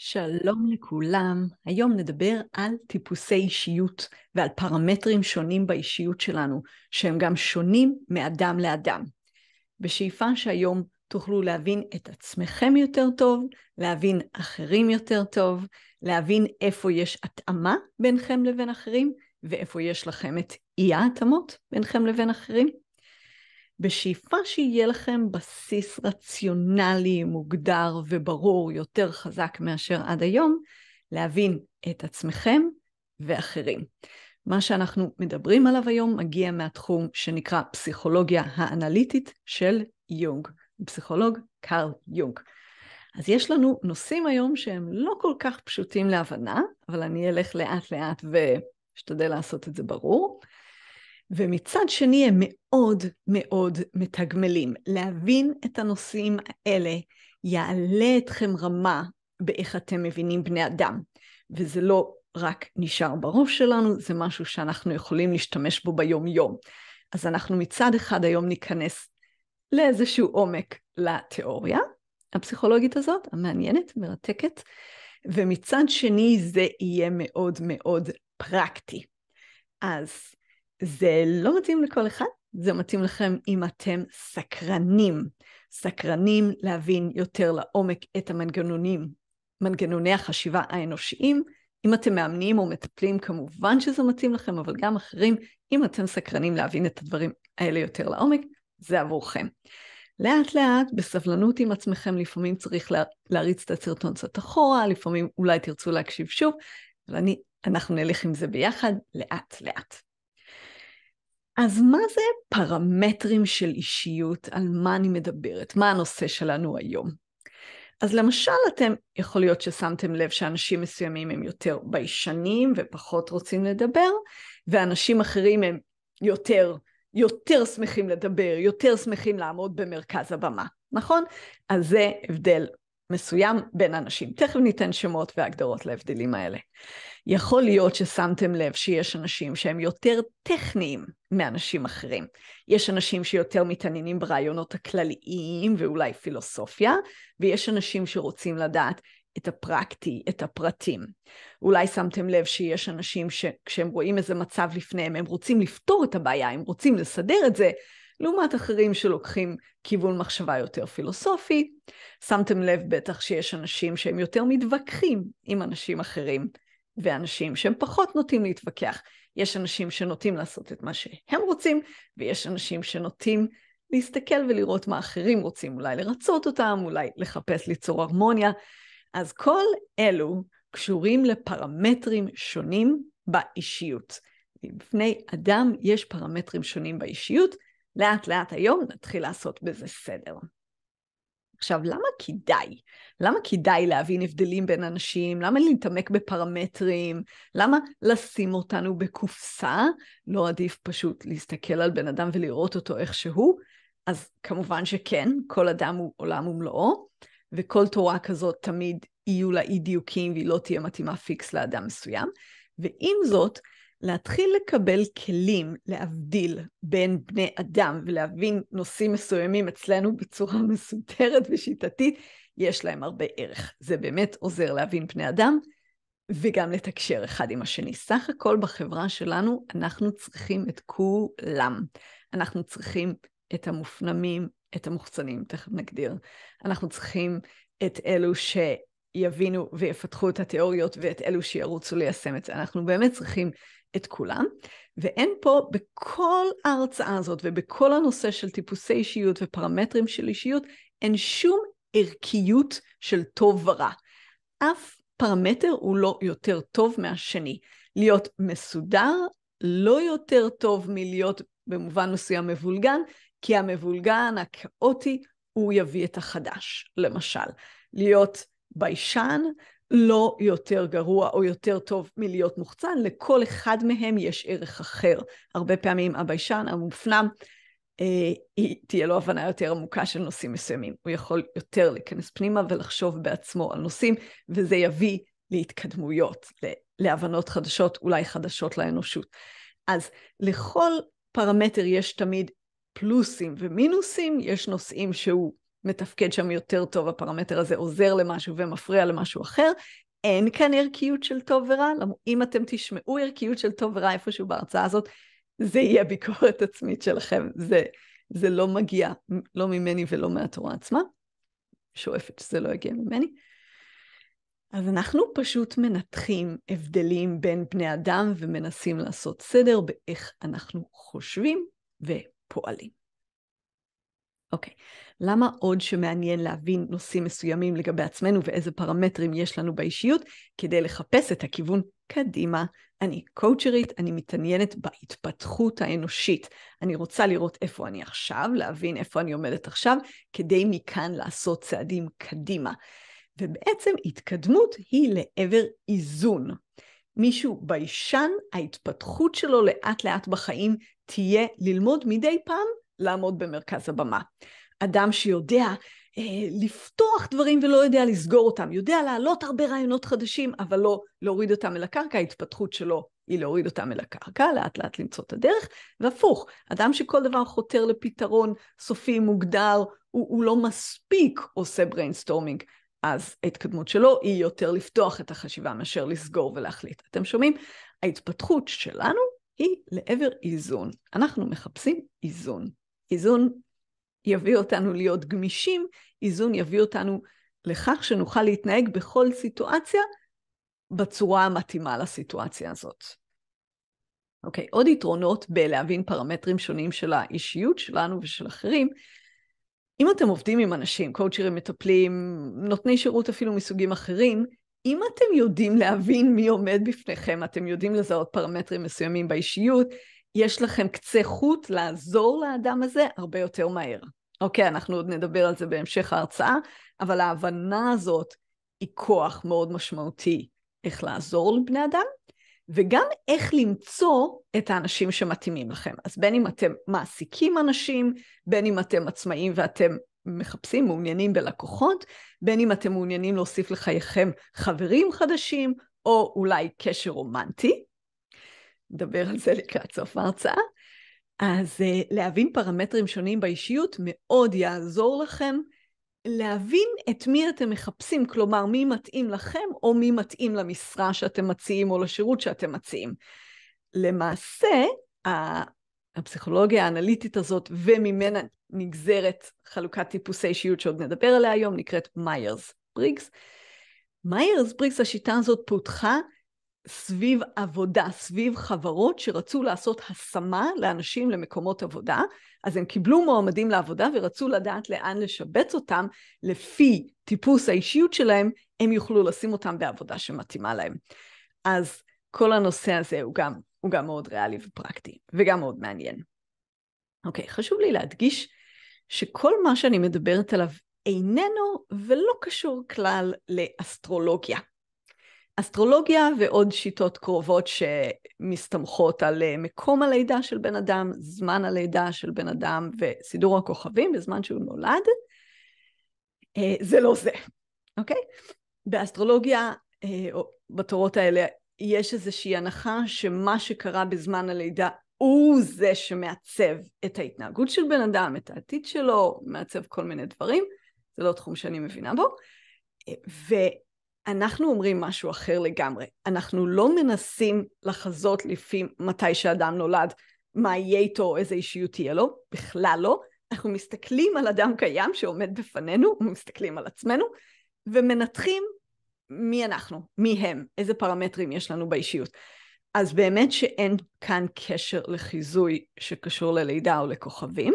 שלום לכולם, היום נדבר על טיפוסי אישיות ועל פרמטרים שונים באישיות שלנו, שהם גם שונים מאדם לאדם. בשאיפה שהיום תוכלו להבין את עצמכם יותר טוב, להבין אחרים יותר טוב, להבין איפה יש התאמה בינכם לבין אחרים, ואיפה יש לכם את אי ההתאמות בינכם לבין אחרים. בשאיפה שיהיה לכם בסיס רציונלי מוגדר וברור יותר חזק מאשר עד היום, להבין את עצמכם ואחרים. מה שאנחנו מדברים עליו היום מגיע מהתחום שנקרא פסיכולוגיה האנליטית של יונג, פסיכולוג קרל יונג. אז יש לנו נושאים היום שהם לא כל כך פשוטים להבנה, אבל אני אלך לאט לאט ושתדל לעשות את זה ברור. ומצד שני הם מאוד מאוד מתגמלים. להבין את הנושאים האלה יעלה אתכם רמה באיך אתם מבינים בני אדם. וזה לא רק נשאר בראש שלנו, זה משהו שאנחנו יכולים להשתמש בו ביום יום. אז אנחנו מצד אחד היום ניכנס לאיזשהו עומק לתיאוריה הפסיכולוגית הזאת, המעניינת, מרתקת. ומצד שני זה יהיה מאוד מאוד פרקטי. אז זה לא מתאים לכל אחד, זה מתאים לכם אם אתם סקרנים. סקרנים להבין יותר לעומק את המנגנונים, מנגנוני החשיבה האנושיים. אם אתם מאמנים או מטפלים, כמובן שזה מתאים לכם, אבל גם אחרים, אם אתם סקרנים להבין את הדברים האלה יותר לעומק, זה עבורכם. לאט לאט, בסבלנות עם עצמכם, לפעמים צריך להריץ את הסרטון קצת אחורה, לפעמים אולי תרצו להקשיב שוב, אבל אנחנו נלך עם זה ביחד, לאט לאט. אז מה זה פרמטרים של אישיות? על מה אני מדברת? מה הנושא שלנו היום? אז למשל, אתם יכול להיות ששמתם לב שאנשים מסוימים הם יותר ביישנים ופחות רוצים לדבר, ואנשים אחרים הם יותר שמחים לדבר, יותר שמחים לעמוד במרכז הבמה, נכון? אז זה הבדל מסוים בין אנשים. תכף ניתן שמות והגדרות להבדלים האלה. יכול להיות ששמתם לב שיש אנשים שהם יותר טכניים מאנשים אחרים. יש אנשים שיותר מתעניינים ברעיונות הכלליים ואולי פילוסופיה, ויש אנשים שרוצים לדעת את הפרקטי, את הפרטים. אולי שמתם לב שיש אנשים שכשהם רואים איזה מצב לפניהם, הם רוצים לפתור את הבעיה, הם רוצים לסדר את זה, לעומת אחרים שלוקחים כיוון מחשבה יותר פילוסופי. שמתם לב בטח שיש אנשים שהם יותר מתווכחים עם אנשים אחרים, ואנשים שהם פחות נוטים להתווכח. יש אנשים שנוטים לעשות את מה שהם רוצים, ויש אנשים שנוטים להסתכל ולראות מה אחרים רוצים, אולי לרצות אותם, אולי לחפש ליצור הרמוניה. אז כל אלו קשורים לפרמטרים שונים באישיות. בפני אדם יש פרמטרים שונים באישיות, לאט לאט היום נתחיל לעשות בזה סדר. עכשיו, למה כדאי? למה כדאי להבין הבדלים בין אנשים? למה להתעמק בפרמטרים? למה לשים אותנו בקופסה? לא עדיף פשוט להסתכל על בן אדם ולראות אותו איך שהוא? אז כמובן שכן, כל אדם הוא עולם ומלואו, וכל תורה כזאת תמיד יהיו לה אי דיוקים, והיא לא תהיה מתאימה פיקס לאדם מסוים. ועם זאת, להתחיל לקבל כלים להבדיל בין בני אדם ולהבין נושאים מסוימים אצלנו בצורה מסודרת ושיטתית, יש להם הרבה ערך. זה באמת עוזר להבין בני אדם וגם לתקשר אחד עם השני. סך הכל בחברה שלנו אנחנו צריכים את כולם. אנחנו צריכים את המופנמים, את המוחצנים, תכף נגדיר. אנחנו צריכים את אלו שיבינו ויפתחו את התיאוריות ואת אלו שירוצו ליישם את זה. אנחנו באמת צריכים את כולם, ואין פה בכל ההרצאה הזאת ובכל הנושא של טיפוסי אישיות ופרמטרים של אישיות, אין שום ערכיות של טוב ורע. אף פרמטר הוא לא יותר טוב מהשני. להיות מסודר לא יותר טוב מלהיות במובן מסוים מבולגן, כי המבולגן הכאוטי הוא יביא את החדש. למשל, להיות ביישן לא יותר גרוע או יותר טוב מלהיות מוחצן, לכל אחד מהם יש ערך אחר. הרבה פעמים הביישן, המופנם, תהיה לו הבנה יותר עמוקה של נושאים מסוימים. הוא יכול יותר להיכנס פנימה ולחשוב בעצמו על נושאים, וזה יביא להתקדמויות, להבנות חדשות, אולי חדשות לאנושות. אז לכל פרמטר יש תמיד פלוסים ומינוסים, יש נושאים שהוא מתפקד שם יותר טוב, הפרמטר הזה עוזר למשהו ומפריע למשהו אחר, אין כאן ערכיות של טוב ורע, אם אתם תשמעו ערכיות של טוב ורע איפשהו בהרצאה הזאת, זה יהיה ביקורת עצמית שלכם, זה לא מגיע, לא ממני ולא מהתורה עצמה, שואפת שזה לא יגיע ממני, אז אנחנו פשוט מנתחים הבדלים בין בני אדם, ומנסים לעשות סדר באיך אנחנו חושבים ופועלים. אוקיי, למה עוד שמעניין להבין נושאים מסוימים לגבי עצמנו, ואיזה פרמטרים יש לנו באישיות, כדי לחפש את הכיוון קדימה. אני קואוצ'רית, אני מתעניינת בהתפתחות האנושית. אני רוצה לראות איפה אני עכשיו, להבין איפה אני עומדת עכשיו, כדי מכאן לעשות צעדים קדימה. ובעצם התקדמות היא לעבר איזון. מישהו ביישן, ההתפתחות שלו לאט לאט בחיים תהיה ללמוד מדי פעם לעמוד במרכז הבמה. אדם שיודע לפתוח דברים ולא יודע לסגור אותם, יודע להעלות הרבה רעיונות חדשים, אבל לא להוריד אותם אל הקרקע, ההתפתחות שלו היא להוריד אותם אל הקרקע, לאט לאט למצוא את הדרך, והפוך, אדם שכל דבר חותר לפתרון סופי מוגדר, הוא לא מספיק עושה בריינסטורמינג, אז ההתקדמות שלו היא יותר לפתוח את החשיבה מאשר לסגור ולהחליט. אתם שומעים? ההתפתחות שלנו היא לעבר איזון. אנחנו מחפשים איזון. איזון יביא אותנו להיות גמישים, איזון יביא אותנו לכך שנוכל להתנהג בכל סיטואציה בצורה המתאימה לסיטואציה הזאת. אוקיי, עוד יתרונות בלהבין פרמטרים שונים של האישיות שלנו ושל אחרים. אם אתם עובדים עם אנשים, קואוצ'רים, מטפלים, נותני שירות אפילו מסוגים אחרים, אם אתם יודעים להבין מי עומד בפניכם, אתם יודעים לזהות פרמטרים מסוימים באישיות, יש לכם קצה חוט לעזור לאדם הזה הרבה יותר מהר. אוקיי, אנחנו עוד נדבר על זה בהמשך ההרצאה, אבל ההבנה הזאת היא כוח מאוד משמעותי, איך לעזור לבני אדם, וגם איך למצוא את האנשים שמתאימים לכם. אז בין אם אתם מעסיקים אנשים, בין אם אתם עצמאים ואתם מחפשים, מעוניינים בלקוחות, בין אם אתם מעוניינים להוסיף לחייכם חברים חדשים, או אולי קשר רומנטי, נדבר על זה לקראת סוף ההרצאה, אז להבין פרמטרים שונים באישיות מאוד יעזור לכם, להבין את מי אתם מחפשים, כלומר מי מתאים לכם או מי מתאים למשרה שאתם מציעים או לשירות שאתם מציעים. למעשה, הפסיכולוגיה האנליטית הזאת וממנה נגזרת חלוקת טיפוסי אישיות שעוד נדבר עליה היום, נקראת Myers-Briggs. Myers-Briggs, השיטה הזאת פותחה סביב עבודה, סביב חברות שרצו לעשות השמה לאנשים למקומות עבודה, אז הם קיבלו מועמדים לעבודה ורצו לדעת לאן לשבץ אותם, לפי טיפוס האישיות שלהם, הם יוכלו לשים אותם בעבודה שמתאימה להם. אז כל הנושא הזה הוא גם מאוד ריאלי ופרקטי, וגם מאוד מעניין. אוקיי, חשוב לי להדגיש שכל מה שאני מדברת עליו איננו ולא קשור כלל לאסטרולוגיה. אסטרולוגיה ועוד שיטות קרובות שמסתמכות על מקום הלידה של בן אדם, זמן הלידה של בן אדם וסידור הכוכבים בזמן שהוא נולד, זה לא זה, אוקיי? באסטרולוגיה, או בתורות האלה, יש איזושהי הנחה שמה שקרה בזמן הלידה הוא זה שמעצב את ההתנהגות של בן אדם, את העתיד שלו, מעצב כל מיני דברים, זה לא תחום שאני מבינה בו, אנחנו אומרים משהו אחר לגמרי. אנחנו לא מנסים לחזות לפי מתי שאדם נולד, מה יהיה איתו, איזה אישיות תהיה לו, בכלל לא. אנחנו מסתכלים על אדם קיים שעומד בפנינו, מסתכלים על עצמנו, ומנתחים מי אנחנו, מי הם, איזה פרמטרים יש לנו באישיות. אז באמת שאין כאן קשר לחיזוי שקשור ללידה או לכוכבים.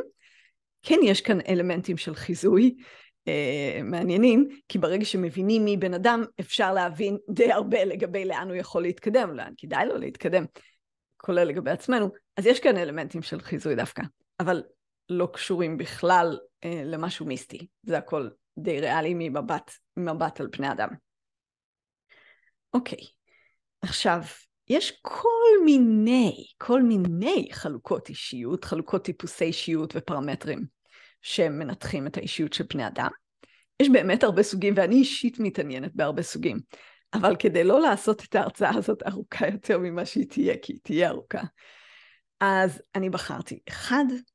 כן, יש כאן אלמנטים של חיזוי, מעניינים, כי ברגע שמבינים מי בן אדם, אפשר להבין די הרבה לגבי לאן הוא יכול להתקדם, לאן כדאי לו להתקדם, כולל לגבי עצמנו, אז יש כאן אלמנטים של חיזוי דווקא, אבל לא קשורים בכלל למשהו מיסטי, זה הכל די ריאלי ממבט על פני אדם. אוקיי, עכשיו, יש כל מיני חלוקות אישיות, חלוקות טיפוסי אישיות ופרמטרים, שמנתחים את האישיות של בני אדם. יש באמת הרבה סוגים, ואני אישית מתעניינת בהרבה סוגים, אבל כדי לא לעשות את ההרצאה הזאת ארוכה יותר ממה שהיא תהיה, כי היא תהיה ארוכה, אז אני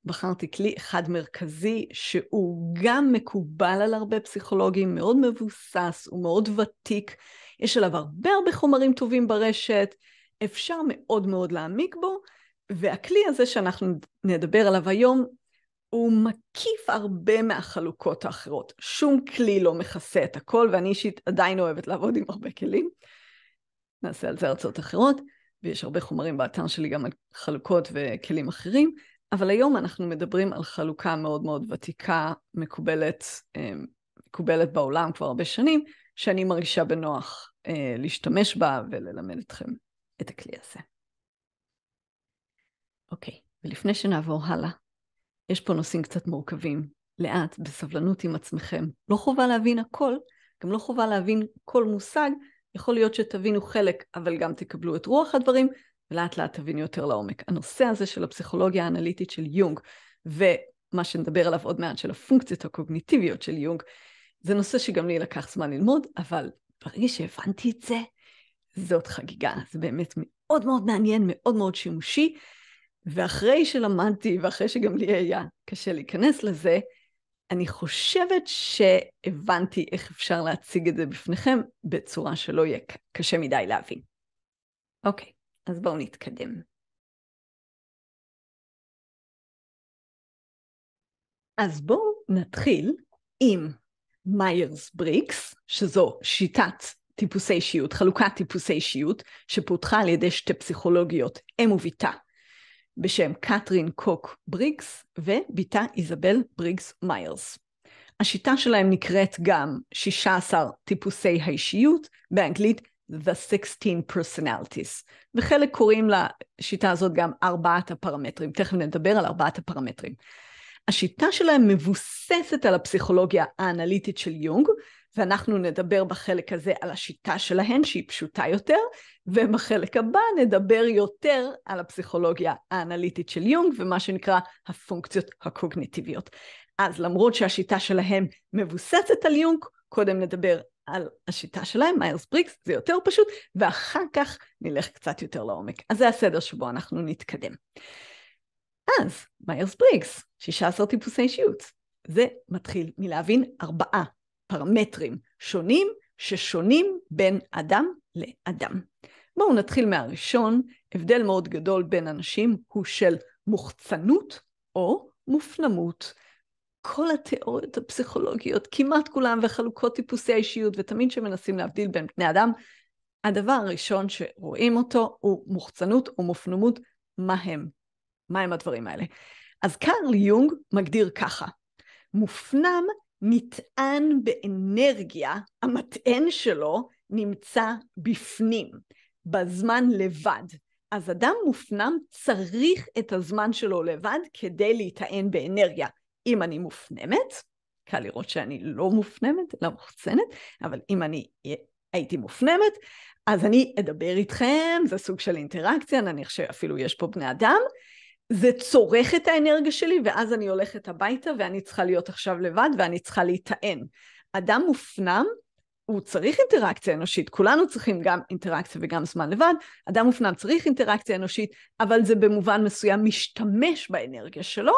בחרתי כלי אחד מרכזי, שהוא גם מקובל על הרבה פסיכולוגים, מאוד מבוסס ומאוד ותיק, יש עליו הרבה חומרים טובים ברשת, אפשר מאוד להעמיק בו, והכלי הזה שאנחנו נדבר עליו היום, הוא מקיף הרבה מהחלוקות האחרות. שום כלי לא מכסה את הכל, ואני אישית עדיין אוהבת לעבוד עם הרבה כלים. נעשה על זה הרצאות אחרות, ויש הרבה חומרים באתר שלי גם על חלוקות וכלים אחרים, אבל היום אנחנו מדברים על חלוקה מאוד ותיקה, מקובלת בעולם כבר הרבה שנים, שאני מרגישה בנוח להשתמש בה וללמד אתכם את הכלי הזה. אוקיי, ולפני שנעבור הלאה, יש פה נושאים קצת מורכבים, לאט, בסבלנות עם עצמכם. לא חובה להבין הכל, גם לא חובה להבין כל מושג, יכול להיות שתבינו חלק, אבל גם תקבלו את רוח הדברים, ולאט לאט תבינו יותר לעומק. הנושא הזה של הפסיכולוגיה האנליטית של יונג, ומה שנדבר עליו עוד מעט של הפונקציות הקוגניטיביות של יונג, זה נושא שגם לי לקח זמן ללמוד, אבל ברגע שהבנתי את זה, זאת חגיגה, זה באמת מאוד מעניין, מאוד שימושי, ואחרי שלמדתי, ואחרי שגם לי היה קשה להיכנס לזה, אני חושבת שהבנתי איך אפשר להציג את זה בפניכם, בצורה שלא יהיה קשה מדי להבין. אוקיי, אז בואו נתקדם. אז בואו נתחיל עם Myers-Briggs, שזו שיטת טיפוסי אישיות, חלוקת טיפוסי אישיות, שפותחה על ידי שתי פסיכולוגיות, אם וביתה. בשם קתרין קוק בריגס וביתה איזבל בריגס מיירס. השיטה שלהם נקראת גם 16 טיפוסי האישיות, באנגלית The 16 Personalities, וחלק קוראים לשיטה הזאת גם ארבעת הפרמטרים, תכף נדבר על ארבעת הפרמטרים. השיטה שלהם מבוססת על הפסיכולוגיה האנליטית של יונג, ואנחנו נדבר בחלק הזה על השיטה שלהן שהיא פשוטה יותר, ובחלק הבא נדבר יותר על הפסיכולוגיה האנליטית של יונג, ומה שנקרא הפונקציות הקוגניטיביות. אז למרות שהשיטה שלהן מבוססת על יונג, קודם נדבר על השיטה שלהם, Myers-Briggs, זה יותר פשוט, ואחר כך נלך קצת יותר לעומק. אז זה הסדר שבו אנחנו נתקדם. אז Myers-Briggs, 16 טיפוסי אישיות, זה מתחיל מלהבין 4 פרמטרים שונים ששונים בין אדם לאדם. בואו נתחיל מהראשון, הבדל מאוד גדול בין אנשים הוא של מוחצנות או מופנמות. כל התיאוריות הפסיכולוגיות, כמעט כולם וחלוקות טיפוסי האישיות, ותמיד שמנסים להבדיל בין בני אדם, הדבר הראשון שרואים אותו הוא מוחצנות או מופנמות, מה הם הדברים האלה. אז קרל יונג מגדיר ככה, מופנם נטען באנרגיה, המטען שלו נמצא בפנים, בזמן לבד. אז אדם מופנם צריך את הזמן שלו לבד כדי להיטען באנרגיה. אם אני מופנמת, קל לראות שאני לא מופנמת, לא מוחצנת, אבל אם אני הייתי מופנמת, אז אני אדבר איתכם, זה סוג של אינטראקציה, אני חושב אפילו יש פה בני אדם, זה צורך את האנרגיה שלי, ואז אני הולכת הביתה, ואני צריכה להיות עכשיו לבד, ואני צריכה להיטען. אדם מופנם, הוא צריך אינטראקציה אנושית, כולנו צריכים גם אינטראקציה וגם זמן לבד, אדם מופנם צריך אינטראקציה אנושית, אבל זה במובן מסוים משתמש באנרגיה שלו,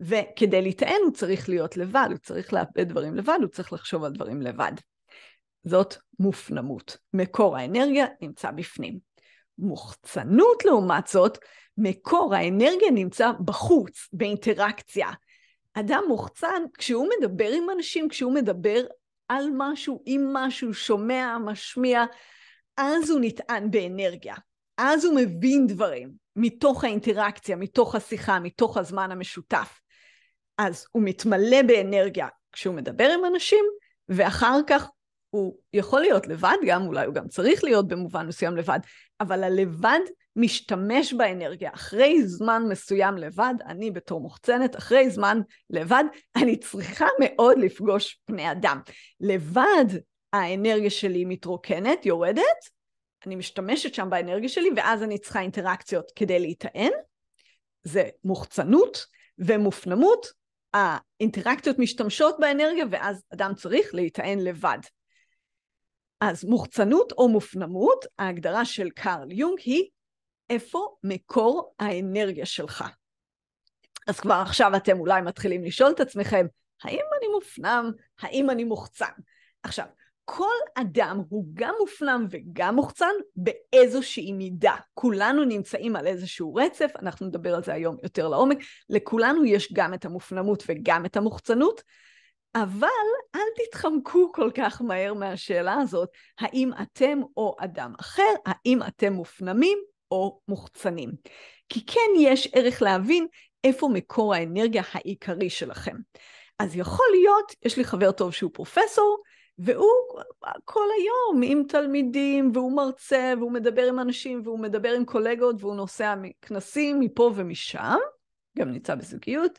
וכדי להיטען הוא צריך להיות לבד, הוא צריך לאבד דברים לבד, הוא צריך לחשוב על דברים לבד. זאת מופנמות. מקור האנרגיה נמצא בפנים. מוחצנות לעומת זאת, מקור האנרגיה נמצא בחוץ, באינטראקציה. אדם מוחצן, כשהוא מדבר עם אנשים, כשהוא מדבר על משהו, עם משהו, שומע, משמיע, אז הוא נטען באנרגיה. אז הוא מבין דברים מתוך האינטראקציה, מתוך השיחה, מתוך הזמן המשותף. אז הוא מתמלא באנרגיה כשהוא מדבר עם אנשים, ואחר כך הוא יכול להיות לבד גם, אולי הוא גם צריך להיות במובן מסוים לבד, אבל הלבד משתמש באנרגיה. אחרי זמן מסוים לבד, אני בתור מוחצנת, אחרי זמן לבד, אני צריכה מאוד לפגוש בני אדם. לבד האנרגיה שלי מתרוקנת, יורדת, אני משתמשת שם באנרגיה שלי, ואז אני צריכה אינטראקציות כדי להיטען. זה מוחצנות ומופנמות. האינטראקציות משתמשות באנרגיה, ואז אדם צריך להיטען לבד. אז מוחצנות או מופנמות, ההגדרה של קרל יונג היא איפה מקור האנרגיה שלך? אז כבר עכשיו אתם אולי מתחילים לשאול את עצמכם, האם אני מופנם? האם אני מוחצן? עכשיו, כל אדם הוא גם מופנם וגם מוחצן באיזושהי מידה. כולנו נמצאים על איזשהו רצף, אנחנו נדבר על זה היום יותר לעומק, לכולנו יש גם את המופנמות וגם את המוחצנות, אבל אל תתחמקו כל כך מהר מהשאלה הזאת, האם אתם או אדם אחר, האם אתם מופנמים או מוחצנים. כי כן יש ערך להבין איפה מקור האנרגיה העיקרי שלכם. אז יכול להיות, יש לי חבר טוב שהוא פרופסור, והוא כל היום עם תלמידים, והוא מרצה, והוא מדבר עם אנשים, והוא מדבר עם קולגות, והוא נוסע מכנסים מפה ומשם, גם נמצא בזוגיות.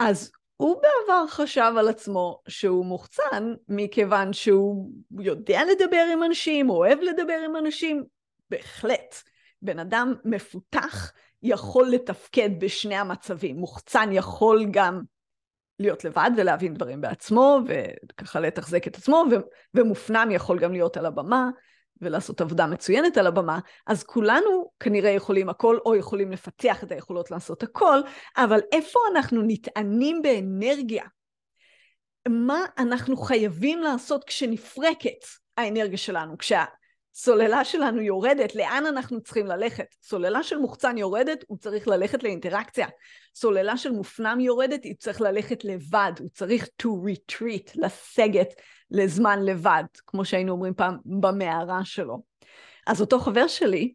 אז הוא בעבר חשב על עצמו שהוא מוחצן, מכיוון שהוא יודע לדבר עם אנשים, אוהב לדבר עם אנשים, בהחלט. בן אדם מפותח יכול לתפקד בשני המצבים, מוחצן יכול גם להיות לבד ולהבין דברים בעצמו, וככה לתחזק את עצמו, ומופנם יכול גם להיות על הבמה, ולעשות עבודה מצוינת על הבמה, אז כולנו כנראה יכולים הכל, או יכולים לפתח את היכולות לעשות הכל, אבל איפה אנחנו נטענים באנרגיה? מה אנחנו חייבים לעשות כשנפרקת האנרגיה שלנו? כשהסוללה שלנו יורדת, לאן אנחנו צריכים ללכת? סוללה של מוחצן יורדת, הוא צריך ללכת לאינטראקציה. סוללה של מופנם יורדת, הוא צריך ללכת לבד, הוא צריך to retreat, לסגת, לזמן לבד, כמו שהיינו אומרים פעם, במערה שלו. אז אותו חבר שלי,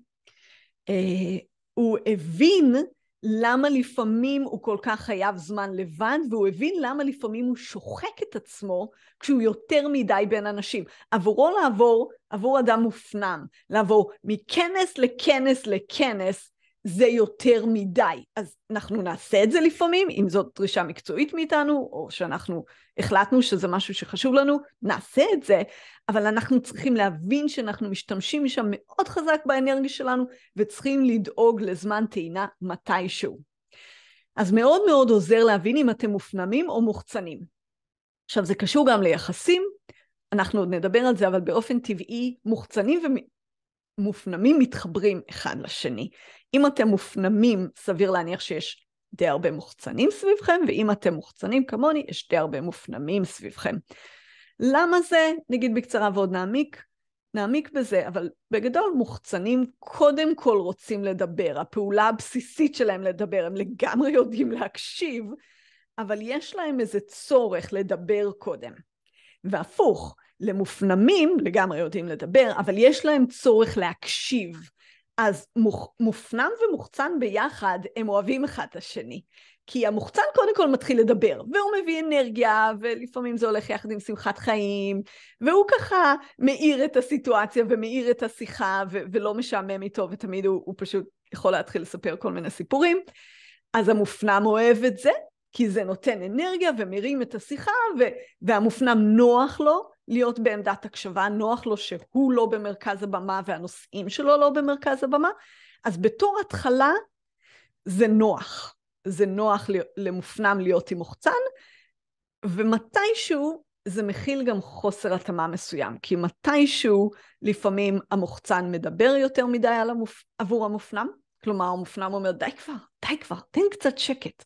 הוא הבין למה לפעמים הוא כל כך חייב זמן לבד, והוא הבין למה לפעמים הוא שוחק את עצמו, כשהוא יותר מדי בין אנשים. עבורו לעבור, עבור אדם מופנם, לעבור מכנס לכנס לכנס, זה יותר מדי. אז אנחנו נעשה את זה לפעמים, אם זאת דרישה מקצועית מאיתנו, או שאנחנו החלטנו שזה משהו שחשוב לנו, נעשה את זה, אבל אנחנו צריכים להבין שאנחנו משתמשים משם מאוד חזק באנרגיה שלנו, וצריכים לדאוג לזמן טעינה מתישהו. אז מאוד מאוד עוזר להבין אם אתם מופנמים או מוחצנים. עכשיו זה קשור גם ליחסים, אנחנו עוד נדבר על זה, אבל באופן טבעי מוחצנים ומופנמים מתחברים אחד לשני. אם אתם מופנמים, סביר להניח שיש די הרבה מוחצנים סביבכם, ואם אתם מוחצנים כמוני, יש די הרבה מופנמים סביבכם. למה זה? נגיד בקצרה ועוד נעמיק בזה, אבל בגדול מוחצנים קודם כל רוצים לדבר, הפעולה הבסיסית שלהם לדבר, הם לגמרי יודעים להקשיב, אבל יש להם איזה צורך לדבר קודם. והפוך, למופנמים לגמרי יודעים לדבר, אבל יש להם צורך להקשיב. אז מופנם ומוחצן ביחד הם אוהבים אחד את השני, כי המוחצן קודם כל מתחיל לדבר, והוא מביא אנרגיה, ולפעמים זה הולך יחד עם שמחת חיים, והוא ככה מאיר את הסיטואציה ומאיר את השיחה, ולא משעמם איתו, ותמיד הוא פשוט יכול להתחיל לספר כל מיני סיפורים. אז המופנם אוהב את זה, כי זה נותן אנרגיה ומרים את השיחה, והמופנם נוח לו להיות בעמדת הקשבה, נוח לו שהוא לא במרכז הבמה, והנושאים שלו לא במרכז הבמה, אז בתור התחלה זה נוח. זה נוח למופנם להיות עם מוחצן, ומתישהו זה מכיל גם חוסר התאמה מסוים, כי מתישהו לפעמים המוחצן מדבר יותר מדי עבור המופנם, כלומר המופנם אומר די כבר, תן קצת שקט.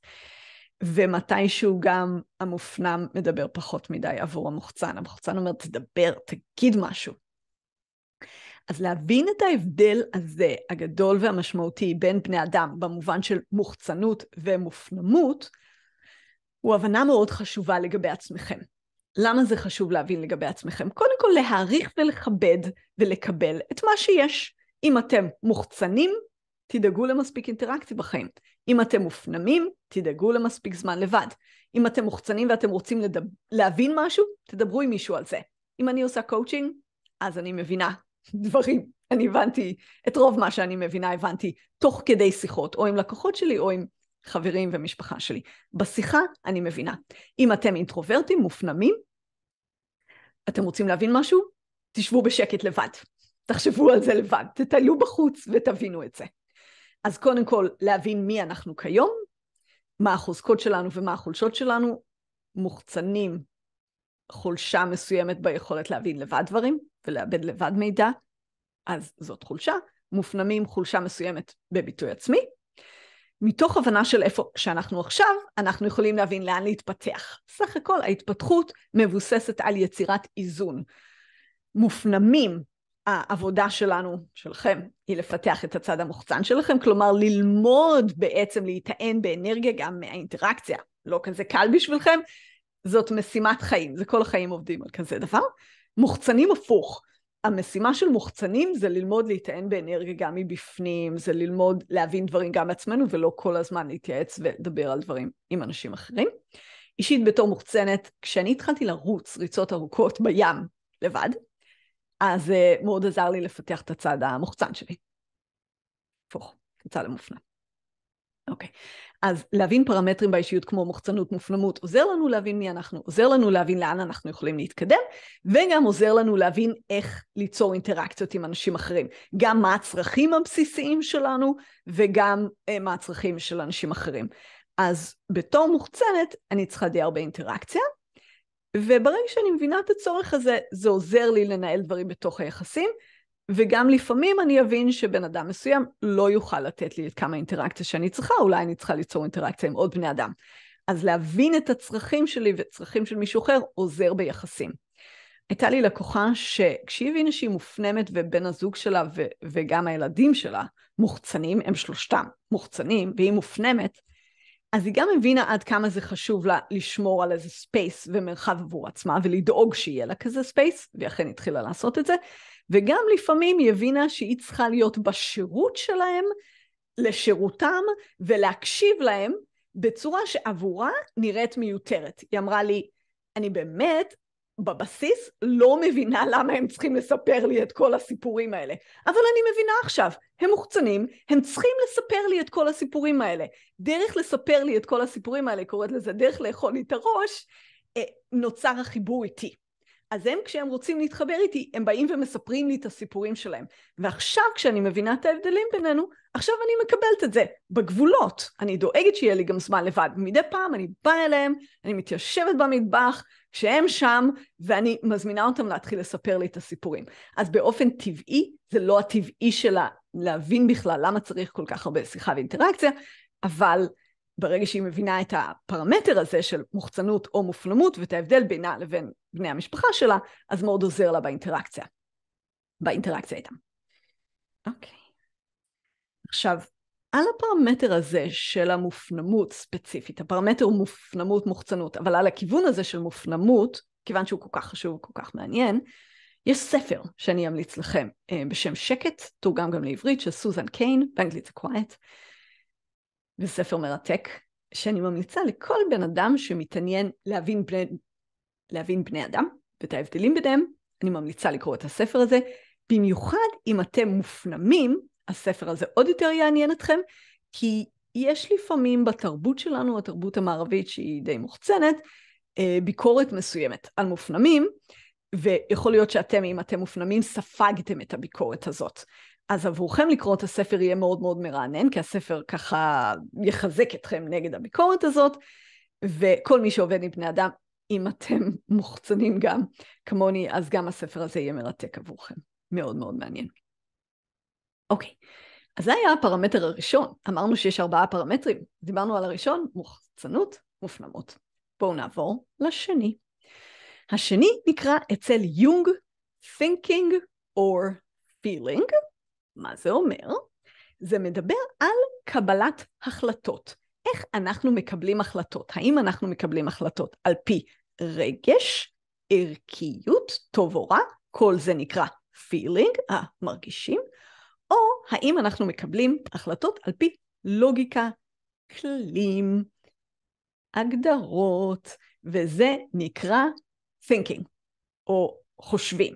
ומתישהו גם המופנם מדבר פחות מדי עבור המוחצן. המוחצן אומר, תדבר, תגיד משהו. אז להבין את ההבדל הזה, הגדול והמשמעותי, בין בני אדם, במובן של מוחצנות ומופנמות, הוא הבנה מאוד חשובה לגבי עצמכם. למה זה חשוב להבין לגבי עצמכם? קודם כל, להעריך ולכבד ולקבל את מה שיש. אם אתם מוחצנים, תדאגו למספיק אינטראקציה בחיים. אם אתם מופנמים, תדאגו למספיק זמן לבד. אם אתם מוחצנים ואתם רוצים להבין משהו, תדברו עם מישהו על זה. אם אני עושה קואוצ'ינג, אז אני מבינה דברים. אני הבנתי את רוב מה שאני מבינה, הבנתי תוך כדי שיחות, או עם לקוחות שלי, או עם חברים ומשפחה שלי. בשיחה אני מבינה. אם אתם אינטרוברטים, מופנמים, אתם רוצים להבין משהו, תשבו בשקט לבד. תחשבו על זה לבד, תתעלו בחוץ ותבינו את זה. אז קודם כל, להבין מי אנחנו כיום, מה החוזקות שלנו ומה החולשות שלנו, מוחצנים חולשה מסוימת ביכולת להבין לבד דברים, ולאבד לבד מידע, אז זאת חולשה, מופנמים חולשה מסוימת בביטוי עצמי, מתוך הבנה של איפה שאנחנו עכשיו, אנחנו יכולים להבין לאן להתפתח. סך הכל ההתפתחות מבוססת על יצירת איזון. מופנמים, העבודה שלנו, שלכם, היא לפתח את הצד המוחצן שלכם, כלומר ללמוד בעצם להיטען באנרגיה גם מהאינטראקציה. לא כזה קל בשבילכם, זאת משימת חיים, זה כל החיים עובדים על כזה דבר. מוחצנים הפוך. המשימה של מוחצנים זה ללמוד להיטען באנרגיה גם מבפנים, זה ללמוד להבין דברים גם בעצמנו, ולא כל הזמן להתייעץ ולדבר על דברים עם אנשים אחרים. אישית בתור מוחצנת, כשאני התחלתי לרוץ ריצות ארוכות בים לבד, אז מאוד עזר לי לפתח את הצד המוחצן שלי. הפוך, הצד המופנם. אוקיי, אז להבין פרמטרים באישיות כמו מוחצנות, מופנמות, עוזר לנו להבין מי אנחנו, עוזר לנו להבין לאן אנחנו יכולים להתקדם, וגם עוזר לנו להבין איך ליצור אינטראקציות עם אנשים אחרים, גם מה הצרכים הבסיסיים שלנו, וגם מה הצרכים של אנשים אחרים. אז בתור מוחצנת, אני צריכה די הרבה אינטראקציה, וברגע שאני מבינה את הצורך הזה, זה עוזר לי לנהל דברים בתוך היחסים, וגם לפעמים אני אבין שבן אדם מסוים לא יוכל לתת לי את כמה אינטראקציה שאני צריכה, אולי אני צריכה ליצור אינטראקציה עם עוד בני אדם. אז להבין את הצרכים שלי וצרכים של מישהו אחר עוזר ביחסים. הייתה לי לקוחה שכשהיא הבינה שהיא מופנמת ובן הזוג שלה וגם הילדים שלה מוחצנים, הם שלושתם מוחצנים והיא מופנמת, אז היא גם הבינה עד כמה זה חשוב לה לשמור על איזה ספייס ומרחב עבור עצמה, ולדאוג שיהיה לה כזה ספייס, ואכן התחילה לעשות את זה, וגם לפעמים היא הבינה שהיא צריכה להיות בשירות שלהם, לשירותם, ולהקשיב להם, בצורה שעבורה נראית מיותרת. היא אמרה לי, אני באמת בבסיס לא מבינה למה הם צריכים לספר לי את כל הסיפורים האלה. אבל אני מבינה עכשיו, הם מוחצנים, הם צריכים לספר לי את כל הסיפורים האלה. דרך לספר לי את כל הסיפורים האלה, קוראת לזה דרך לאכול לי את הראש, נוצר החיבור איתי. אז הם כשהם רוצים להתחבר איתי, הם באים ומספרים לי את הסיפורים שלהם. ועכשיו כשאני מבינה את ההבדלים בינינו, עכשיו אני מקבלת את זה בגבולות. אני דואגת שיהיה לי גם זמן לבד. מדי פעם אני באה אליהם, אני מתיישבת במטבח, שהם שם, ואני מזמינה אותם להתחיל לספר לי את הסיפורים. אז באופן טבעי, זה לא הטבעי שלה להבין בכלל למה צריך כל כך הרבה שיחה ואינטראקציה, אבל ברגע שהיא מבינה את הפרמטר הזה של מוחצנות או מופנמות, ואת ההבדל בינה לבין בני המשפחה שלה, אז מאוד עוזר לה באינטראקציה. באינטראקציה איתם. אוקיי. עכשיו, על הפרמטר הזה של המופנמות ספציפית, הפרמטר הוא מופנמות מוחצנות, אבל על הכיוון הזה של מופנמות, כיוון שהוא כל כך חשוב, כל כך מעניין, יש ספר שאני אמליץ לכם בשם שקט, תורגם גם לעברית, של סוזן קיין, באנגלית זה quiet, וספר מרתק, שאני ממליצה לכל בן אדם שמתעניין להבין בני אדם, ואת ההבדלים ביניהם, אני ממליצה לקרוא את הספר הזה, במיוחד אם אתם מופנמים, הספר הזה עוד יותר יעניין אתכם, כי יש לפעמים בתרבות שלנו, התרבות המערבית שהיא די מוחצנת, ביקורת מסוימת על מופנמים, ויכול להיות שאתם, אם אתם מופנמים, ספגתם את הביקורת הזאת. אז עבורכם לקרוא את הספר יהיה מאוד מאוד מרענן, כי הספר ככה יחזק אתכם נגד הביקורת הזאת, וכל מי שעובד עם בני אדם, אם אתם מוחצנים גם כמוני, אז גם הספר הזה יהיה מרתק עבורכם. מאוד מאוד מעניין. אוקיי, אז זה היה הפרמטר הראשון. אמרנו שיש 4 פרמטרים. דיברנו על הראשון, מוחצנות, מופנמות. בואו נעבור לשני. השני נקרא אצל יונג, thinking or feeling. מה זה אומר? זה מדבר על קבלת החלטות. איך אנחנו מקבלים החלטות? האם אנחנו מקבלים החלטות על פי רגש, ערכיות, טוב או רע, כל זה נקרא feeling, מרגישים, או האם אנחנו מקבלים החלטות על פי לוגיקה, כלים, הגדרות, וזה נקרא thinking, או חושבים.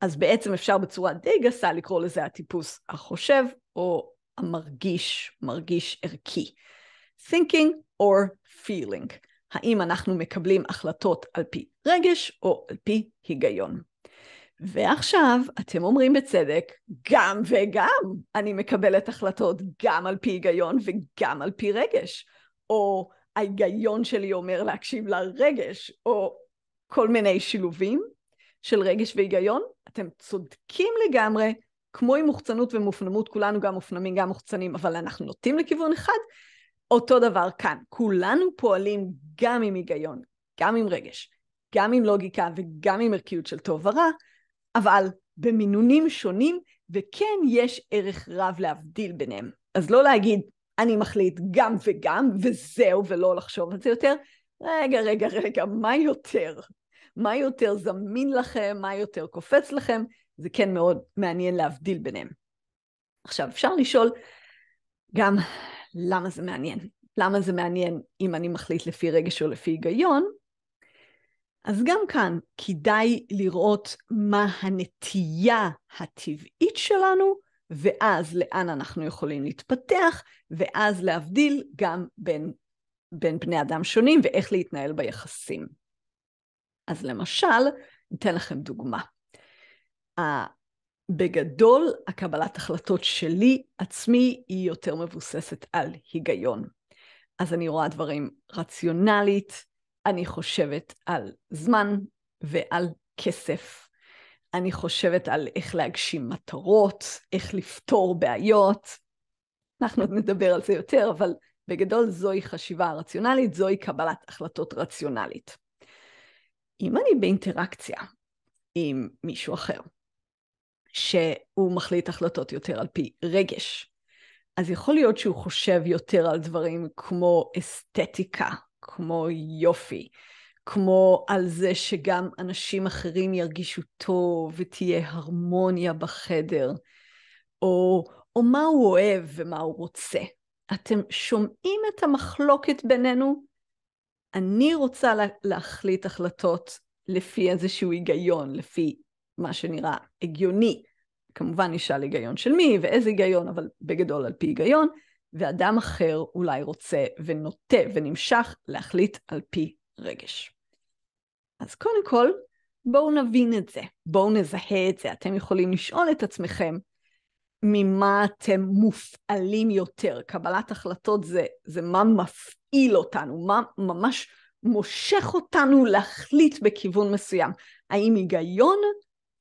אז בעצם אפשר בצורה די גסה לקרוא לזה הטיפוס החושב, או המרגיש, מרגיש ערכי. thinking or feeling. האם אנחנו מקבלים החלטות על פי רגש או על פי היגיון. ועכשיו אתם אומרים בצדק, גם וגם אני מקבלת החלטות גם על פי היגיון וגם על פי רגש. או ההיגיון שלי אומר להקשיב לרגש, או כל מיני שילובים של רגש והיגיון. אתם צודקים לגמרי, כמו עם מוחצנות ומופנמות, כולנו גם מופנמים, גם מוחצנים, אבל אנחנו נוטים לכיוון אחד, אותו דבר כאן. כולנו פועלים גם עם היגיון, גם עם רגש, גם עם לוגיקה וגם עם ערכיות של טוב ורע, אבל במינונים שונים, וכן יש ערך רב להבדיל ביניהם. אז לא להגיד, אני מחליט גם וגם, וזהו, ולא לחשוב על זה יותר. רגע, מה יותר? מה יותר זמין לכם? מה יותר קופץ לכם? זה כן מאוד מעניין להבדיל ביניהם. עכשיו, אפשר לשאול גם למה זה מעניין. למה זה מעניין אם אני מחליט לפי רגש או לפי היגיון? אז גם כאן כדאי לראות מה הנטייה הטבעית שלנו, ואז לאן אנחנו יכולים להתפתח, ואז להבדיל גם בין בני אדם שונים, ואיך להתנהל ביחסים. אז למשל, ניתן לכם דוגמה. בגדול, הקבלת החלטות שלי עצמי היא יותר מבוססת על היגיון. אז אני רואה דברים רציונלית, אני חושבת על זמן ועל כסף. אני חושבת על איך להגשים מטרות, איך לפתור בעיות. אנחנו נדבר על זה יותר, אבל בגדול זוהי חשיבה רציונלית, זוהי קבלת החלטות רציונלית. אם אני באינטראקציה עם מישהו אחר, שהוא מחליט החלטות יותר על פי רגש, אז יכול להיות שהוא חושב יותר על דברים כמו אסתטיקה, כמו יופי, כמו על זה שגם אנשים אחרים ירגישו טוב ותהיה הרמוניה בחדר, או מה הוא אוהב ומה הוא רוצה. אתם שומעים את המחלוקת בינינו? אני רוצה להחליט החלטות לפי איזשהו היגיון, לפי מה שנראה הגיוני. כמובן נשאל היגיון של מי ואיזה היגיון, אבל בגדול על פי היגיון. ואדם אחר אולי רוצה ונוטה ונמשך להחליט על פי רגש. אז קודם כל, בואו נבין את זה, בואו נזהה את זה. אתם יכולים לשאול את עצמכם, ממה אתם מופעלים יותר? קבלת החלטות זה מה מפעיל אותנו, מה ממש מושך אותנו להחליט בכיוון מסוים. האם היגיון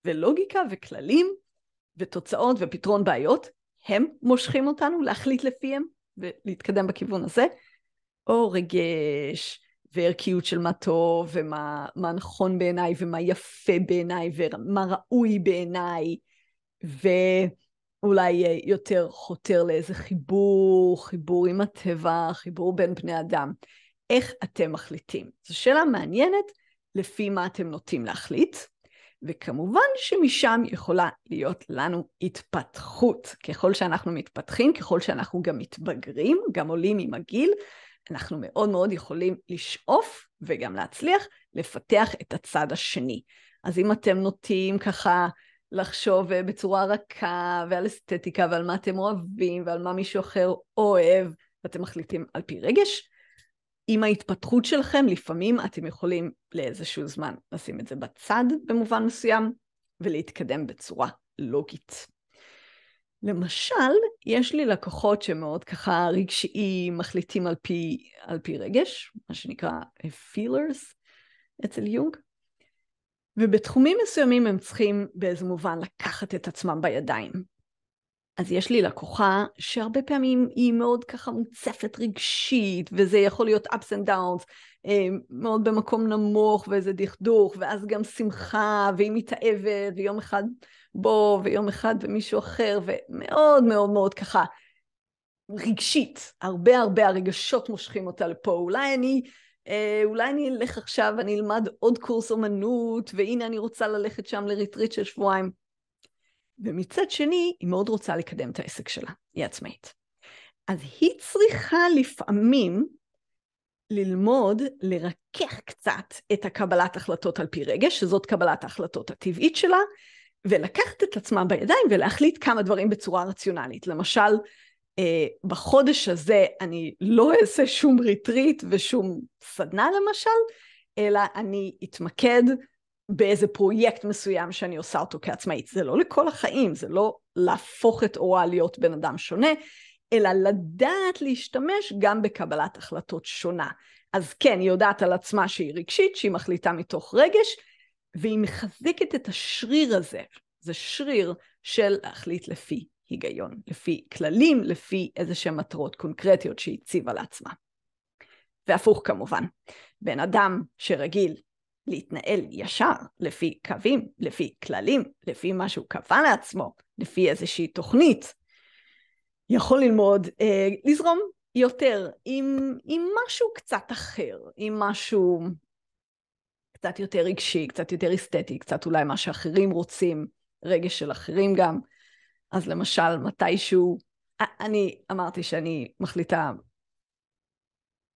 ולוגיקה וכללים ותוצאות ופתרון בעיות, הם מושכים אותנו להחליט לפיהם ולהתקדם בכיוון הזה, או רגש וערכיות של מה טוב ומה נכון בעיניי ומה יפה בעיניי ומה ראוי בעיניי, ואולי יותר חותר לאיזה חיבור עם הטבע, חיבור בין בני אדם. איך אתם מחליטים? זו שאלה מעניינת לפי מה אתם נוטים להחליט. וכמובן שמשם יכולה להיות לנו התפתחות. ככל שאנחנו מתפתחים, ככל שאנחנו גם מתבגרים, גם עולים עם הגיל, אנחנו מאוד מאוד יכולים לשאוף וגם להצליח לפתח את הצד השני. אז אם אתם נוטים ככה לחשוב בצורה רכה ועל אסתטיקה ועל מה אתם אוהבים ועל מה מישהו אחר אוהב, ואתם מחליטים על פי רגש, עם ההתפתחות שלכם, לפעמים אתם יכולים לאיזשהו זמן לשים את זה בצד במובן מסוים, ולהתקדם בצורה לוגית. למשל, יש לי לקוחות שמאוד ככה רגשיים, מחליטים על פי רגש, מה שנקרא feelers אצל יונג, ובתחומים מסוימים הם צריכים באיזה מובן לקחת את עצמם בידיים. אז יש לי לקוחה שהרבה פעמים היא מאוד ככה מוצפת רגשית, וזה יכול להיות ups and downs, מאוד במקום נמוך ואיזה דכדוך, ואז גם שמחה, והיא מתאהבת, ויום אחד בו, ויום אחד במישהו אחר, ומאוד מאוד מאוד ככה רגשית. הרבה הרגשות מושכים אותה לפה. אולי אני אלך עכשיו, אני אלמד עוד קורס אומנות, והנה אני רוצה ללכת שם לריטריט של שבועיים. ומצד שני, היא מאוד רוצה לקדם את העסק שלה, היא עצמאית. אז היא צריכה לפעמים ללמוד לרכך קצת את הקבלת החלטות על פי רגש, שזאת קבלת ההחלטות הטבעית שלה, ולקחת את עצמה בידיים ולהחליט כמה דברים בצורה רציונלית. למשל, בחודש הזה אני לא אעשה שום ריטריט ושום סדנה למשל, אלא אני אתמקד באיזה פרויקט מסוים שאני עושה אותו כעצמאית. זה לא לכל החיים, זה לא להפוך את אורה להיות בן אדם שונה, אלא לדעת להשתמש גם בקבלת החלטות שונה. אז כן, היא יודעת על עצמה שהיא רגשית, שהיא מחליטה מתוך רגש, והיא מחזקת את השריר הזה זה שריר של להחליט לפי היגיון, לפי כללים, לפי איזה שהן מטרות קונקרטיות שהציבה לעצמה. והפוך כמובן, בן אדם שרגיל להתנהל ישר לפי קווים, לפי כללים, לפי מה שהוא קבע לעצמו, לפי איזושהי תוכנית, יכול ללמוד לזרום יותר עם משהו קצת אחר, עם משהו קצת יותר רגשי, קצת יותר אסתטי, קצת אולי מה שאחרים רוצים, רגש של אחרים גם. אז למשל, מתישהו, אני אמרתי שאני מחליטה,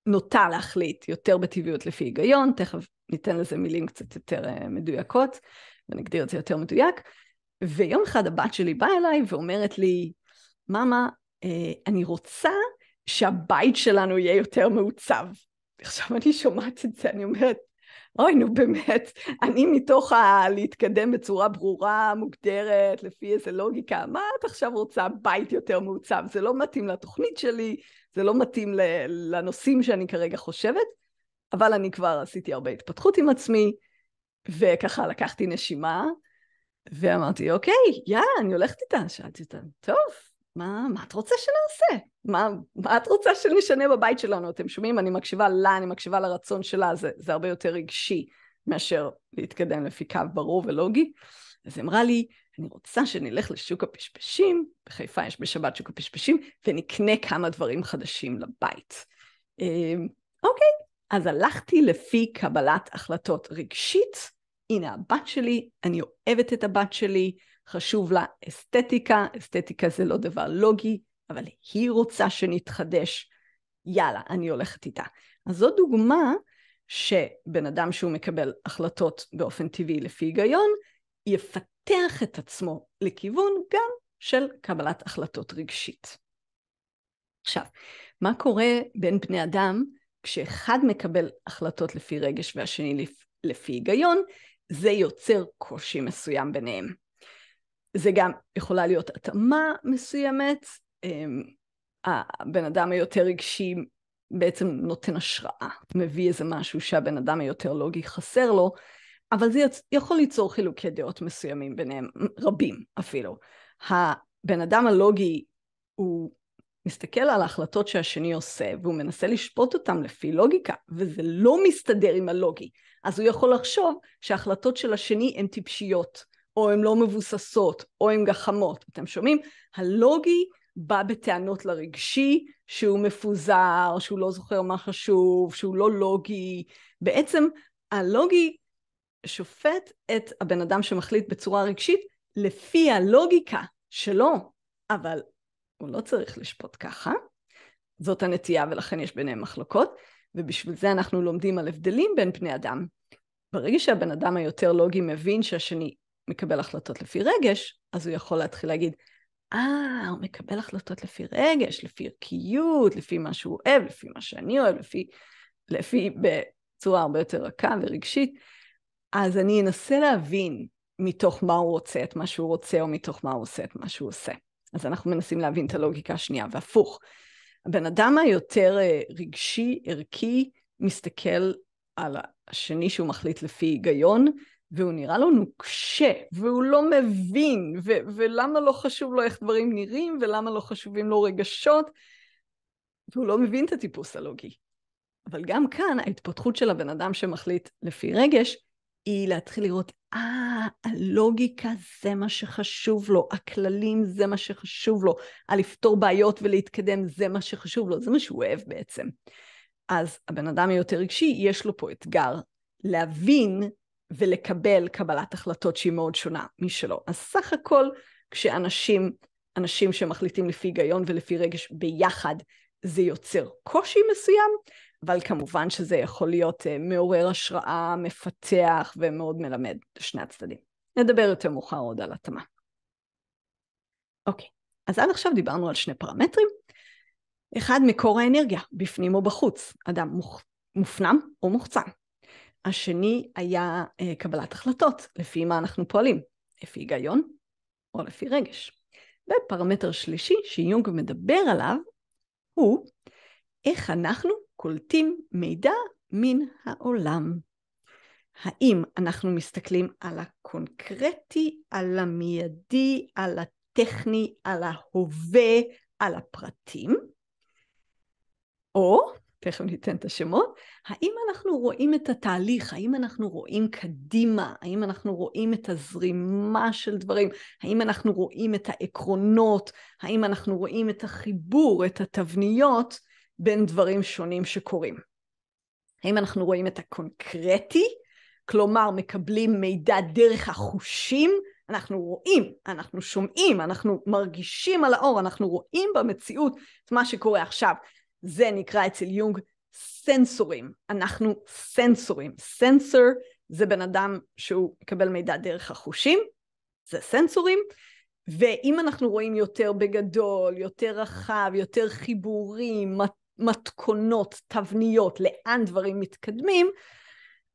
נוטה להחליט יותר בטבעיות לפי היגיון, תכף ניתן לזה מילים קצת יותר מדויקות, ונגדיר את זה יותר מדויק, ויום אחד הבת שלי באה אליי ואומרת לי, ממה, אני רוצה שהבית שלנו יהיה יותר מעוצב. עכשיו אני שומעת את זה, אני אומרת, אוי נו באמת, אני מתוך להתקדם בצורה ברורה, מוגדרת, לפי איזה לוגיקה, מה את עכשיו רוצה בית יותר מעוצב? זה לא מתאים לתוכנית שלי, זה לא מתאים לנושאים שאני כרגע חושבת, אבל אני כבר עשיתי הרבה התפתחות עם עצמי, וככה לקחתי נשימה, ואמרתי, אוקיי, יאללה, אני הולכת איתה, שאלתי אותה, טוב, מה את רוצה שנעשה? מה את רוצה שנשנה בבית שלנו? אתם שומעים? אני מקשיבה לה, אני מקשיבה לרצון שלה, זה הרבה יותר רגשי מאשר להתקדם לפי קו ברור ולוגי. אז אמרה לי, אני רוצה שנלך לשוק הפשפשים, בחיפה יש בשבת שוק הפשפשים, ונקנה כמה דברים חדשים לבית. אוקיי, אז הלכתי לפי קבלת החלטות רגשית, הנה הבת שלי, אני אוהבת את הבת שלי, חשוב לה אסתטיקה, אסתטיקה זה לא דבר לוגי, אבל היא רוצה שנתחדש, יאללה, אני הולכת איתה. אז זו דוגמה שבן אדם שהוא מקבל החלטות באופן טבעי לפי היגיון, יפתח את עצמו לכיוון גם של קבלת החלטות רגשית. עכשיו, מה קורה בין בני אדם כשאחד מקבל החלטות לפי רגש והשני לפי היגיון? זה יוצר קושי מסוים ביניהם. זה גם יכולה להיות התאמה מסוימת, הבן אדם היותר רגשי בעצם נותן השראה, מביא איזה משהו שהבן אדם היותר לוגי חסר לו, אבל זה יכול ליצור חילוקי דעות מסוימים ביניהם, רבים אפילו. הבן אדם הלוגי הוא מסתכל על ההחלטות שהשני עושה, והוא מנסה לשפוט אותם לפי לוגיקה, וזה לא מסתדר עם הלוגי, אז הוא יכול לחשוב שההחלטות של השני הן טיפשיות, או הן לא מבוססות, או הן גחמות. אתם שומעים? הלוגי בא בטענות לרגשי, שהוא מפוזר, שהוא לא זוכר מה חשוב, שהוא לא לוגי. בעצם הלוגי שופט את הבן אדם שמחליט בצורה רגשית, לפי הלוגיקה שלו, אבל הוא לא צריך לשפוט ככה. זאת הנטייה ולכן יש ביניהם מחלוקות, ובשביל זה אנחנו לומדים על הבדלים בין בני אדם. ברגע שהבן אדם היותר לוגי מבין שהשני מקבל החלטות לפי רגש, אז הוא יכול להתחיל להגיד, הוא מקבל החלטות לפי רגש, לפי ערכיות, לפי מה שהוא אוהב, לפי מה שאני אוהב, לפי בצורה הרבה יותר רכה ורגשית, אז אני אנסה להבין מתוך מה הוא רוצה את מה שהוא רוצה, או מתוך מה הוא עושה את מה שהוא עושה. אז אנחנו מנסים להבין את הלוגיקה השנייה, והפוך. הבן אדם היותר רגשי, ערכי, מסתכל על השני שהוא מחליט לפי היגיון, והוא נראה לו נוקשה, והוא לא מבין, ולמה לא חשוב לו איך דברים נראים, ולמה לא חשובים לו רגשות, והוא לא מבין את הטיפוס הלוגי. אבל גם כאן, ההתפתחות של הבן אדם שמחליט לפי רגש, היא להתחיל לראות, הלוגיקה זה מה שחשוב לו, הכללים זה מה שחשוב לו, לפתור בעיות ולהתקדם זה מה שחשוב לו, זה מה שהוא אוהב בעצם. אז הבן אדם היותר רגשי, יש לו פה אתגר להבין, ולקבל קבלת החלטות שהיא מאוד שונה משלו. אז סך הכל, כשאנשים שמחליטים לפי היגיון ולפי רגש ביחד, זה יוצר קושי מסוים, אבל כמובן שזה יכול להיות מעורר השראה, מפתח ומאוד מלמד שני הצדדים. נדבר יותר מאוחר עוד על התאמה. אוקיי, אז עד עכשיו דיברנו על שני פרמטרים. אחד, מקור האנרגיה, בפנים או בחוץ, אדם מופנם או מוחצן. השני היה קבלת החלטות, לפי מה אנחנו פועלים, לפי היגיון או לפי רגש. ופרמטר שלישי שיונג מדבר עליו, הוא איך אנחנו קולטים מידע מן העולם. האם אנחנו מסתכלים על הקונקרטי, על המיידי, על הטכני, על ההווה, על הפרטים, או, תכף ניתן את השמות, האם אנחנו רואים את התהליך, האם אנחנו רואים קדימה, האם אנחנו רואים את הזרימה של דברים, האם אנחנו רואים את העקרונות, האם אנחנו רואים את החיבור, את התבניות בין דברים שונים שקורים. האם אנחנו רואים את הקונקרטי, כלומר מקבלים מידע דרך החושים, אנחנו רואים, אנחנו שומעים, אנחנו מרגישים על האור, אנחנו רואים במציאות את מה שקורה עכשיו. זה נקרא אצל יונג סנסורים, אנחנו סנסורים. סנסור זה בן אדם שהוא מקבל מידע דרך החושים, זה סנסורים, ואם אנחנו רואים יותר בגדול, יותר רחב, יותר חיבורים, מתכונות, תבניות, לאן דברים מתקדמים,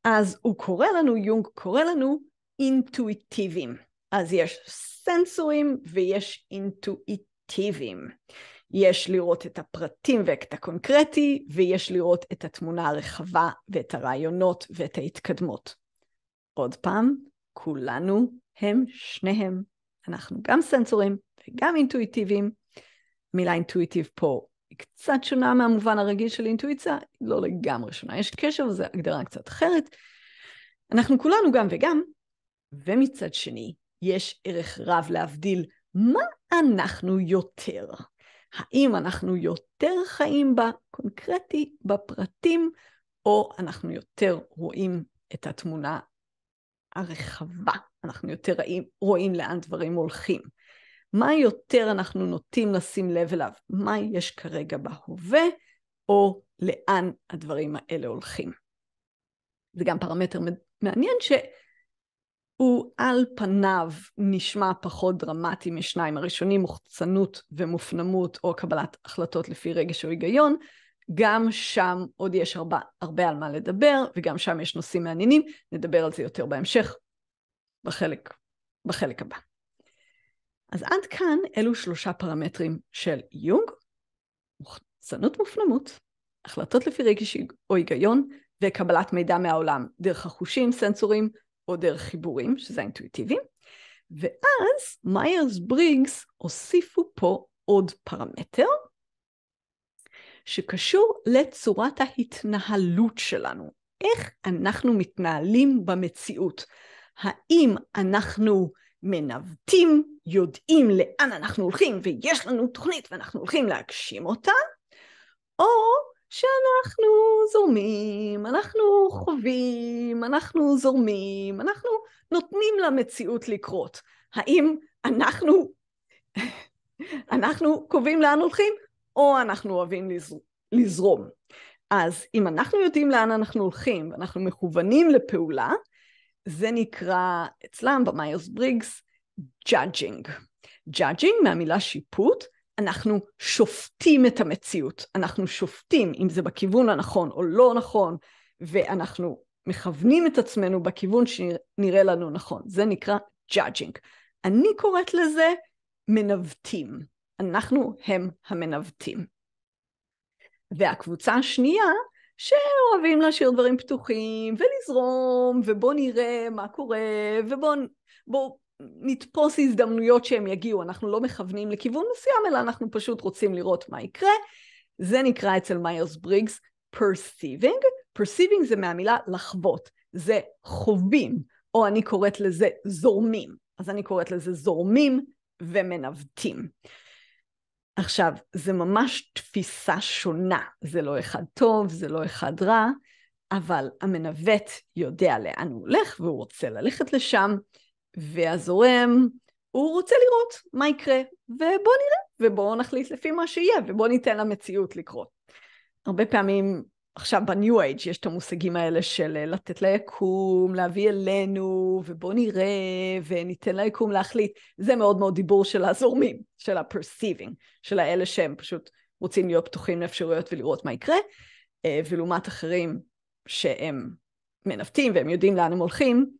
אז הוא קורא לנו, יונג קורא לנו אינטואיטיבים. אז יש סנסורים ויש אינטואיטיבים. יש לראות את הפרטים ואת הקונקרטי, ויש לראות את התמונה הרחבה ואת הרעיונות ואת ההתקדמות. עוד פעם, כולנו הם שניהם. אנחנו גם סנסורים וגם אינטואיטיבים. מילה אינטואיטיב פה היא קצת שונה מהמובן הרגיל של אינטואיציה, לא לגמרי שונה. יש קשר, זו הגדרה קצת אחרת. אנחנו כולנו גם וגם, ומצד שני, יש ערך רב להבדיל מה אנחנו יותר. האם אנחנו יותר חיים בקונקרטי, בפרטים, או אנחנו יותר רואים את התמונה הרחבה. אנחנו יותר רואים לאן דברים הולכים. מה יותר אנחנו נוטים לשים לב אליו? מה יש כרגע בהווה, או לאן הדברים האלה הולכים? זה גם פרמטר מעניין שהוא על פניו נשמע פחות דרמטי משניים הראשונים, מוחצנות ומופנמות או קבלת החלטות לפי רגש או היגיון. גם שם עוד יש הרבה על מה לדבר, וגם שם יש נושאים מעניינים, נדבר על זה יותר בהמשך, בחלק הבא. אז עד כאן אלו שלושה פרמטרים של יונג, מוחצנות מופנמות, החלטות לפי רגש או היגיון, וקבלת מידע מהעולם דרך החושים, סנסורים, או דרך חיבורים, שזה האינטואיטיבים. ואז מיירס-בריגס הוסיפו פה עוד פרמטר, שקשור לצורת ההתנהלות שלנו. איך אנחנו מתנהלים במציאות? האם אנחנו מנווטים, יודעים לאן אנחנו הולכים, ויש לנו תוכנית ואנחנו הולכים להגשים אותה, או שאנחנו זורמים, אנחנו חווים, אנחנו זורמים, אנחנו נותנים למציאות לקרות. האם אנחנו קובעים לאן הולכים, או אנחנו אוהבים לזרום. אז אם אנחנו יודעים לאן אנחנו הולכים, ואנחנו מכוונים לפעולה, זה נקרא אצלם במיירס-בריגס judging. judging מהמילה שיפוט, אנחנו שופטים את המציאות, אנחנו שופטים אם זה בכיוון הנכון או לא נכון, ואנחנו מכוונים את עצמנו בכיוון שנראה לנו נכון. זה נקרא judging. אני קוראת לזה מנווטים. אנחנו הם המנווטים. והקבוצה השנייה, שאוהבים להשאיר דברים פתוחים ולזרום, ובוא נראה מה קורה, ובוא נתפוס הזדמנויות שהם יגיעו. אנחנו לא מכוונים לכיוון מסוים, אלא אנחנו פשוט רוצים לראות מה יקרה. זה נקרא אצל מיירס-בריגס perceiving. perceiving זה מהמילה לחוות, זה חווים, או אני קוראת לזה זורמים. אז אני קוראת לזה זורמים ומנווטים. עכשיו, זה ממש תפיסה שונה. זה לא אחד טוב, זה לא אחד רע, אבל המנווט יודע לאן הוא הולך, והוא רוצה ללכת לשם, והזורם, הוא רוצה לראות מה יקרה, ובוא נראה, ובוא נחליט לפי מה שיהיה, ובוא ניתן למציאות לקרות. הרבה פעמים, עכשיו בניו אייג' יש את המושגים האלה של לתת ליקום, להביא אלינו, ובוא נראה, וניתן ליקום להחליט. זה מאוד מאוד דיבור של הזורמים, של ה-perceiving, של האלה שהם פשוט רוצים להיות פתוחים לאפשרויות ולראות מה יקרה, ולעומת אחרים שהם מנווטים והם יודעים לאן הם הולכים,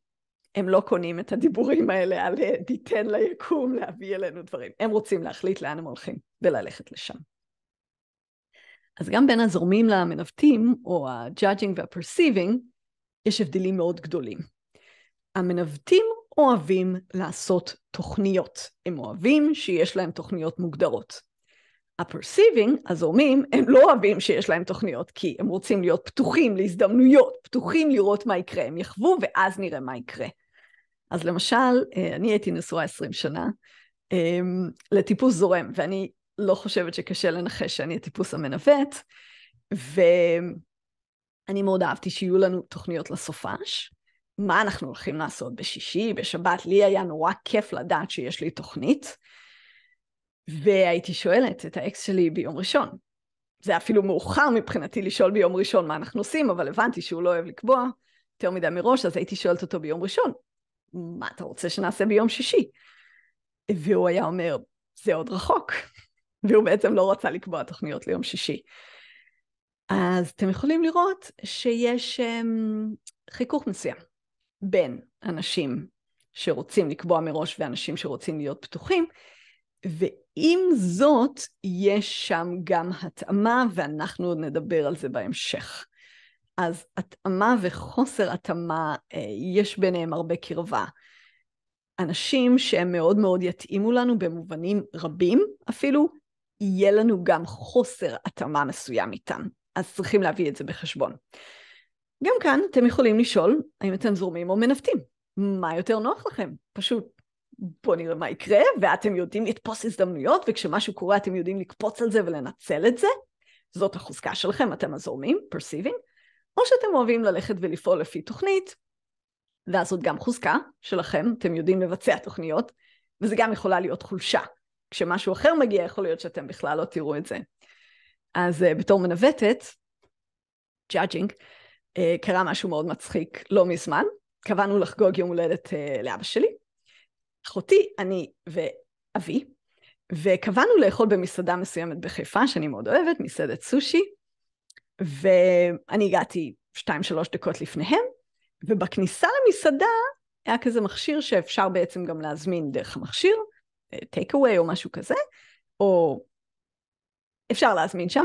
הם לא קונים את הדיבורים האלה על ניתן ליקום להביא אלינו דברים. הם רוצים להחליט לאן הם הולכים וללכת לשם. אז גם בין הזורמים למנווטים, או ה-judging וה-perceiving, יש הבדלים מאוד גדולים. המנווטים אוהבים לעשות תוכניות. הם אוהבים שיש להם תוכניות מוגדרות. הפרסיבינג, הזורמים, הם לא אוהבים שיש להם תוכניות, כי הם רוצים להיות פתוחים להזדמנויות, פתוחים לראות מה יקרה. הם יחוו ואז נראה מה יקרה. אז למשל, אני הייתי נשואה 20 שנה לטיפוס זורם, ואני לא חושבת שקשה לנחש שאני הטיפוס המנווט, ואני מאוד אהבתי שיהיו לנו תוכניות לסופש, מה אנחנו הולכים לעשות בשישי, בשבת, לי היה נורא כיף לדעת שיש לי תוכנית, והייתי שואלת את האקס שלי ביום ראשון, זה אפילו מאוחר מבחינתי לשאול ביום ראשון מה אנחנו עושים, אבל הבנתי שהוא לא אוהב לקבוע יותר מדי מראש, אז הייתי שואלת אותו ביום ראשון, מה אתה רוצה שנעשה ביום שישי? והוא היה אומר, זה עוד רחוק, והוא בעצם לא רצה לקבוע תוכניות ליום שישי. אז אתם יכולים לראות שיש חיכוך מסוים בין אנשים שרוצים לקבוע מראש ואנשים שרוצים להיות פתוחים, ועם זאת יש שם גם התאמה, ואנחנו עוד נדבר על זה בהמשך. אז התאמה וחוסר התאמה, יש ביניהם הרבה קרבה. אנשים שהם מאוד מאוד יתאימו לנו במובנים רבים אפילו, יהיה לנו גם חוסר התאמה מסוים איתם. אז צריכים להביא את זה בחשבון. גם כאן אתם יכולים לשאול, האם אתם זורמים או מנווטים? מה יותר נוח לכם? פשוט בוא נראה מה יקרה, ואתם יודעים לתפוס הזדמנויות, וכשמשהו קורה אתם יודעים לקפוץ על זה ולנצל את זה. זאת החוזקה שלכם, אתם הזורמים, perceiving, או שאתם אוהבים ללכת ולפעול לפי תוכנית, ואז זאת גם חוזקה שלכם, אתם יודעים לבצע תוכניות, וזה גם יכולה להיות חולשה. כשמשהו אחר מגיע, יכול להיות שאתם בכלל לא תראו את זה. אז בתור מנווטת, judging, קרה משהו מאוד מצחיק לא מזמן, קבענו לחגוג יום הולדת לאבא שלי, אחותי, אני ואבי, וקבענו לאכול במסעדה מסוימת בחיפה, שאני מאוד אוהבת, מסעדת סושי, ואני הגעתי 2-3 דקות לפניהם, ובכניסה למסעדה היה כזה מכשיר שאפשר בעצם גם להזמין דרך המכשיר, take away או משהו כזה, או אפשר להזמין שם.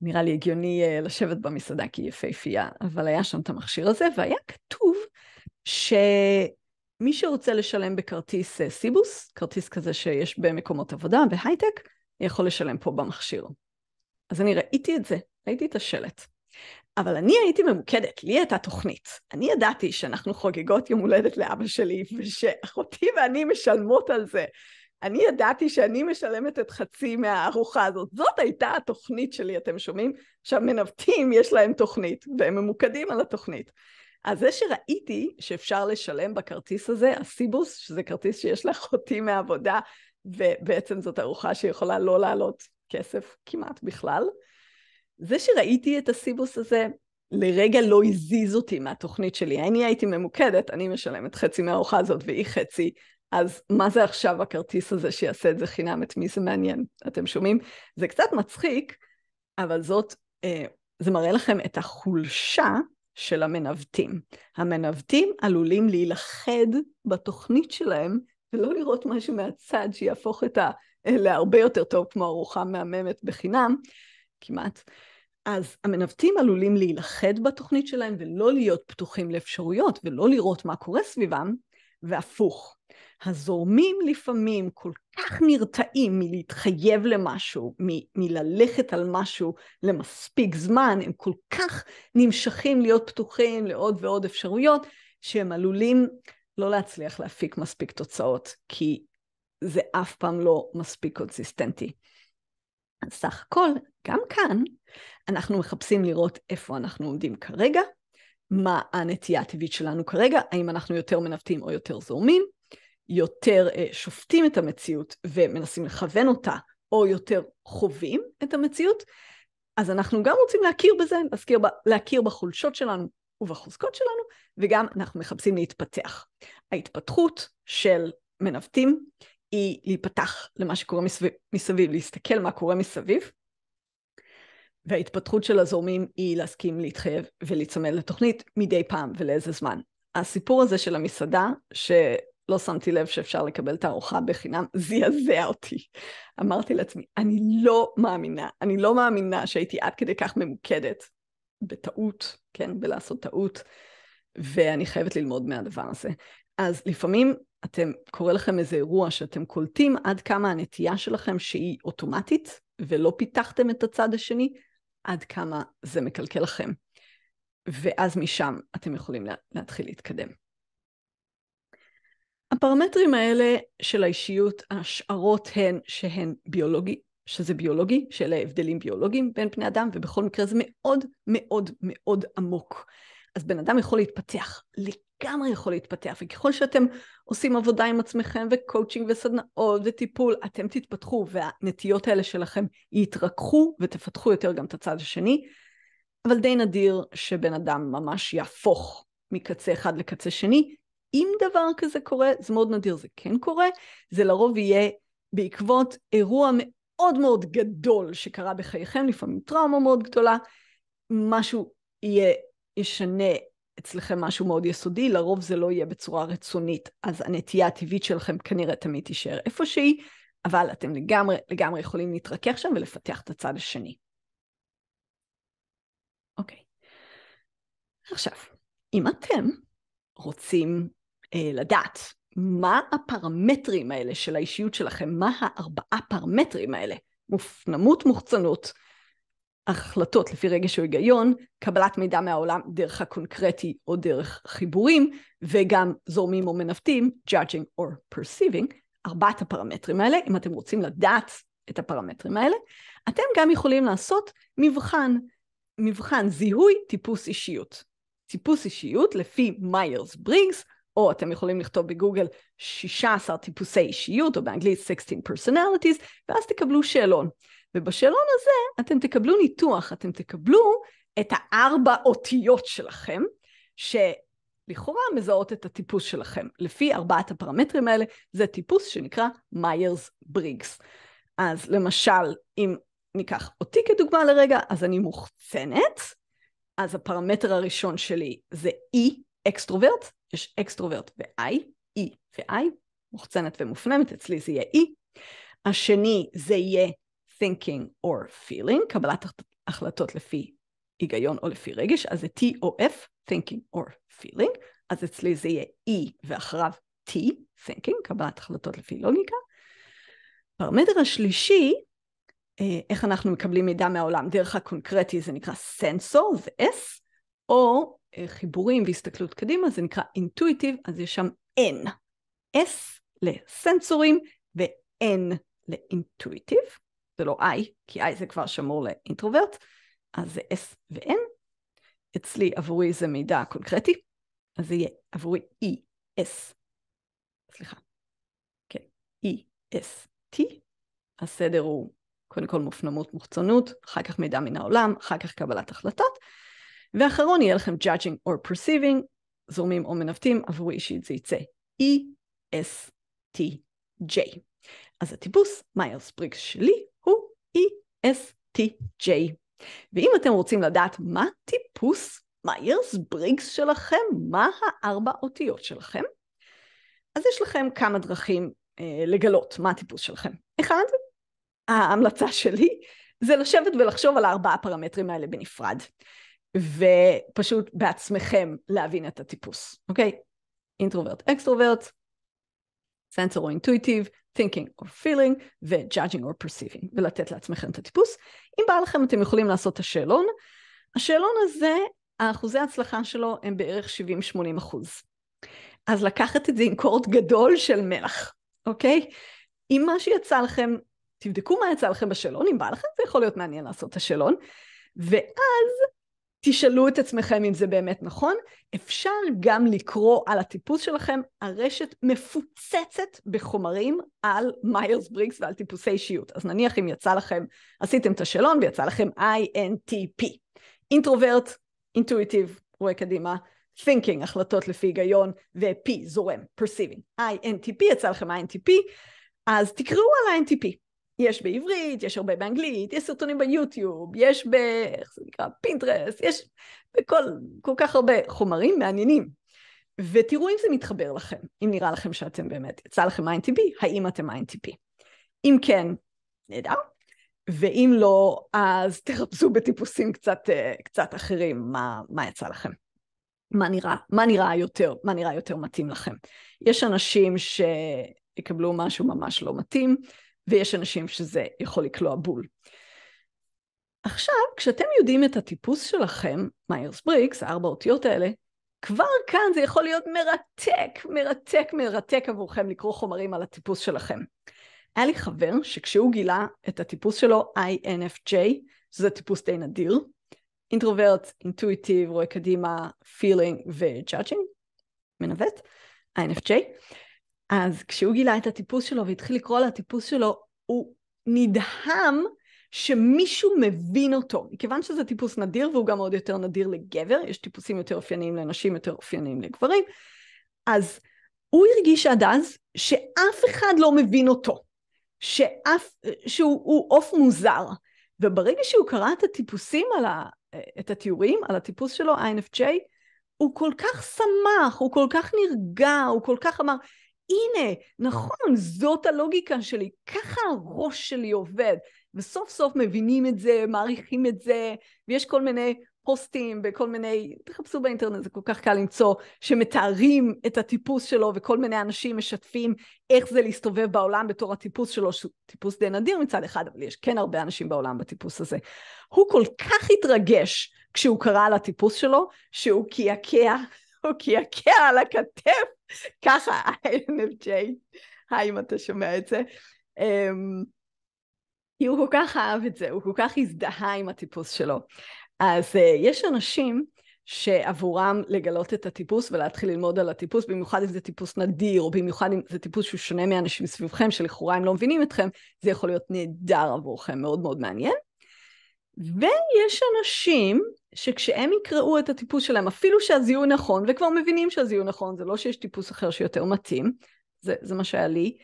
נראה לי הגיוני לשבת במסעדה כי יפהפייה, אבל היה שם את המכשיר הזה, והיה כתוב שמי שרוצה לשלם בכרטיס סיבוס, כרטיס כזה שיש במקומות עבודה, בהייטק, יכול לשלם פה במכשיר. אז אני ראיתי את זה, ראיתי את השלט. אבל אני הייתי ממוקדת, לי הייתה תוכנית. אני ידעתי שאנחנו חוגגות יום הולדת לאבא שלי, ושאחותי ואני משלמות על זה. אני ידעתי שאני משלמת את חצי מהארוחה הזאת. זאת הייתה התוכנית שלי, אתם שומעים? עכשיו מנווטים, יש להם תוכנית, והם ממוקדים על התוכנית. אז זה שראיתי שאפשר לשלם בכרטיס הזה, הסיבוס, שזה כרטיס שיש לאחותי מהעבודה, ובעצם זאת ארוחה שיכולה לא לעלות כסף כמעט בכלל, זה שראיתי את הסיבוס הזה, לרגע לא הזיז אותי מהתוכנית שלי. אני הייתי ממוקדת, אני משלמת חצי מהארוחה הזאת והיא חצי, אז מה זה עכשיו הכרטיס הזה שיעשה את זה חינם? את מי זה מעניין? אתם שומעים? זה קצת מצחיק, אבל זה מראה לכם את החולשה של המנווטים. המנווטים עלולים להילחד בתוכנית שלהם, ולא לראות משהו מהצד שיהפוך את להרבה יותר טוב כמו ארוחה מהממת בחינם, כמעט. אז המנווטים עלולים להילחד בתוכנית שלהם ולא להיות פתוחים לאפשרויות ולא לראות מה קורה סביבם, והפוך. הזורמים לפעמים כל כך נרתעים מלהתחייב למשהו, מללכת על משהו למספיק זמן, הם כל כך נמשכים להיות פתוחים לעוד ועוד אפשרויות, שהם עלולים לא להצליח להפיק מספיק תוצאות, כי זה אף פעם לא מספיק קונסיסטנטי. אז סך הכל, גם כאן, אנחנו מחפשים לראות איפה אנחנו עומדים כרגע, מה הנטייה הטבעית שלנו כרגע, האם אנחנו יותר מנווטים או יותר זורמים, יותר שופטים את המציאות ומנסים לכוון אותה, או יותר חווים את המציאות, אז אנחנו גם רוצים להכיר בזה, להכיר בחולשות שלנו ובחוזקות שלנו, וגם אנחנו מחפשים להתפתח. ההתפתחות של מנווטים, היא להיפתח למה שקורה מסביב, להסתכל מה קורה מסביב, וההתפתחות של הזורמים היא להסכים להתחייב ולהצמד לתוכנית מדי פעם ולאיזה זמן. הסיפור הזה של המסעדה, שלא שמתי לב שאפשר לקבל את הארוחה בחינם, זעזע אותי. אמרתי לעצמי, אני לא מאמינה שהייתי עד כדי כך ממוקדת בטעות, כן, בלעשות טעות, ואני חייבת ללמוד מהדבר הזה. אז לפעמים אתם, קורא לכם איזה אירוע שאתם קולטים עד כמה הנטייה שלכם שהיא אוטומטית, ולא פיתחתם את הצד השני, עד כמה זה מקלקל לכם. ואז משם אתם יכולים להתחיל להתקדם. הפרמטרים האלה של האישיות, ההשערות הן שהן ביולוגי, שזה ביולוגי, שאלה הבדלים ביולוגיים בין בני אדם, ובכל מקרה זה מאוד מאוד מאוד עמוק. אז בן אדם יכול להתפתח, לגמרי יכול להתפתח, וככל שאתם עושים עבודה עם עצמכם, וקואוצ'ינג וסדנאות וטיפול, אתם תתפתחו, והנטיות האלה שלכם יתרככו, ותפתחו יותר גם את הצד השני, אבל די נדיר שבן אדם ממש יהפוך מקצה אחד לקצה שני, אם דבר כזה קורה, זה מאוד נדיר, זה כן קורה, זה לרוב יהיה בעקבות אירוע מאוד מאוד גדול שקרה בחייכם, לפעמים טראומה מאוד גדולה, משהו יהיה, ישנה אצלכם משהו מאוד יסודי, לרוב זה לא יהיה בצורה רצונית, אז הנטייה הטבעית שלכם כנראה תמיד תישאר איפה שהיא, אבל אתם לגמרי יכולים להתרכך שם ולפתח את הצד השני. אוקיי. עכשיו, אם אתם רוצים לדעת מה הפרמטרים האלה של האישיות שלכם, מה הארבעה פרמטרים האלה, מופנמות, מוחצנות, החלטות לפי רגש או היגיון, קבלת מידע מהעולם דרך הקונקרטי או דרך חיבורים, וגם זורמים או מנווטים, judging or perceiving, ארבעת הפרמטרים האלה, אם אתם רוצים לדעת את הפרמטרים האלה, אתם גם יכולים לעשות מבחן זיהוי טיפוס אישיות. טיפוס אישיות לפי Myers-Briggs, או אתם יכולים לכתוב בגוגל 16 טיפוסי אישיות, או באנגלית 16 personalities, ואז תקבלו שאלון. ובשאלון הזה אתם תקבלו ניתוח, אתם תקבלו את 4 אותיות שלכם, שלכאורה מזהות את הטיפוס שלכם. לפי 4 הפרמטרים האלה, זה טיפוס שנקרא Myers-Briggs. אז למשל, אם ניקח אותי כדוגמה לרגע, אז אני מוחצנת, אז הפרמטר הראשון שלי זה E, אקסטרוברט, יש אקסטרוברט ו-I, E ו-I, מוחצנת ומופנמת, אצלי זה יהיה E. השני זה יהיה thinking or feeling, קבלת החלטות לפי היגיון או לפי רגש, אז זה T או F, thinking or feeling, אז אצלי זה יהיה E ואחריו T, thinking, קבלת החלטות לפי לוגיקה. פרמטר השלישי, איך אנחנו מקבלים מידע מהעולם, דרך הקונקרטי זה נקרא סנסור, זה S, או חיבורים והסתכלות קדימה, זה נקרא אינטואיטיב, אז יש שם N, S לסנסורים ו-N לאינטואיטיב, זה לא I, כי I זה כבר שמור לאינטרוברט, אז זה S ו-N, אצלי עבורי זה מידע קונקרטי, אז זה יהיה עבורי E-S, סליחה, כן, E-S-T, הסדר הוא קודם כל מופנמות מוחצנות, אחר כך מידע מן העולם, אחר כך קבלת החלטות, ואחרון יהיה לכם judging or perceiving, זורמים או מנווטים, עבורי אישית זה יצא E-S-T-J. אז הטיפוס, Myers-Briggs שלי, הוא ESTJ. ואם אתם רוצים לדעת מה טיפוס Myers-Briggs שלכם, מה 4 אותיות שלכם, אז יש לכם כמה דרכים לגלות מה הטיפוס שלכם. אחד, ההמלצה שלי זה לשבת ולחשוב על 4 הפרמטרים האלה בנפרד, ופשוט בעצמכם להבין את הטיפוס, אוקיי? אינטרוברט, אקסטרוברט, סנסור או אינטואיטיב, thinking or feeling, ו-judging or perceiving, ולתת לעצמכם את הטיפוס. אם בא לכם, אתם יכולים לעשות את השאלון. השאלון הזה, האחוזי ההצלחה שלו הם בערך 70-80%. אז לקחת את זה עם קורט גדול של מלח, אוקיי? אם מה שיצא לכם, תבדקו מה יצא לכם בשאלון, אם בא לכם, זה יכול להיות מעניין לעשות את השאלון, ואז תשאלו את עצמכם אם זה באמת נכון. אפשר גם לקרוא על הטיפוס שלכם, הרשת מפוצצת בחומרים על Myers-Briggs ועל טיפוסי אישיות. אז נניח אם יצא לכם, עשיתם את השאלון ויצא לכם INTP, אינטרוברט, אינטואיטיב, רואה קדימה, thinking, החלטות לפי היגיון, ו-P, זורם, perceiving, INTP, יצא לכם INTP, אז תקראו על INTP. יש בעברית, יש הרבה באנגלית, יש סרטונים ביוטיוב, יש איך זה נקרא, פינטרסט, יש כל כך הרבה חומרים מעניינים. ותראו אם זה מתחבר לכם, אם נראה לכם שאתם באמת, יצא לכם INTP, האם אתם INTP. אם כן, נדע. ואם לא, אז תחפשו בטיפוסים קצת אחרים, מה יצא לכם. מה נראה יותר מתאים לכם. יש אנשים שיקבלו משהו ממש לא מתאים, ויש אנשים שזה יכול לקלוע בול. עכשיו, כשאתם יודעים את הטיפוס שלכם, מיירס-בריגס, 4 אותיות האלה, כבר כאן זה יכול להיות מרתק עבורכם לקרוא חומרים על הטיפוס שלכם. היה לי חבר שכשהוא גילה את הטיפוס שלו, INFJ, שזה טיפוס די נדיר, אינטרוברט, אינטואיטיב, רואה קדימה, פילינג וג'אג'ינג, מנווט, INFJ, אז כשהוא גילה את הטיפוס שלו והתחיל לקרוא על הטיפוס שלו, הוא נדהם שמישהו מבין אותו, מכיוון שזה טיפוס נדיר, והוא גם עוד יותר נדיר לגבר, יש טיפוסים יותר אופיינים לנשים, יותר אופיינים לגברים, אז הוא הרגיש עד אז שאף אחד לא מבין אותו, שהוא עוף מוזר, וברגע שהוא קרא את הטיפוסים, את התיאורים על הטיפוס שלו, INFJ, הוא כל כך שמח, הוא כל כך נרגע, הוא כל כך אמר, הנה, נכון, זאת הלוגיקה שלי, ככה הראש שלי עובד, וסוף סוף מבינים את זה, מעריכים את זה, ויש כל מיני פוסטים וכל מיני, תחפשו באינטרנט, זה כל כך קל למצוא, שמתארים את הטיפוס שלו, וכל מיני אנשים משתפים איך זה להסתובב בעולם בתור הטיפוס שלו, טיפוס די נדיר מצד אחד, אבל יש כן הרבה אנשים בעולם בטיפוס הזה. הוא כל כך התרגש כשהוא קרא על הטיפוס שלו, שהוא קעקע על הכתף, ככה, INFJ, אם אתה שומע את זה, כי הוא כל כך אהב את זה, הוא כל כך הזדהה עם הטיפוס שלו. אז יש אנשים שעבורם לגלות את הטיפוס ולהתחיל ללמוד על הטיפוס, במיוחד אם זה טיפוס נדיר, או במיוחד אם זה טיפוס שהוא שונה מאנשים סביבכם, שלכאורה הם לא מבינים אתכם, זה יכול להיות נהדר עבורכם, מאוד מאוד מעניין. ויש אנשים שכשהם יקראו את הטיפוס שלהם, אפילו שהזיהוי נכון, וכבר מבינים שהזיהוי נכון, זה לא שיש טיפוס אחר שיותר מתאים, זה מה שהיה לי,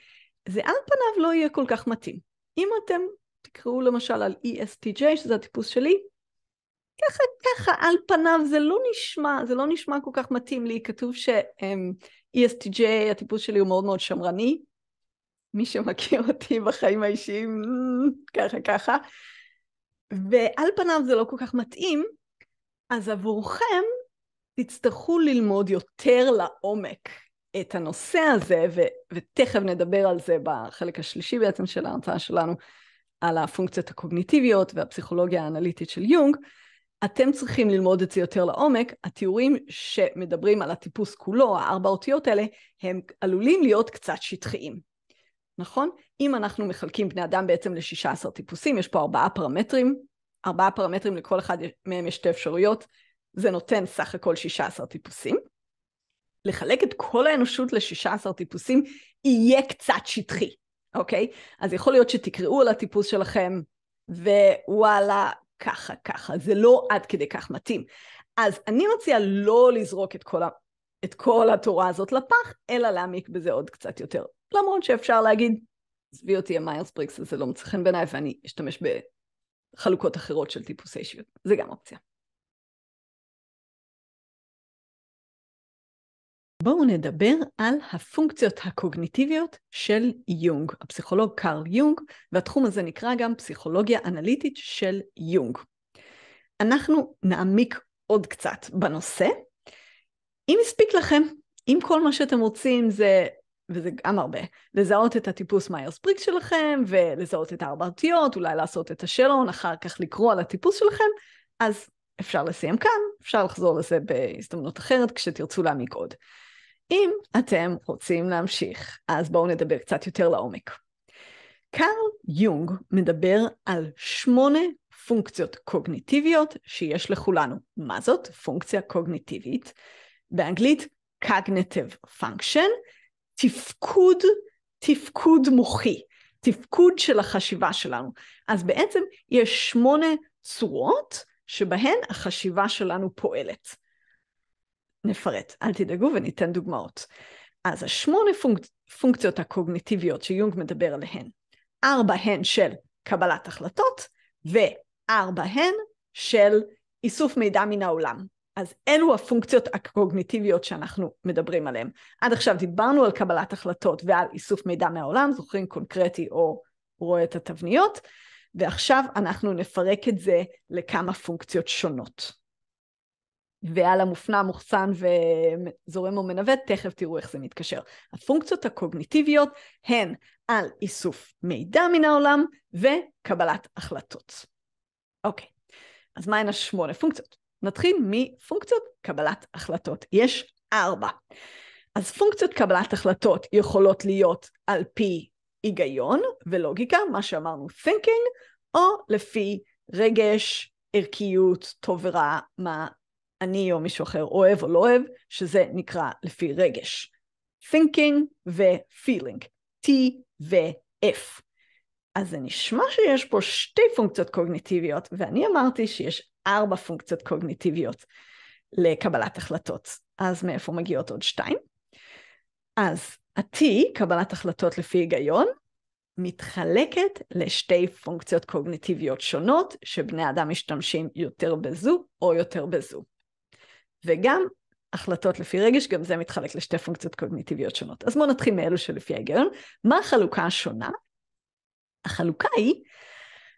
זה על פניו לא יהיה כל כך מתאים. אם אתם תקראו למשל על ESTJ, שזה הטיפוס שלי, ככה, על פניו, זה לא נשמע כל כך מתאים לי, כתוב ש-ESTJ, הטיפוס שלי הוא מאוד מאוד שמרני, מי שמכיר אותי בחיים האישיים, ככה, ועל פניו זה לא כל כך מתאים, אז עבורכם תצטרכו ללמוד יותר לעומק את הנושא הזה, ותכף נדבר על זה בחלק השלישי בעצם של ההרצאה שלנו, על הפונקציות הקוגניטיביות והפסיכולוגיה האנליטית של יונג, אתם צריכים ללמוד את זה יותר לעומק, התיאורים שמדברים על הטיפוס כולו, 4 אותיות האלה, הם עלולים להיות קצת שטחיים, נכון? אם אנחנו מחלקים בני אדם בעצם ל-16 טיפוסים, יש פה 4 פרמטרים, 4 פרמטרים לכל אחד מהם יש 2 אפשרויות, זה נותן סך הכל 16 טיפוסים, לחלק את כל האנושות ל-16 טיפוסים, יהיה קצת שטחי, אוקיי? אז יכול להיות שתקראו על הטיפוס שלכם, ווואלה, ככה, זה לא עד כדי כך מתאים. אז אני מציעה לא לזרוק את כל התורה הזאת לפח, אלא להעמיק בזה עוד קצת יותר. למרות שאפשר להגיד, עזבי אותי המיירס-בריגס, זה לא מצא חן בעיניי, ואני אשתמש בחלוקות אחרות של טיפוסי אישיות. זה גם אופציה. בואו נדבר על הפונקציות הקוגניטיביות של יונג, הפסיכולוג קרל יונג, והתחום הזה נקרא גם פסיכולוגיה אנליטית של יונג. אנחנו נעמיק עוד קצת בנושא. אם הספיק לכם, אם כל מה שאתם רוצים זה, וזה גם הרבה, לזהות את הטיפוס מיירס-בריגס שלכם, ולזהות את 4 אותיות, אולי לעשות את השאלון, אחר כך לקרוא על הטיפוס שלכם, אז אפשר לסיים כאן, אפשר לחזור לזה בהזדמנות אחרת כשתרצו להעמיק עוד. אם אתם רוצים להמשיך, אז בואו נדבר קצת יותר לעומק. קרל יונג מדבר על 8 פונקציות קוגניטיביות שיש לכולנו. מה זאת? פונקציה קוגניטיבית. באנגלית, Cognitive Function, תפקוד מוחי, תפקוד של החשיבה שלנו. אז בעצם יש 8 צורות שבהן החשיבה שלנו פועלת. נפרט, אל תדאגו וניתן דוגמאות. אז 8 פונקציות הקוגניטיביות שיונג מדבר עליהן, 4 הן של קבלת החלטות, ו4 הן של איסוף מידע מן העולם. אז אלו הפונקציות הקוגניטיביות שאנחנו מדברים עליהן. עד עכשיו דיברנו על קבלת החלטות ועל איסוף מידע מהעולם, זוכרים קונקרטי או רואה את התבניות, ועכשיו אנחנו נפרק את זה לכמה פונקציות שונות. ועל המופנה, מוכסן וזורם או מנווט, תכף תראו איך זה מתקשר. הפונקציות הקוגניטיביות הן על איסוף מידע מן העולם וקבלת החלטות. אוקיי, אז מהן השמונה פונקציות? נתחיל מפונקציות קבלת החלטות. יש 4. אז פונקציות קבלת החלטות יכולות להיות על פי היגיון ולוגיקה, מה שאמרנו thinking, או לפי רגש, ערכיות, טוב ורע, מה אני או מישהו אחר אוהב או לא אוהב, שזה נקרא לפי רגש. thinking ו-feeling, T ו-F. אז זה נשמע שיש פה 2 פונקציות קוגניטיביות, ואני אמרתי שיש 4 פונקציות קוגניטיביות לקבלת החלטות. אז מאיפה מגיעות עוד 2? אז ה-T, קבלת החלטות לפי היגיון, מתחלקת ל2 פונקציות קוגניטיביות שונות, שבני אדם משתמשים יותר בזו או יותר בזו. וגם החלטות לפי רגש, גם זה מתחלק ל2 פונקציות קוגניטיביות שונות. אז בואו נתחיל מאלו שלפי היגיון. מה החלוקה השונה? החלוקה היא,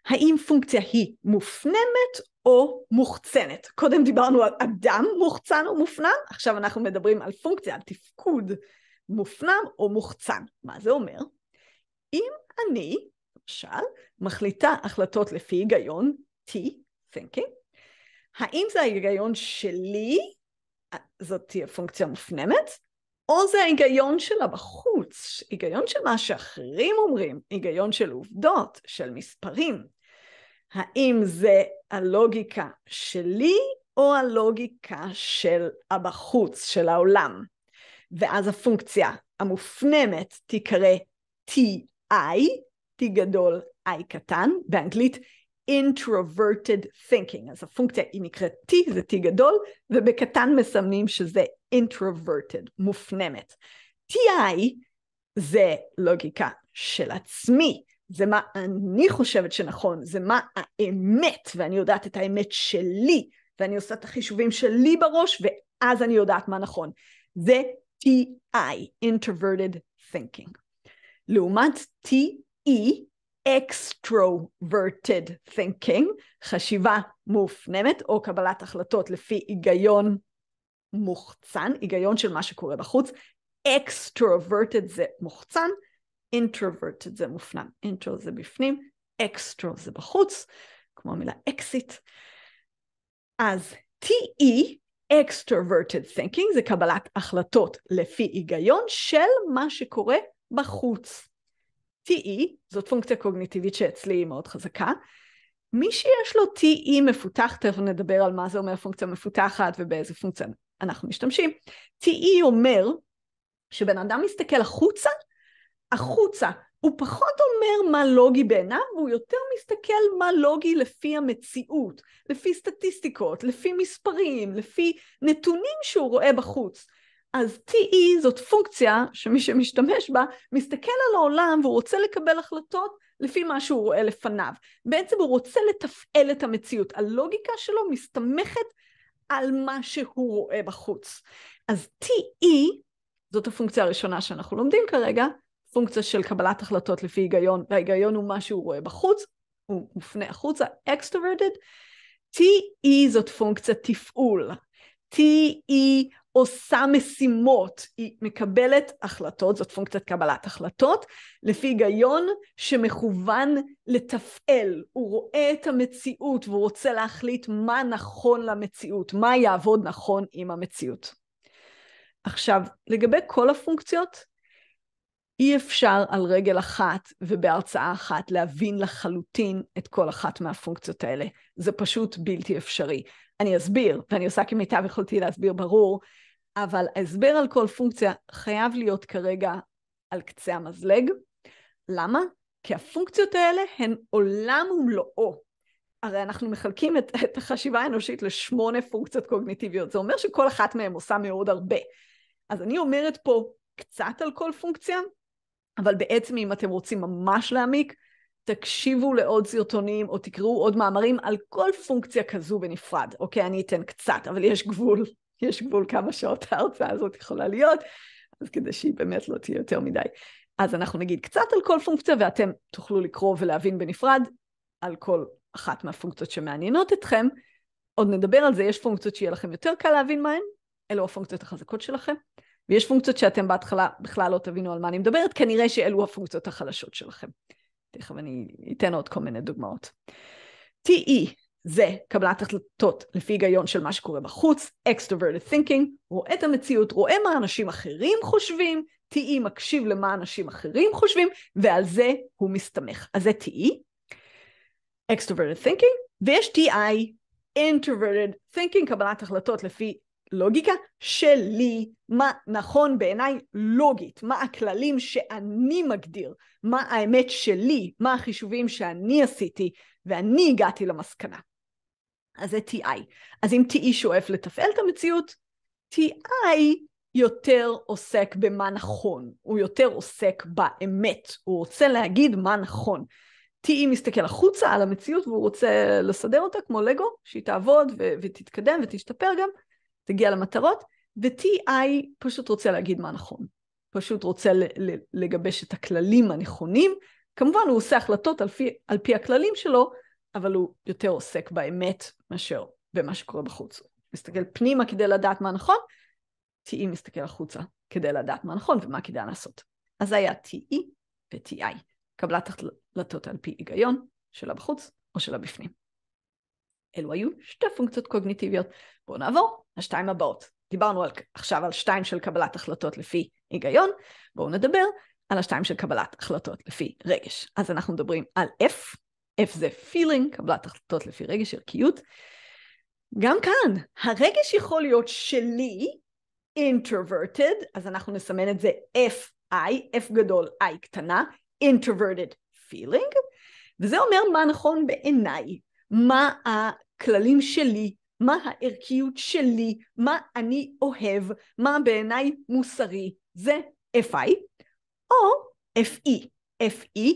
האם פונקציה היא מופנמת או מוחצנת. קודם דיברנו על אדם מוחצן או מופנם, עכשיו אנחנו מדברים על פונקציה, על תפקוד מופנם או מוחצן. מה זה אומר? אם אני, למשל, מחליטה החלטות לפי היגיון, T, thinking, האם זה ההיגיון שלי, זאת תהיה פונקציה מופנמת, או זה ההיגיון שלה בחוץ, היגיון של מה שאחרים אומרים, היגיון של עובדות, של מספרים. האם זה הלוגיקה שלי, או הלוגיקה של הבחוץ, של העולם? ואז הפונקציה המופנמת תיקרא TI, T גדול, I קטן, באנגלית Introverted Thinking. אז הפונקציה היא נקראת T, זה T גדול, ובקטן מסמנים שזה Introverted, מופנמת. TI זה לוגיקה של עצמי, זה מה אני חושבת שנכון, זה מה האמת, ואני יודעת את האמת שלי, ואני עושה את החישובים שלי בראש, ואז אני יודעת מה נכון. זה TI, Introverted Thinking. לעומת TE, Extroverted Thinking, חשיבה מופנמת, או קבלת החלטות לפי היגיון מוחצן, היגיון של מה שקורה בחוץ. Extroverted זה מוחצן, Introverted זה מופנם. Intro זה בפנים, Extro זה בחוץ, כמו המילה Exit. אז TE, Extroverted Thinking, זה קבלת החלטות לפי היגיון של מה שקורה בחוץ. TE, זאת פונקציה קוגניטיבית שאצלי היא מאוד חזקה. מי שיש לו TE מפותח, תכף נדבר על מה זה אומר פונקציה מפותחת ובאיזה פונקציה אנחנו משתמשים. TE אומר שבן אדם מסתכל החוצה, הוא פחות אומר מה לוגי בעיניו, והוא יותר מסתכל מה לוגי לפי המציאות, לפי סטטיסטיקות, לפי מספרים, לפי נתונים שהוא רואה בחוץ. אז TE זאת פונקציה שמי שמשתמש בה מסתכל על העולם והוא רוצה לקבל החלטות לפי מה שהוא רואה לפניו. בעצם הוא רוצה לתפעל את המציאות. הלוגיקה שלו מסתמכת על מה שהוא רואה בחוץ. אז TE, זאת הפונקציה הראשונה שאנחנו לומדים כרגע, פונקציה של קבלת החלטות לפי היגיון, וההיגיון הוא מה שהוא רואה בחוץ, הוא מופנה החוצה, Extroverted. TE זאת פונקציה תפעול. TE עושה משימות, היא מקבלת החלטות, זאת פונקציית קבלת החלטות, לפי היגיון שמכוון לתפעל, הוא רואה את המציאות, והוא רוצה להחליט מה נכון למציאות, מה יעבוד נכון עם המציאות. עכשיו, לגבי כל הפונקציות, אי אפשר על רגל אחת ובהרצאה אחת להבין לחלוטין את כל אחת מהפונקציות האלה. זה פשוט בלתי אפשרי. אני אסביר, ואני עושה כמיטב יכולתי להסביר ברור, אבל הסבר על כל פונקציה חייב להיות כרגע על קצה המזלג. למה? כי הפונקציות האלה הן עולם ומלואו. הרי אנחנו מחלקים את החשיבה האנושית ל8 פונקציות קוגניטיביות. זה אומר שכל אחת מהן עושה מאוד הרבה. אז אני אומרת פה קצת על כל פונקציה, אבל בעצם אם אתם רוצים ממש להעמיק, תקשיבו לעוד סרטונים או תקראו עוד מאמרים על כל פונקציה כזו בנפרד. אוקיי, אני אתן קצת, אבל יש גבול, כמה שעות ההרצאה הזאת יכולה להיות, אז כדי שהיא באמת לא תהיה יותר מדי. אז אנחנו נגיד קצת על כל פונקציה, ואתם תוכלו לקרוא ולהבין בנפרד, על כל אחת מהפונקציות שמעניינות אתכם, עוד נדבר על זה, יש פונקציות שיהיה לכם יותר קל להבין מהן, אלו הפונקציות החזקות שלכם, ויש פונקציות שאתם בהתחלה בכלל לא תבינו על מה אני מדברת, כנראה שאלו הפונקציות החלשות שלכם. תכף אני אתן עוד כל מיני דוגמאות. TE זה קבלת החלטות לפי היגיון של מה שקורה בחוץ, Extroverted Thinking, רואה את המציאות, רואה מה אנשים אחרים חושבים, TE מקשיב למה אנשים אחרים חושבים, ועל זה הוא מסתמך. אז זה TE, Extroverted Thinking, ויש TI, Introverted Thinking, קבלת החלטות לפי לוגיקה שלי, מה נכון בעיניי לוגית, מה הכללים שאני מגדיר, מה האמת שלי, מה החישובים שאני עשיתי, ואני הגעתי למסקנה. אז זה TI. אז אם TI שואף לתפעל את המציאות, TI יותר עוסק במה נכון, הוא יותר עוסק באמת, הוא רוצה להגיד מה נכון. TI מסתכל החוצה על המציאות, והוא רוצה לסדר אותה כמו לגו, שהיא תעבוד ותתקדם ותשתפר גם, תגיע למטרות, ו-TI פשוט רוצה להגיד מה נכון. פשוט רוצה לגבש את הכללים הנכונים. כמובן הוא עושה החלטות על פי הכללים שלו, אבל הוא יותר עוסק באמת מאשר במה שקורה בחוץ. הוא מסתכל פנימה כדי לדעת מה נכון, TI מסתכל החוצה כדי לדעת מה נכון ומה כדאי לעשות. אז היה TE ו-TI, קבלת החלטות על פי היגיון שלה בחוץ או שלה בפנים. אלו היו שתי פונקציות קוגניטיביות. בואו נעבור לשתיים הבאות. דיברנו עכשיו על שתיים של קבלת החלטות לפי היגיון. בואו נדבר על השתיים של קבלת החלטות לפי רגש. אז אנחנו מדברים על F. F זה feeling, קבלת החלטות לפי רגש, ערכיות. גם כאן, הרגש יכול להיות שלי, introverted, אז אנחנו נסמן את זה F-I, F גדול, I קטנה, introverted feeling. וזה אומר מה נכון בעיניי. מה הכללים שלי, מה הערכיות שלי, מה אני אוהב, מה בעיניי מוסרי, זה FI, או FE, FE,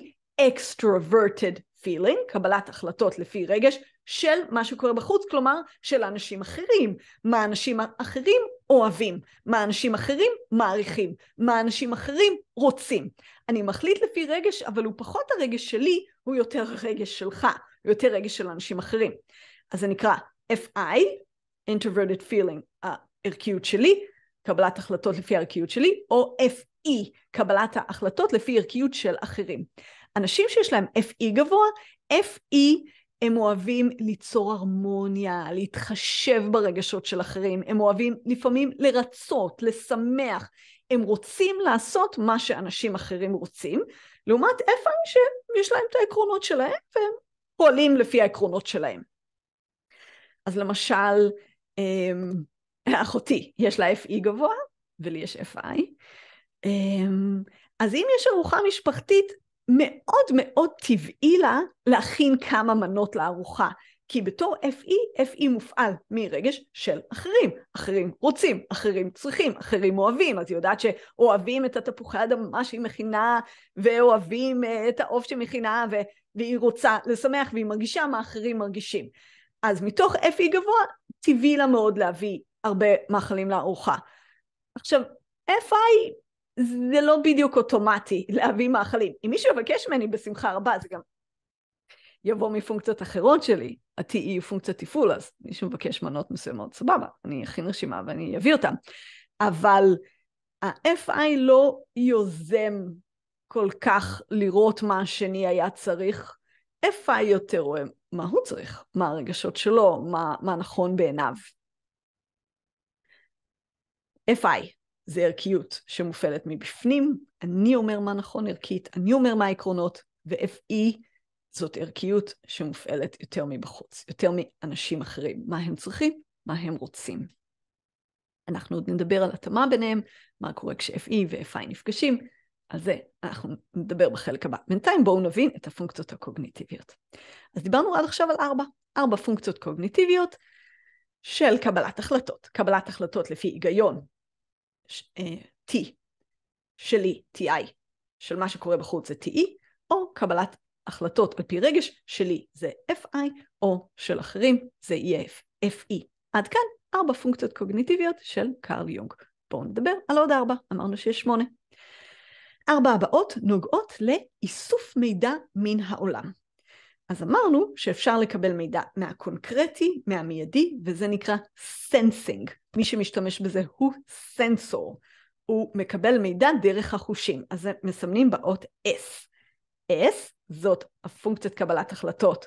Extroverted Feeling, קבלת החלטות לפי רגש של מה שקורה בחוץ, כלומר של אנשים אחרים, מה אנשים אחרים אוהבים, מה אנשים אחרים מעריכים, מה אנשים אחרים רוצים. אני מחליט לפי רגש, אבל הוא פחות הרגש שלי, הוא יותר רגש שלך. יותר רגש של אנשים אחרים. אז זה נקרא FI, Introverted Feeling, הערכיות שלי, קבלת החלטות לפי הערכיות שלי, או FE, קבלת ההחלטות לפי ערכיות של אחרים. אנשים שיש להם FE גבוה, FE הם אוהבים ליצור הרמוניה, להתחשב ברגשות של אחרים, הם אוהבים לפעמים לרצות, לשמח, הם רוצים לעשות מה שאנשים אחרים רוצים, לעומת FI שיש להם את העקרונות שלהם, והם פועלים לפי העקרונות שלהם. אז למשל, אחותי, יש לה FE גבוה, ולי יש FI. אז אם יש ארוחה משפחתית, מאוד מאוד טבעי לה להכין כמה מנות לארוחה. כי בתור FE, FE מופעל מרגש של אחרים. אחרים רוצים, אחרים צריכים, אחרים אוהבים. אז היא יודעת שאוהבים את התפוחי אדמה שהיא מכינה, ואוהבים את העוף שמכינה, והיא רוצה לשמח, והיא מרגישה מה אחרים מרגישים. אז מתוך FE גבוה, טבעי לה מאוד להביא הרבה מאכלים לארוחה. עכשיו, FI זה לא בדיוק אוטומטי להביא מאכלים. אם מישהו יבקש ממני בשמחה רבה, זה גם יבוא מפונקציות אחרות שלי. ה-TE הוא פונקציות תפעול, אז מישהו מבקש מנות מסוימות, סבבה, אני אכין רשימה ואני אביא אותם. אבל ה-FI לא יוזם כל כך לראות מה השני היה צריך. FI יותר רואה מה הוא צריך, מה הרגשות שלו, מה נכון בעיניו. FI זה ערכיות שמופעלת מבפנים, אני אומר מה נכון ערכית, אני אומר מה העקרונות, ו-FE זאת ערכיות שמופעלת יותר מבחוץ, יותר מאנשים אחרים, מה הם צריכים, מה הם רוצים. אנחנו עוד נדבר על התאמה ביניהם, מה קורה כש-FE ו-FI נפגשים, על זה אנחנו נדבר בחלק הבא. בינתיים בואו נבין את הפונקציות הקוגניטיביות. אז דיברנו עד עכשיו על 4 פונקציות קוגניטיביות של קבלת החלטות. קבלת החלטות לפי היגיון, T, שלי, TI, של מה שקורה בחוץ זה TE, או קבלת החלטות על פי רגש, שלי זה FI, או של אחרים זה FE. עד כאן 4 פונקציות קוגניטיביות של קארל יונג. בואו נדבר על עוד 4, אמרנו שיש 8. 4 הבאות נוגעות לאיסוף מידע מן העולם. אז אמרנו שאפשר לקבל מידע מהקונקרטי, מהמיידי, וזה נקרא סנסינג. מי שמשתמש בזה הוא סנסור. הוא מקבל מידע דרך החושים, אז הם מסמנים באות S. S זאת פונקציית קבלת החלטות.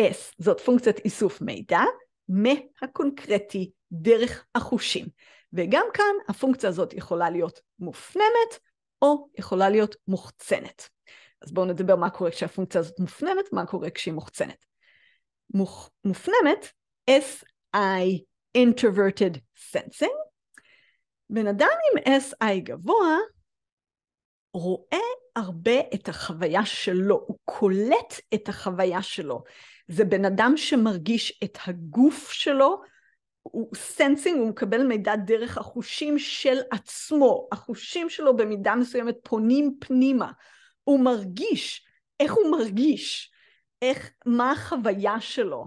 S זאת פונקציית איסוף מידע מהקונקרטי דרך החושים. וגם כאן הפונקציה הזאת יכולה להיות מופנמת או יכולה להיות מוחצנת. אז בואו נדבר מה קורה כשהפונקציה הזאת מופנמת, מה קורה כשהיא מוחצנת. מופנמת, SI, Introverted Sensing. בן אדם עם SI גבוה, רואה הרבה את החוויה שלו, הוא קולט את החוויה שלו. זה בן אדם שמרגיש את הגוף שלו, הוא סנסינג, הוא מקבל מידע דרך החושים של עצמו. החושים שלו במידה מסוימת פונים פנימה. הוא מרגיש, איך הוא מרגיש, מה החוויה שלו,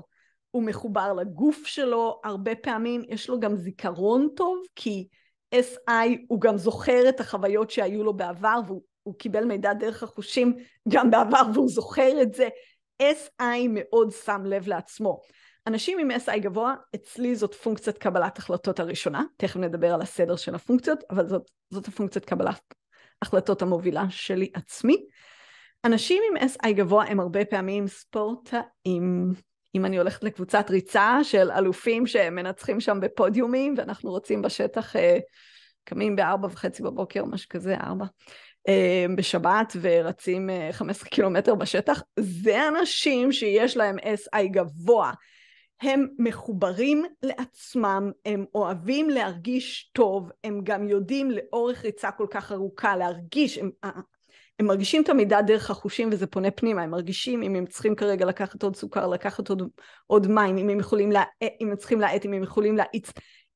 הוא מחובר לגוף שלו, הרבה פעמים יש לו גם זיכרון טוב, כי SI הוא גם זוכר את החוויות שהיו לו בעבר, והוא קיבל מידע דרך החושים גם בעבר, והוא זוכר את זה, SI מאוד שם לב לעצמו. אנשים עם SI גבוה, אצלי זאת פונקציית קבלת החלטות הראשונה, תכף נדבר על הסדר של הפונקציות, אבל זאת הפונקציית קבלת החלטות המובילה שלי עצמי. אנשים עם SI גבוה הם הרבה פעמים ספורטאים. אם אני הולכת לקבוצת ריצה של אלופים שמנצחים שם בפודיומים, ואנחנו רוצים בשטח, קמים ב4:30 בבוקר, משהו כזה, 4, בשבת, ורצים 15 קילומטר בשטח, זה אנשים שיש להם SI גבוה. הם מחוברים לעצמם, הם אוהבים להרגיש טוב, הם גם יודעים לאורך ריצה כל כך ארוכה להרגיש, הם מרגישים את המידע דרך החושים וזה פונה פנימה, הם מרגישים אם הם צריכים כרגע לקחת עוד סוכר, לקחת עוד מים, אם הם יכולים להאט, אם הם יכולים להאיץ,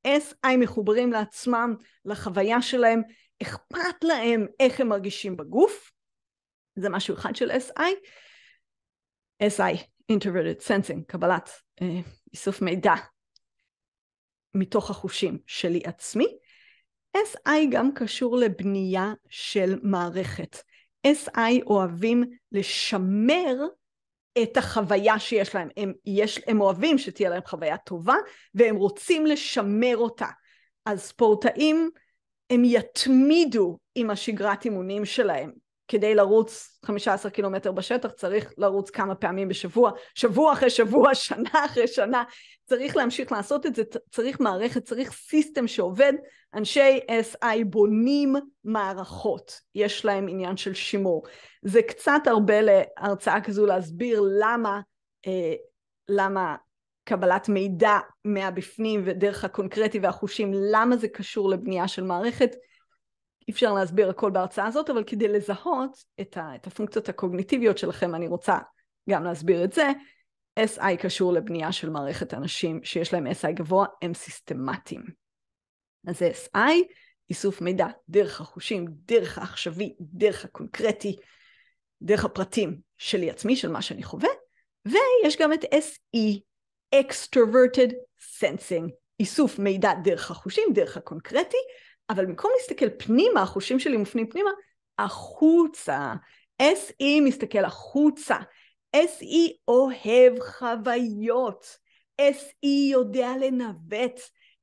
SI מחוברים לעצמם, לחוויה שלהם, אכפת להם איך הם מרגישים בגוף, זה משהו אחד של SI, Introverted Sensing, קבלת איסוף מידע מתוך החושים שלי עצמי. SI גם קשור לבנייה של מערכת. SI אוהבים לשמר את החוויה שיש להם. הם אוהבים שתהיה להם חוויה טובה, והם רוצים לשמר אותה. אז ספורטאים, הם יתמידו עם השגרת אימונים שלהם. כדי לרוץ 15 קילומטר בשטח, צריך לרוץ כמה פעמים בשבוע, שבוע אחרי שבוע, שנה אחרי שנה, צריך להמשיך לעשות את זה, צריך מערכת, צריך סיסטם שעובד, אנשי SI בונים מערכות, יש להם עניין של שימור, זה קצת הרבה להרצאה כזו להסביר למה קבלת מידע מהבפנים ודרך הקונקרטי והחושים, למה זה קשור לבנייה של מערכת, אי אפשר להסביר הכל בהרצאה הזאת, אבל כדי לזהות את הפונקציות הקוגניטיביות שלכם, אני רוצה גם להסביר את זה. SI קשור לבנייה של מערכת אנשים שיש להם SI גבוה, הם סיסטמטיים. אז SI, איסוף מידע דרך החושים, דרך העכשווי, דרך הקונקרטי, דרך הפרטים שלי עצמי, של מה שאני חווה. ויש גם את SE, Extroverted Sensing, איסוף מידע דרך החושים, דרך הקונקרטי, אבל במקום להסתכל פנימה, החושים שלי מופנים פנימה, החוצה. SE מסתכל החוצה. SE אוהב חוויות. SE יודע לנווט.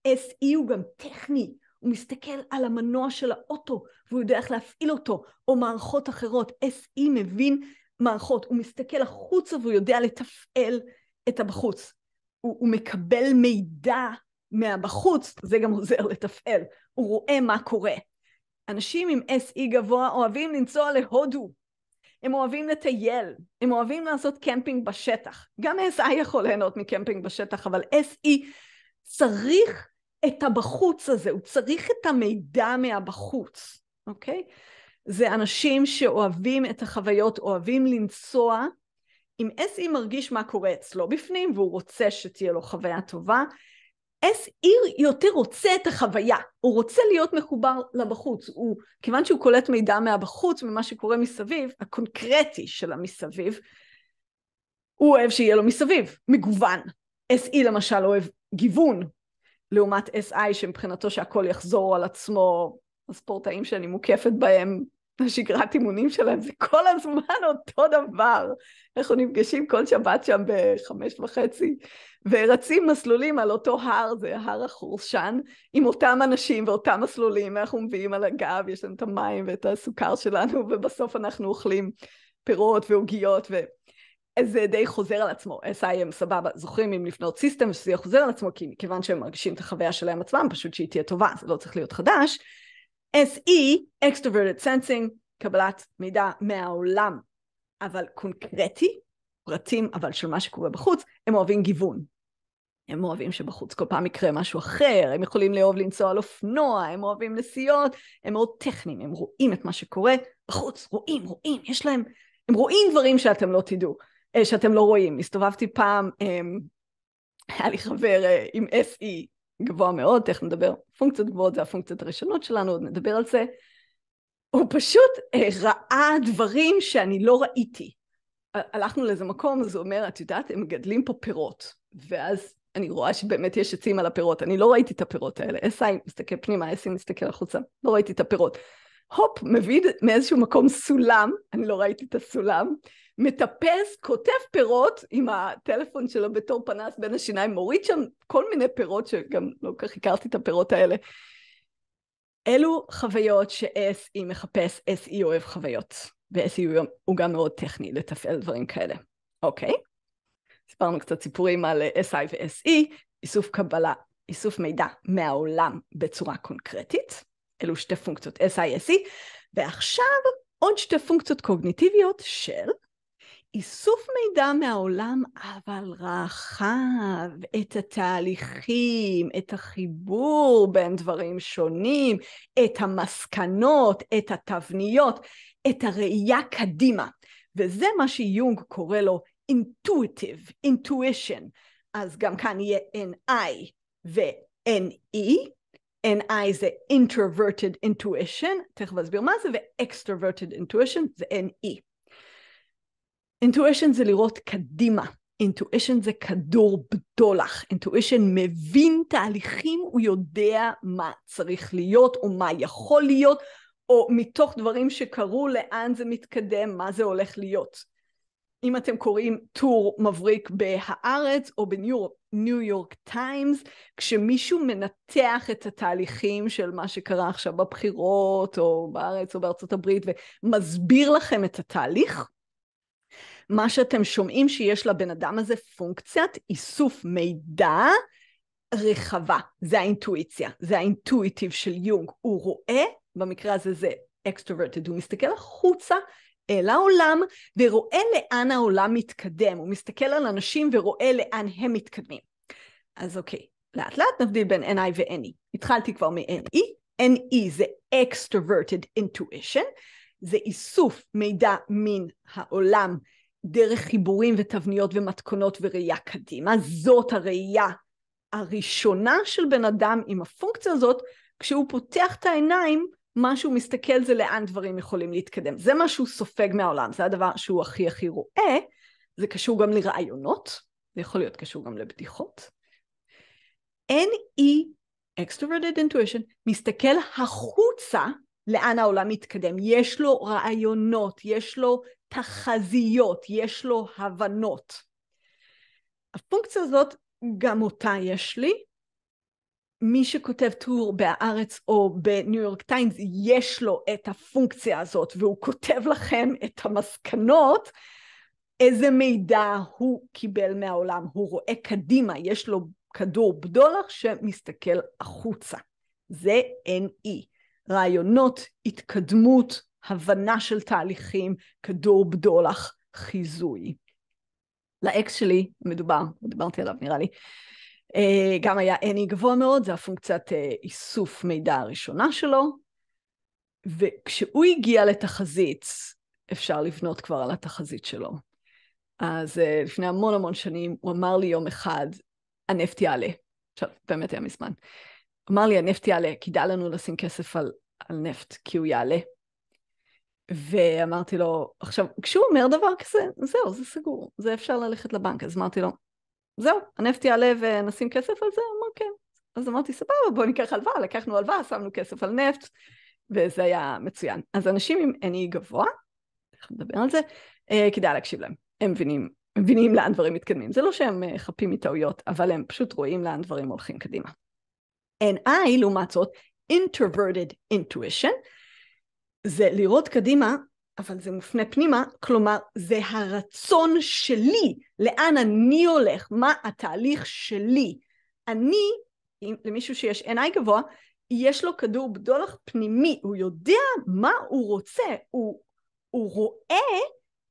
SE הוא גם טכני. הוא מסתכל על המנוע של האוטו, והוא יודע איך להפעיל אותו, או מערכות אחרות. SE מבין מערכות. הוא מסתכל החוצה, והוא יודע לתפעל את הבחוץ. הוא מקבל מידע מהבחוץ, זה גם עוזר לתפעל. הוא רואה מה קורה. אנשים עם SE גבוה אוהבים לנסוע להודו. הם אוהבים לטייל. הם אוהבים לעשות קמפינג בשטח. גם SI יכול ליהנות מקמפינג בשטח, אבל SE צריך את הבחוץ הזה. הוא צריך את המידע מהבחוץ. אוקיי? זה אנשים שאוהבים את החוויות, אוהבים לנסוע. אם SE מרגיש מה קורה אצלו בפנים, והוא רוצה שתהיה לו חוויה טובה, SE יותר רוצה את החוויה, הוא רוצה להיות מחובר לבחוץ, כיוון שהוא קולט מידע מהבחוץ, ממה שקורה מסביב, הקונקרטי של המסביב, הוא אוהב שיהיה לו מסביב, מגוון. SE למשל אוהב גיוון, לעומת SI שמבחינתו שהכל יחזור על עצמו, הספורטאים שאני מוקפת בהם, בשגרת אימונים שלהם, זה כל הזמן אותו דבר. אנחנו נפגשים כל שבת שם ב5:30, ורצים מסלולים על אותו הר, זה הר החורשן, עם אותם אנשים ואותם מסלולים, אנחנו מביאים על הגב, יש לנו את המים ואת הסוכר שלנו, ובסוף אנחנו אוכלים פירות ועוגיות, וזה די חוזר על עצמו. SIM סבבה, זוכרים אם לפנות סיסטם, שזה חוזר על עצמו, כי מכיוון שהם מרגישים את החוויה שלהם עצמם, פשוט שהיא תהיה טובה, זה לא צריך להיות חדש. SE, Extroverted Sensing, קבלת מידע מהעולם, אבל קונקרטי, פרטים, אבל של מה שקורה בחוץ, הם אוהבים גיוון. הם אוהבים שבחוץ כל פעם יקרה משהו אחר, הם יכולים לאהוב לנסוע על אופנוע, הם אוהבים נסיעות, הם מאוד טכניים, הם רואים את מה שקורה בחוץ, רואים, יש להם, הם רואים דברים שאתם לא תדעו, שאתם לא רואים. הסתובבתי פעם, היה לי חבר עם SE, גבוה מאוד, תכף נדבר, פונקציות גבוהות זה הפונקציות הראשונות שלנו, עוד נדבר על זה. הוא פשוט ראה דברים שאני לא ראיתי. הלכנו לאיזה מקום, אז הוא אומר, את יודעת, הם מגדלים פה פירות, ואז אני רואה שבאמת יש עצים על הפירות, אני לא ראיתי את הפירות האלה, SI מסתכל פנימה, SI מסתכל החוצה, לא ראיתי את הפירות. הופ, מביא מאיזשהו מקום סולם, אני לא ראיתי את הסולם, מטפס, כותב פירות עם הטלפון שלו בתור פנס בין השיניים, מוריד שם כל מיני פירות שגם לא כך הכרתי את הפירות האלה. אלו חוויות ש-SE מחפש, SE אוהב חוויות, ו-SE הוא גם מאוד טכני לתפעל דברים כאלה. אוקיי? הספרנו קצת סיפורים על SI ו-SE, איסוף קבלה, איסוף מידע מהעולם בצורה קונקרטית, אלו שתי פונקציות SI, ועכשיו עוד שתי פונקציות קוגניטיביות של איסוף מידע מהעולם, אבל רחב, את התהליכים, את החיבור בין דברים שונים, את המסקנות, את התבניות, את הראייה קדימה. וזה מה שיונג קורא לו intuitive, intuition. אז גם כאן יהיה NI ו-NE. NI זה Introverted Intuition, תכף אסביר מה זה, ו-Extroverted Intuition זה NE. Intuition זה לראות קדימה, Intuition זה כדור בדולח, Intuition מבין תהליכים, הוא יודע מה צריך להיות או מה יכול להיות, או מתוך דברים שקרו לאן זה מתקדם, מה זה הולך להיות. אם אתם קוראים טור מבריק בהארץ או בניו יורק טיימס, כשמישהו מנתח את התהליכים של מה שקרה עכשיו בבחירות או בארץ או בארצות הברית ומסביר לכם את התהליך, מה שאתם שומעים שיש לבן אדם הזה פונקציית איסוף מידע רחבה. זה האינטואיציה, זה האינטואיטיב של יונג. הוא רואה, במקרה הזה זה extroverted, הוא מסתכל החוצה, אל העולם, ורואה לאן העולם מתקדם. הוא מסתכל על אנשים ורואה לאן הם מתקדמים. אז אוקיי, לאט לאט נבדיל בין NI ו-NE. התחלתי כבר מ-NE. NE זה Extroverted Intuition, זה איסוף מידע מן העולם, דרך חיבורים ותבניות ומתכונות וראייה קדימה. זאת הראייה הראשונה של בן אדם עם הפונקציה הזאת, כשהוא פותח את העיניים, מה שהוא מסתכל זה לאן דברים יכולים להתקדם. זה מה שהוא סופג מהעולם, זה הדבר שהוא הכי הכי רואה, זה קשור גם לרעיונות, זה יכול להיות קשור גם לבדיחות. NE, Extroverted Intuition, מסתכל החוצה לאן העולם מתקדם, יש לו רעיונות, יש לו תחזיות, יש לו הבנות. הפונקציה הזאת, גם אותה יש לי, מי שכותב טור בארץ או בניו יורק טיימס, יש לו את הפונקציה הזאת, והוא כותב לכם את המסקנות, איזה מידע הוא קיבל מהעולם, הוא רואה קדימה, יש לו כדור בדולח שמסתכל החוצה. זה NE, רעיונות, התקדמות, הבנה של תהליכים, כדור בדולח, חיזוי. לאקס שלי, מדברתי עליו נראה לי, גם היה NE גבוה מאוד, זה הפונקציית איסוף מידע הראשונה שלו, וכשהוא הגיע לתחזית, אפשר לבנות כבר על התחזית שלו. אז לפני המון שנים, הוא אמר לי יום אחד, הנפט יעלה, עכשיו באמת היה מזמן, אמר לי הנפט יעלה, כדאי לנו לשים כסף על נפט, כי הוא יעלה. ואמרתי לו, עכשיו כשהוא אומר דבר כזה, זהו, זה סגור, זה אפשר ללכת לבנק, אז אמרתי לו, זהו, הנפט יעלה ונשים כסף על זה, אמר כן. אז אמרתי, סבבה, בוא ניקח הלוואה, לקחנו הלוואה, שמנו כסף על נפט, וזה היה מצוין. אז אנשים עם אני גבוה, איך נדבר על זה, כדאי להקשיב להם. הם מבינים לאן דברים מתקדמים. זה לא שהם חפים מטעויות, אבל הם פשוט רואים לאן דברים הולכים קדימה. NI, לעומת זאת, Introverted Intuition, זה לראות קדימה, אבל זה מופנה פנימה, כלומר, זה הרצון שלי, לאן אני הולך, מה התהליך שלי. אני, למישהו שיש NI גבוה, יש לו כדור בדולח פנימי, הוא יודע מה הוא רוצה, הוא רואה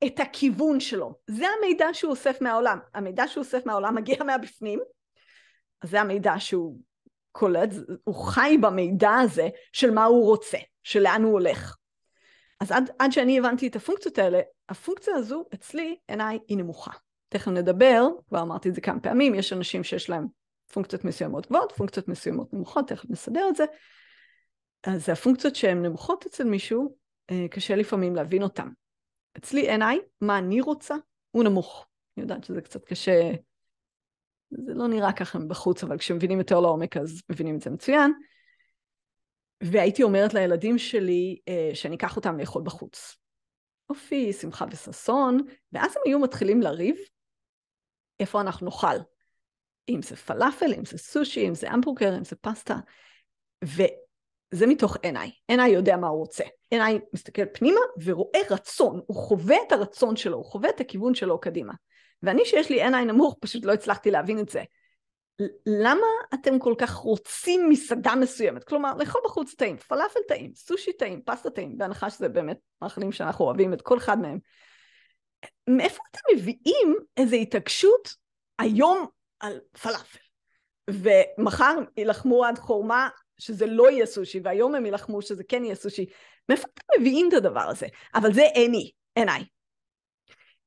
את הכיוון שלו. זה המידע שהוא אוסף מהעולם. המידע שהוא אוסף מהעולם מגיע מהבפנים, אז זה המידע שהוא קולט, הוא חי במידע הזה של מה הוא רוצה, של לאן הוא הולך. אז עד שאני הבנתי את הפונקציות האלה, הפונקציה הזו אצלי עיניי היא נמוכה. תכף נדבר, כבר אמרתי את זה כמה פעמים, יש אנשים שיש להם פונקציות מסוימות גבוהות, פונקציות מסוימות נמוכות, תכף נסדר את זה. אז הפונקציות שהן נמוכות אצל מישהו, קשה לפעמים להבין אותן. אצלי עיניי, מה אני רוצה, הוא נמוך. אני יודעת שזה קצת קשה, זה לא נראה ככה בחוץ, אבל כשמבינים יותר לעומק, אז מבינים את זה מצוין. והייתי אומרת לילדים שלי, שאני אקח אותם לאכול בחוץ. אופי, שמחה וססון, ואז הם היו מתחילים לריב, איפה אנחנו נאכל. אם זה פלאפל, אם זה סושי, אם זה המבורגר, אם זה פסטה, וזה מתוך עיניי. עיניי יודע מה הוא רוצה. עיניי מסתכל פנימה ורואה רצון, הוא חווה את הרצון שלו, הוא חווה את הכיוון שלו קדימה. ואני שיש לי עיניי נמוך, פשוט לא הצלחתי להבין את זה. למה אתם כל כך רוצים מסעדה מסוימת? כלומר, לאכול בחוץ טעים, פלאפל טעים, סושי טעים, פסטה טעים, בהנחה שזה באמת מאכלים שאנחנו אוהבים את כל אחד מהם. מאיפה אתם מביאים איזו התעקשות היום על פלאפל? ומחר ילחמו עד חורמה שזה לא יהיה סושי, והיום הם ילחמו שזה כן יהיה סושי. מאיפה אתם מביאים את הדבר הזה? אבל זה איני, עיניי.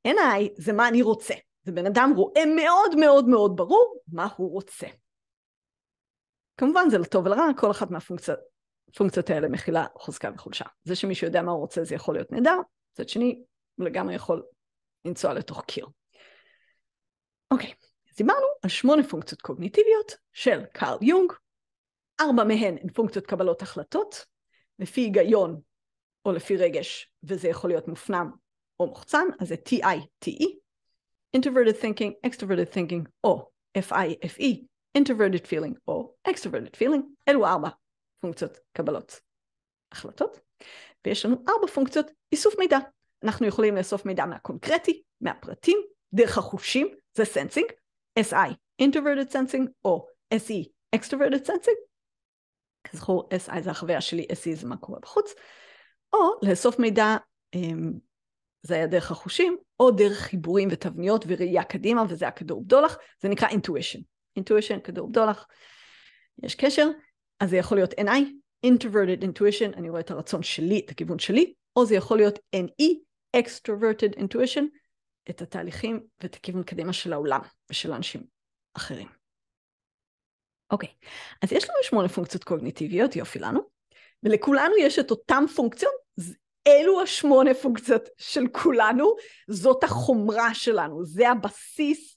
עיניי זה מה אני רוצה. זה בן אדם רואה מאוד מאוד מאוד ברור מה הוא רוצה. כמובן זה לא טוב ולרע, כל אחת מהפונקציות האלה מכילה חוזקה וחולשה. זה שמישהו יודע מה הוא רוצה זה יכול להיות נהדר, זאת שני, הוא לגמרי יכול לנסוע לתוך קיר. אוקיי, אז דיברנו על 8 פונקציות קוגניטיביות של קארל יונג, 4 מהן הן פונקציות קבלות החלטות, לפי היגיון או לפי רגש, וזה יכול להיות מופנם או מוחצן, אז זה TITE. Introverted Thinking, Extroverted Thinking, או FIFE, Introverted Feeling, או Extroverted Feeling, אלו 4 פונקציות קבלות החלטות, ויש לנו 4 פונקציות איסוף מידע. אנחנו יכולים לאסוף מידע מהקונקרטי, מהפרטים, דרך החושים, זה Sensing, SI, Introverted Sensing, או SE, Extroverted Sensing, כזכור, SI זה החוויה שלי, SE זה מה קורה בחוץ, או לאסוף מידע זה היה דרך החושים, או דרך חיבורים ותבניות וראייה קדימה, וזה הכדור בדולח, זה נקרא Intuition. Intuition, כדור בדולח, יש קשר, אז זה יכול להיות NI, Introverted Intuition, אני רואה את הרצון שלי, את הכיוון שלי, או זה יכול להיות NE, Extroverted Intuition, את התהליכים ואת הכיוון קדימה של העולם, ושל אנשים אחרים. אוקיי, אז יש לנו 8 פונקציות קוגניטיביות, יופי לנו, ולכולנו יש את אותם פונקציות, אלו 8 פונקציות של כולנו, זאת החומרה שלנו, זה הבסיס,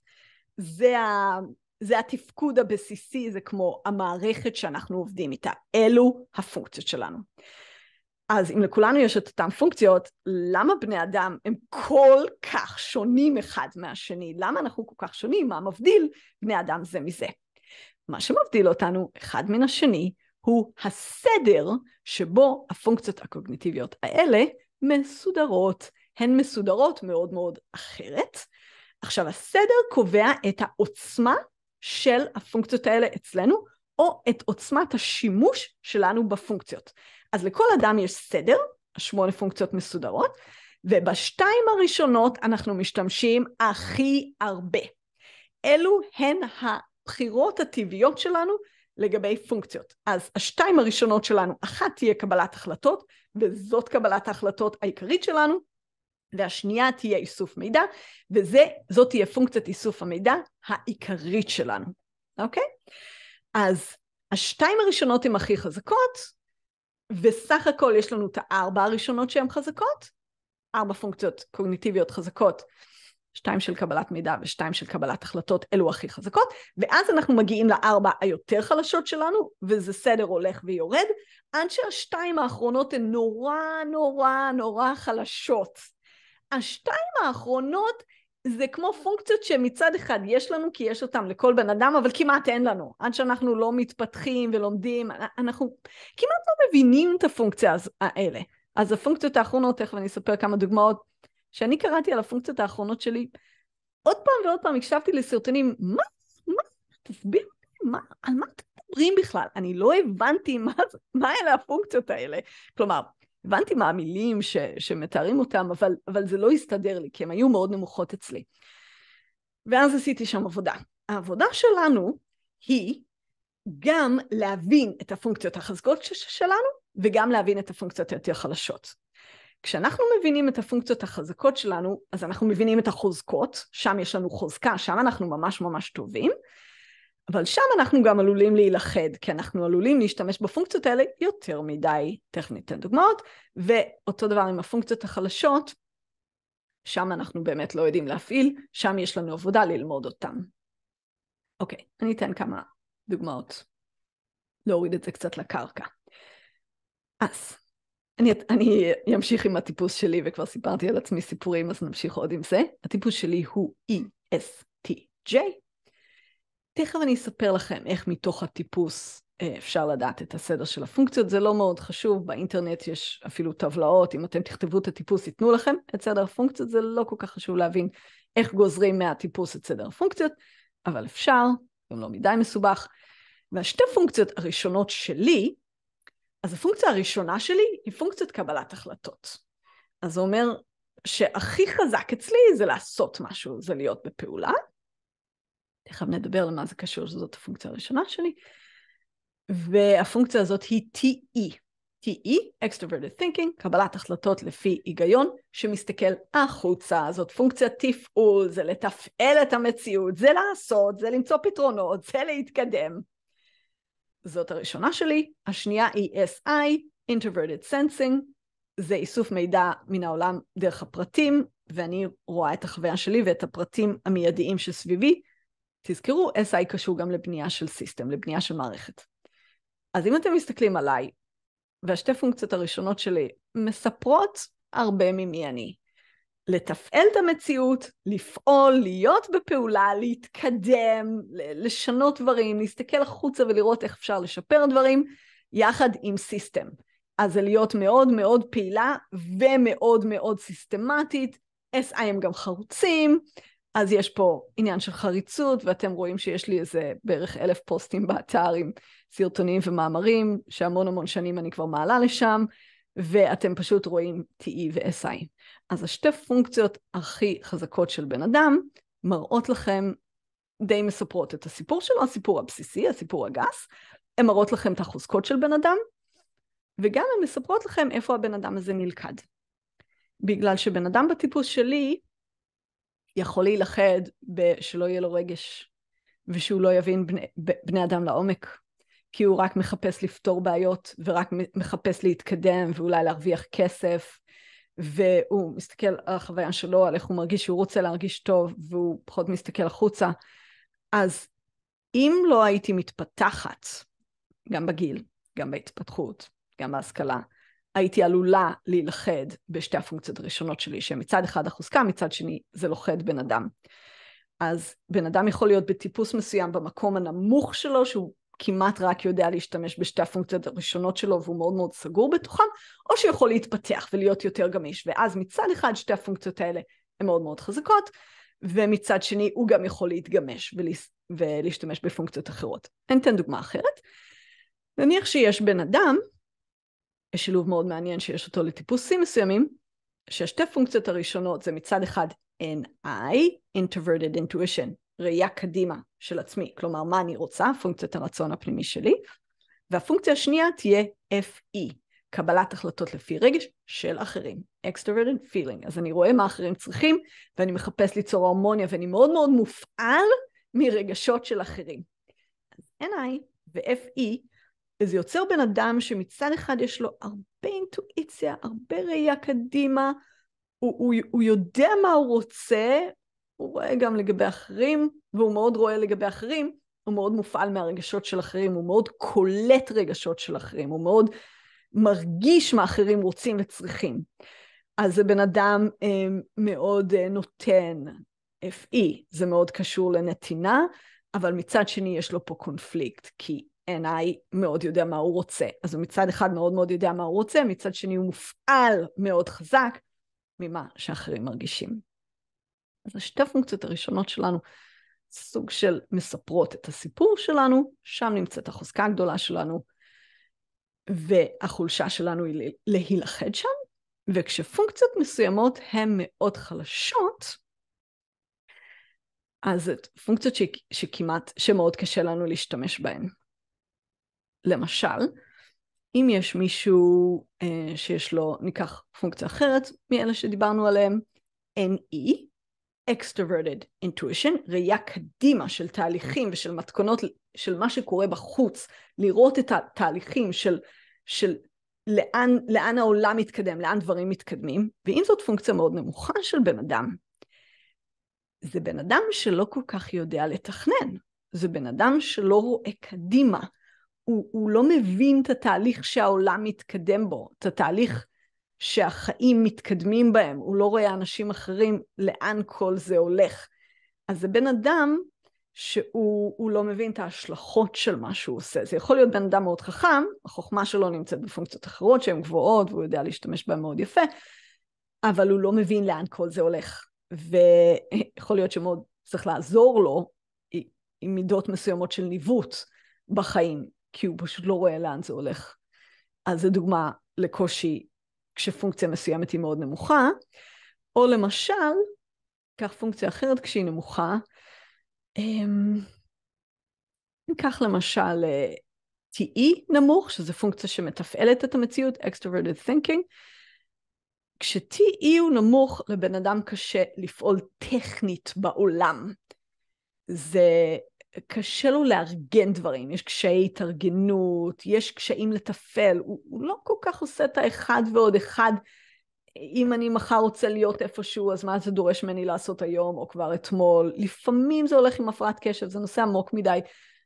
זה התפקוד הבסיסי, זה כמו המערכת שאנחנו עובדים איתה, אלו הפונקציות שלנו. אז אם לכולנו יש את אותן פונקציות, למה בני אדם הם כל כך שונים אחד מהשני? למה אנחנו כל כך שונים? מה מבדיל בני אדם זה מזה? מה שמבדיל אותנו אחד מן השני, הוא הסדר שבו הפונקציות הקוגניטיביות האלה מסודרות. הן מסודרות מאוד מאוד אחרת. עכשיו, הסדר קובע את העוצמה של הפונקציות האלה אצלנו, או את עוצמת השימוש שלנו בפונקציות. אז לכל אדם יש סדר, 8 פונקציות מסודרות, ובשתיים הראשונות אנחנו משתמשים הכי הרבה. אלו הן הבחירות הטבעיות שלנו, לגבי פונקציות. אז השתיים הראשונות שלנו, אחת תהיה קבלת החלטות, וזאת קבלת ההחלטות העיקרית שלנו, והשנייה תהיה איסוף מידע, וזאת תהיה פונקציית איסוף המידע העיקרית שלנו. אוקיי? אז השתיים הראשונות הן הכי חזקות, וסך הכל יש לנו את 4 הראשונות שהן חזקות, 4 פונקציות קוגניטיביות חזקות, 2 של קבלת מידע ו2 של קבלת החלטות, אלו הכי חזקות, ואז אנחנו מגיעים ל4 היותר חלשות שלנו, וזה סדר הולך ויורד, עד שה2 האחרונות הן נורא נורא נורא חלשות. ה2 האחרונות זה כמו פונקציות שמצד אחד יש לנו, כי יש אותם לכל בן אדם, אבל כמעט אין לנו. עד שאנחנו לא מתפתחים ולומדים, אנחנו כמעט לא מבינים את הפונקציה האלה. אז הפונקציות האחרונות, תכף אני אספר כמה דוגמאות, שאני קראתי על הפונקציות האחרונות שלי, עוד פעם ועוד פעם הקשבתי לסרטונים, מה, תסביר לי, על מה אתם מדברים בכלל? אני לא הבנתי מה אלה הפונקציות האלה. כלומר, הבנתי מה המילים שמתארים אותם, אבל זה לא הסתדר לי, כי הן היו מאוד נמוכות אצלי. ואז עשיתי שם עבודה. העבודה שלנו היא גם להבין את הפונקציות החזקות שלנו, וגם להבין את הפונקציות היותר חלשות. כשאנחנו מבינים את הפונקציות החזקות שלנו, אז אנחנו מבינים את החוזקות, שם יש לנו חוזקה, שם אנחנו ממש ממש טובים, אבל שם אנחנו גם עלולים להילחד, כי אנחנו עלולים להשתמש בפונקציות האלה יותר מדי, תכף ניתן דוגמאות, ואותו דבר עם הפונקציות החלשות, שם אנחנו באמת לא יודעים להפעיל, שם יש לנו עבודה ללמוד אותם. אוקיי, אני אתן כמה דוגמאות, להוריד את זה קצת לקרקע. אז, אני אמשיך עם הטיפוס שלי, וכבר סיפרתי על עצמי סיפורים, אז נמשיך עוד עם זה. הטיפוס שלי הוא ESTJ. תכף אני אספר לכם איך מתוך הטיפוס אפשר לדעת את הסדר של הפונקציות. זה לא מאוד חשוב, באינטרנט יש אפילו טבלאות, אם אתם תכתבו את הטיפוס ייתנו לכם את סדר הפונקציות, זה לא כל כך חשוב להבין איך גוזרים מהטיפוס את סדר הפונקציות, אבל אפשר, גם לא מדי מסובך. והשתי פונקציות הראשונות שלי, אז הפונקציה הראשונה שלי היא פונקציית קבלת החלטות. אז זה אומר שהכי חזק אצלי זה לעשות משהו, זה להיות בפעולה. תכף נדבר למה זה קשור, שזאת הפונקציה הראשונה שלי. והפונקציה הזאת היא TE. TE, Extroverted Thinking, קבלת החלטות לפי היגיון, שמסתכל החוצה. זאת פונקציה תפעול, זה לתפעל את המציאות, זה לעשות, זה למצוא פתרונות, זה להתקדם. זאת הראשונה שלי. השנייה ESI, Introverted Sensing, זה איסוף מידע מן העולם דרך הפרטים, ואני רואה את החוויה שלי ואת הפרטים המיידיים שסביבי. תזכרו, SI קשור גם לבנייה של סיסטם, לבנייה של מערכת. אז אם אתם מסתכלים עליי, והשתי פונקציות הראשונות שלי מספרות הרבה ממי אני. לתפעל את המציאות, לפעול, להיות בפעולה, להתקדם, לשנות דברים, להסתכל החוצה ולראות איך אפשר לשפר דברים, יחד עם סיסטם. אז זה להיות מאוד מאוד פעילה ומאוד מאוד סיסטמטית. SI הם גם חרוצים, אז יש פה עניין של חריצות, ואתם רואים שיש לי איזה בערך 1,000 פוסטים באתר עם סרטונים ומאמרים, שהמון המון שנים אני כבר מעלה לשם, ואתם פשוט רואים TE ו-SI. אז השתי פונקציות הכי חזקות של בן אדם, מראות לכם, די מספרות את הסיפור שלו, הסיפור הבסיסי, הסיפור הגס, הן מראות לכם את החוזקות של בן אדם, וגם הן מספרות לכם איפה הבן אדם הזה נלכד. בגלל שבן אדם בטיפוס שלי, יכול להילחד שלא יהיה לו רגש, ושהוא לא יבין בני אדם לעומק, כי הוא רק מחפש לפתור בעיות, ורק מחפש להתקדם, ואולי להרוויח כסף, והוא מסתכל על החוויה שלו, על איך הוא מרגיש, שהוא רוצה להרגיש טוב, והוא פחות מסתכל החוצה. אז אם לא הייתי מתפתחת, גם בגיל, גם בהתפתחות, גם בהשכלה, הייתי עלולה להילחד בשתי הפונקציות הראשונות שלי, שמצד אחד החוזקה, מצד שני זה לוחד בן אדם. אז בן אדם יכול להיות בטיפוס מסוים במקום הנמוך שלו, שהוא כמעט רק יודע להשתמש בשתי הפונקציות הראשונות שלו, והוא מאוד מאוד סגור בתוכם, או שיכול להתפתח ולהיות יותר גמיש. ואז מצד אחד שתי הפונקציות האלה הן מאוד מאוד חזקות, ומצד שני הוא גם יכול להתגמש ולהשתמש בפונקציות אחרות. אני אתן דוגמה אחרת. נניח שיש בן אדם, יש שילוב מאוד מעניין שיש אותו לטיפוסים מסוימים, שהשתי פונקציות הראשונות זה מצד אחד NI, Introverted Intuition, ראייה קדימה של עצמי, כלומר מה אני רוצה, פונקציית הרצון הפנימי שלי, והפונקציה השנייה תהיה FE, קבלת החלטות לפי רגש של אחרים, Extroverted Feeling, אז אני רואה מה אחרים צריכים, ואני מחפש ליצור הרמוניה, ואני מאוד מאוד מופעל מרגשות של אחרים. אז NI ו-FE, זה יוצר בן אדם שמצד אחד יש לו הרבה אינטואיציה, הרבה ראייה קדימה, הוא יודע מה הוא רוצה, הוא רואה גם לגבי אחרים, והוא מאוד רואה לגבי אחרים, הוא מאוד מופעל מהרגשות של אחרים, הוא מאוד קולט רגשות של אחרים, הוא מאוד מרגיש מה אחרים רוצים וצריכים. אז זה בן אדם מאוד נותן, FE, זה מאוד קשור לנתינה, אבל מצד שני יש לו פה קונפליקט, כי NI מאוד יודע מה הוא רוצה. אז הוא מצד אחד מאוד מאוד יודע מה הוא רוצה, מצד שני הוא מופעל מאוד חזק, ממה שאחרים מרגישים. אז השתי הפונקציות הראשונות שלנו, סוג של מספרות את הסיפור שלנו, שם נמצאת החוזקה הגדולה שלנו, והחולשה שלנו היא להילחד שם, וכשפונקציות מסוימות הן מאוד חלשות, אז פונקציות שכמעט, שמאוד קשה לנו להשתמש בהן. למשל, אם יש מישהו שיש לו, ניקח פונקציה אחרת מאלה שדיברנו עליהם, NE, Extroverted Intuition, ראייה קדימה של תהליכים ושל מתכונות של מה שקורה בחוץ, לראות את התהליכים של לאן העולם מתקדם, לאן דברים מתקדמים, ואם זאת פונקציה מאוד נמוכה של בן אדם, זה בן אדם שלא כל כך יודע לתכנן, זה בן אדם שלא רואה קדימה, הוא לא מבין את התהליך שהעולם מתקדם בו, את התהליך שהחיים מתקדמים בהם, הוא לא רואה אנשים אחרים לאן כל זה הולך. אז זה בן אדם שהוא לא מבין את ההשלכות של מה שהוא עושה. זה יכול להיות בן אדם מאוד חכם, החוכמה שלו נמצאת בפונקציות אחרות שהן גבוהות, והוא יודע להשתמש בהן מאוד יפה, אבל הוא לא מבין לאן כל זה הולך. ויכול להיות שמאוד צריך לעזור לו עם מידות מסוימות של ניווט בחיים, כי הוא פשוט לא רואה לאן זה הולך. אז זו דוגמה לקושי כשפונקציה מסוימת היא מאוד נמוכה, או למשל, כך פונקציה אחרת כשהיא נמוכה, ניקח למשל TE נמוך, שזו פונקציה שמתפעלת את המציאות, Extroverted Thinking, כש-TE הוא נמוך, לבן אדם קשה לפעול טכנית בעולם. זה קשה לו לארגן דברים, יש קשיי התארגנות, יש קשיים לטפל, הוא לא כל כך עושה את האחד ועוד אחד, אם אני מחר רוצה להיות איפשהו, אז מה זה דורש ממני לעשות היום או כבר אתמול, לפעמים זה הולך עם הפרעת קשב, זה נושא עמוק מדי,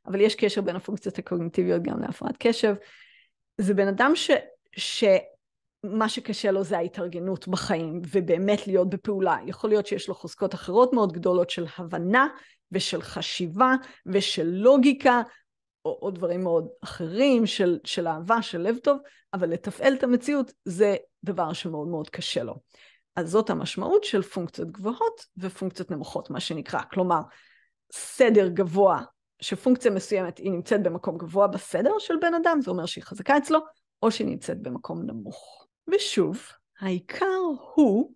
אבל יש קשר בין הפונקציות הקוגניטיביות גם להפרעת קשב, זה בן אדם מה שקשה לו זה ההתארגנות בחיים, ובאמת להיות בפעולה. יכול להיות שיש לו חוזקות אחרות מאוד גדולות של הבנה, ושל חשיבה, ושל לוגיקה, או דברים מאוד אחרים, של אהבה, של לב טוב, אבל לתפעל את המציאות, זה דבר שמאוד מאוד קשה לו. אז זאת המשמעות של פונקציות גבוהות, ופונקציות נמוכות, מה שנקרא. כלומר, סדר גבוה, שפונקציה מסוימת היא נמצאת במקום גבוה בסדר של בן אדם, זה אומר שהיא חזקה אצלו, או שהיא נמצאת במקום נמוך. ושוב, העיקר הוא,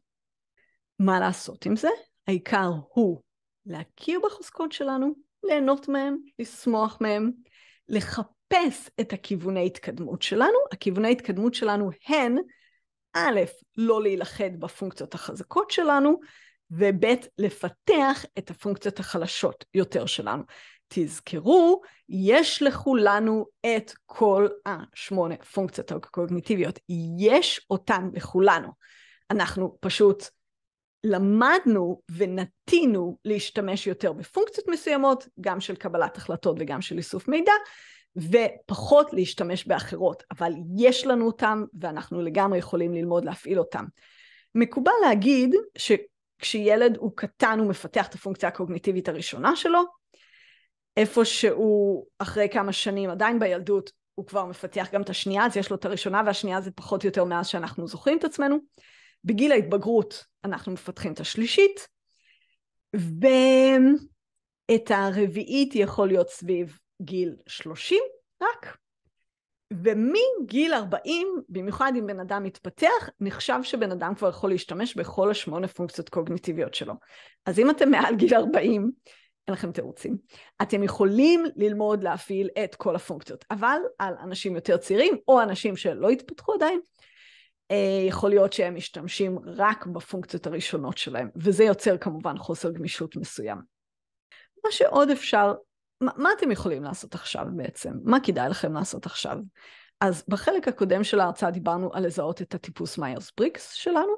מה לעשות עם זה? העיקר הוא להכיר בחוזקות שלנו, ליהנות מהם, לשמוח מהם, לחפש את הכיווני התקדמות שלנו. הכיווני התקדמות שלנו הן, א', לא להילחד בפונקציות החזקות שלנו, וב', לפתח את הפונקציות החלשות יותר שלנו. תזכרו, יש לכולנו את כל ה8 פונקציות הקוגניטיביות, יש אותן לכולנו. אנחנו פשוט למדנו ונתינו להשתמש יותר בפונקציות מסוימות, גם של קבלת החלטות וגם של איסוף מידע, ופחות להשתמש באחרות, אבל יש לנו אותם ואנחנו לגמרי יכולים ללמוד להפעיל אותם. מקובל להגיד שכשילד הוא קטן הוא מפתח את הפונקציה הקוגניטיבית הראשונה שלו, איפה שהוא אחרי כמה שנים עדיין בילדות, הוא כבר מפתח גם את השנייה, אז יש לו את הראשונה, והשנייה זה פחות יותר מאז שאנחנו זוכרים את עצמנו. בגיל ההתבגרות אנחנו מפתחים את השלישית, ואת הרביעית יכול להיות סביב גיל 30 רק, ומגיל 40, במיוחד אם בן אדם מתפתח, נחשב שבן אדם כבר יכול להשתמש בכל 8 פונקציות קוגניטיביות שלו. אז אם אתם מעל גיל 40, אין לכם תירוצים. אתם יכולים ללמוד להפעיל את כל הפונקציות, אבל על אנשים יותר צעירים, או אנשים שלא התפתחו עדיין, יכול להיות שהם משתמשים רק בפונקציות הראשונות שלהם, וזה יוצר כמובן חוסר גמישות מסוים. מה שעוד אפשר, מה אתם יכולים לעשות עכשיו בעצם? מה כדאי לכם לעשות עכשיו? אז בחלק הקודם של ההרצאה דיברנו על לזהות את הטיפוס מיירס-בריגס שלנו,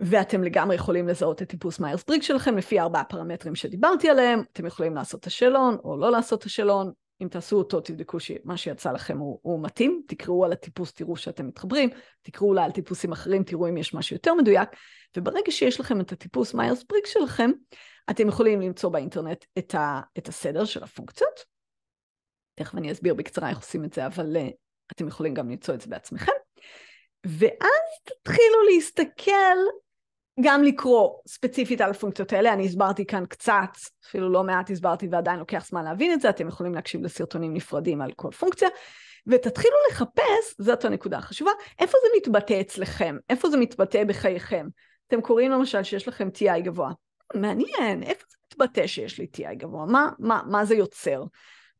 ואתם לגמרי יכולים לזהות את טיפוס מאיירס-בריגס שלכם, לפי 4 הפרמטרים שדיברתי עליהם, אתם יכולים לעשות את השאלון או לא לעשות את השאלון, אם תעשו אותו תבדקו שמה שיצא לכם הוא מתאים, תקראו על הטיפוס, תראו שאתם מתחברים, תקראו לה על טיפוסים אחרים, תראו אם יש משהו יותר מדויק, וברגע שיש לכם את הטיפוס מאיירס-בריגס שלכם, אתם יכולים למצוא באינטרנט את הסדר של הפונקציות, תכף אני אסביר בקצרה איך עושים את זה, אבל אתם יכולים גם למצוא את זה בעצמכם, ואז תתחילו להסתכל, גם לקרוא ספציפית על הפונקציות האלה, אני הסברתי כאן קצת, אפילו לא מעט הסברתי ועדיין לוקח זמן להבין את זה, אתם יכולים להקשיב לסרטונים נפרדים על כל פונקציה, ותתחילו לחפש, זאת הנקודה החשובה, איפה זה מתבטא אצלכם, איפה זה מתבטא בחייכם, אתם קוראים למשל שיש לכם TI גבוה, מעניין, איפה זה מתבטא שיש לי TI גבוה, מה זה יוצר,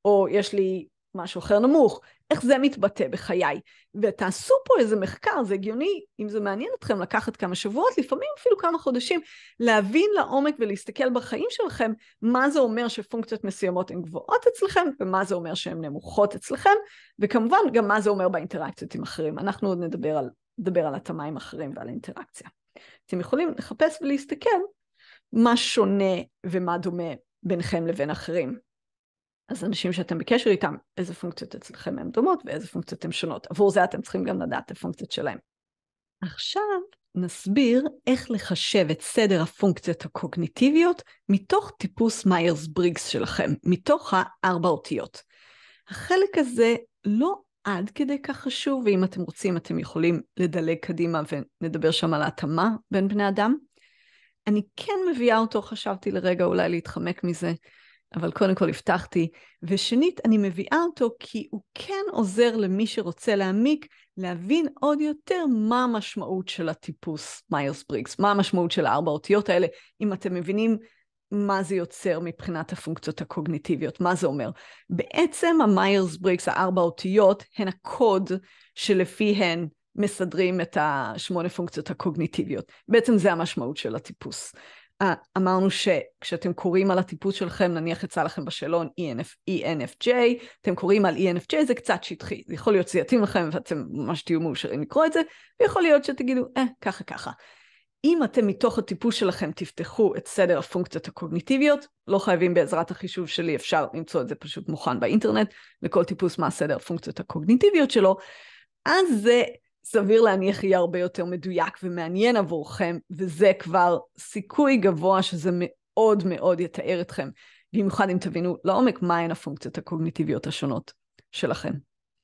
או יש לי משהו אחר נמוך, איך זה מתבטא בחיי, ותעשו פה איזה מחקר, זה הגיוני, אם זה מעניין אתכם לקחת כמה שבועות, לפעמים אפילו כמה חודשים, להבין לעומק ולהסתכל בחיים שלכם, מה זה אומר שפונקציות מסוימות הן גבוהות אצלכם, ומה זה אומר שהן נמוכות אצלכם, וכמובן גם מה זה אומר באינטראקציות עם אחרים, אנחנו עוד נדבר על התאמה עם אחרים ועל האינטראקציה. אתם יכולים לחפש ולהסתכל, מה שונה ומה דומה ביניכם לבין אחרים. אז אנשים שאתם בקשר איתם, איזה פונקציות אצלכם הן דומות, ואיזה פונקציות הן שונות. עבור זה אתם צריכים גם לדעת את הפונקציות שלהם. עכשיו נסביר איך לחשב את סדר הפונקציות הקוגניטיביות, מתוך טיפוס מאיירס-בריגס שלכם, מתוך 4 אותיות. החלק הזה לא עד כדי כך חשוב, ואם אתם רוצים אתם יכולים לדלג קדימה, ונדבר שם על ההתאמה בין בני אדם. אני כן מביאה אותו, חשבתי לרגע אולי להתחמק מזה, אבל קודם כל הבטחתי, ושנית אני מביאה אותו כי הוא כן עוזר למי שרוצה להעמיק, להבין עוד יותר מה המשמעות של הטיפוס מאיירס-בריגס, מה המשמעות של 4 אותיות האלה, אם אתם מבינים מה זה יוצר מבחינת הפונקציות הקוגניטיביות, מה זה אומר. בעצם המאיירס-בריגס, 4 אותיות, הן הקוד שלפיהן מסדרים את 8 פונקציות הקוגניטיביות. בעצם זה המשמעות של הטיפוס. אמרנו שכשאתם קוראים על הטיפוס שלכם, נניח יצא לכם בשאלון ENFJ, אתם קוראים על ENFJ, זה קצת שטחי, זה יכול להיות שיתאים לכם ואתם ממש תהיו מאושרים לקרוא את זה, ויכול להיות שתגידו, ככה. אם אתם מתוך הטיפוס שלכם תפתחו את סדר הפונקציות הקוגניטיביות, לא חייבים בעזרת החישוב שלי, אפשר למצוא את זה פשוט מוכן באינטרנט, לכל טיפוס מה סדר הפונקציות הקוגניטיביות שלו, אז זה סביר להניח יהיה הרבה יותר מדויק ומעניין עבורכם, וזה כבר סיכוי גבוה שזה מאוד מאוד יתאר אתכם, במיוחד אם תבינו לעומק מהן הפונקציות הקוגניטיביות השונות שלכם,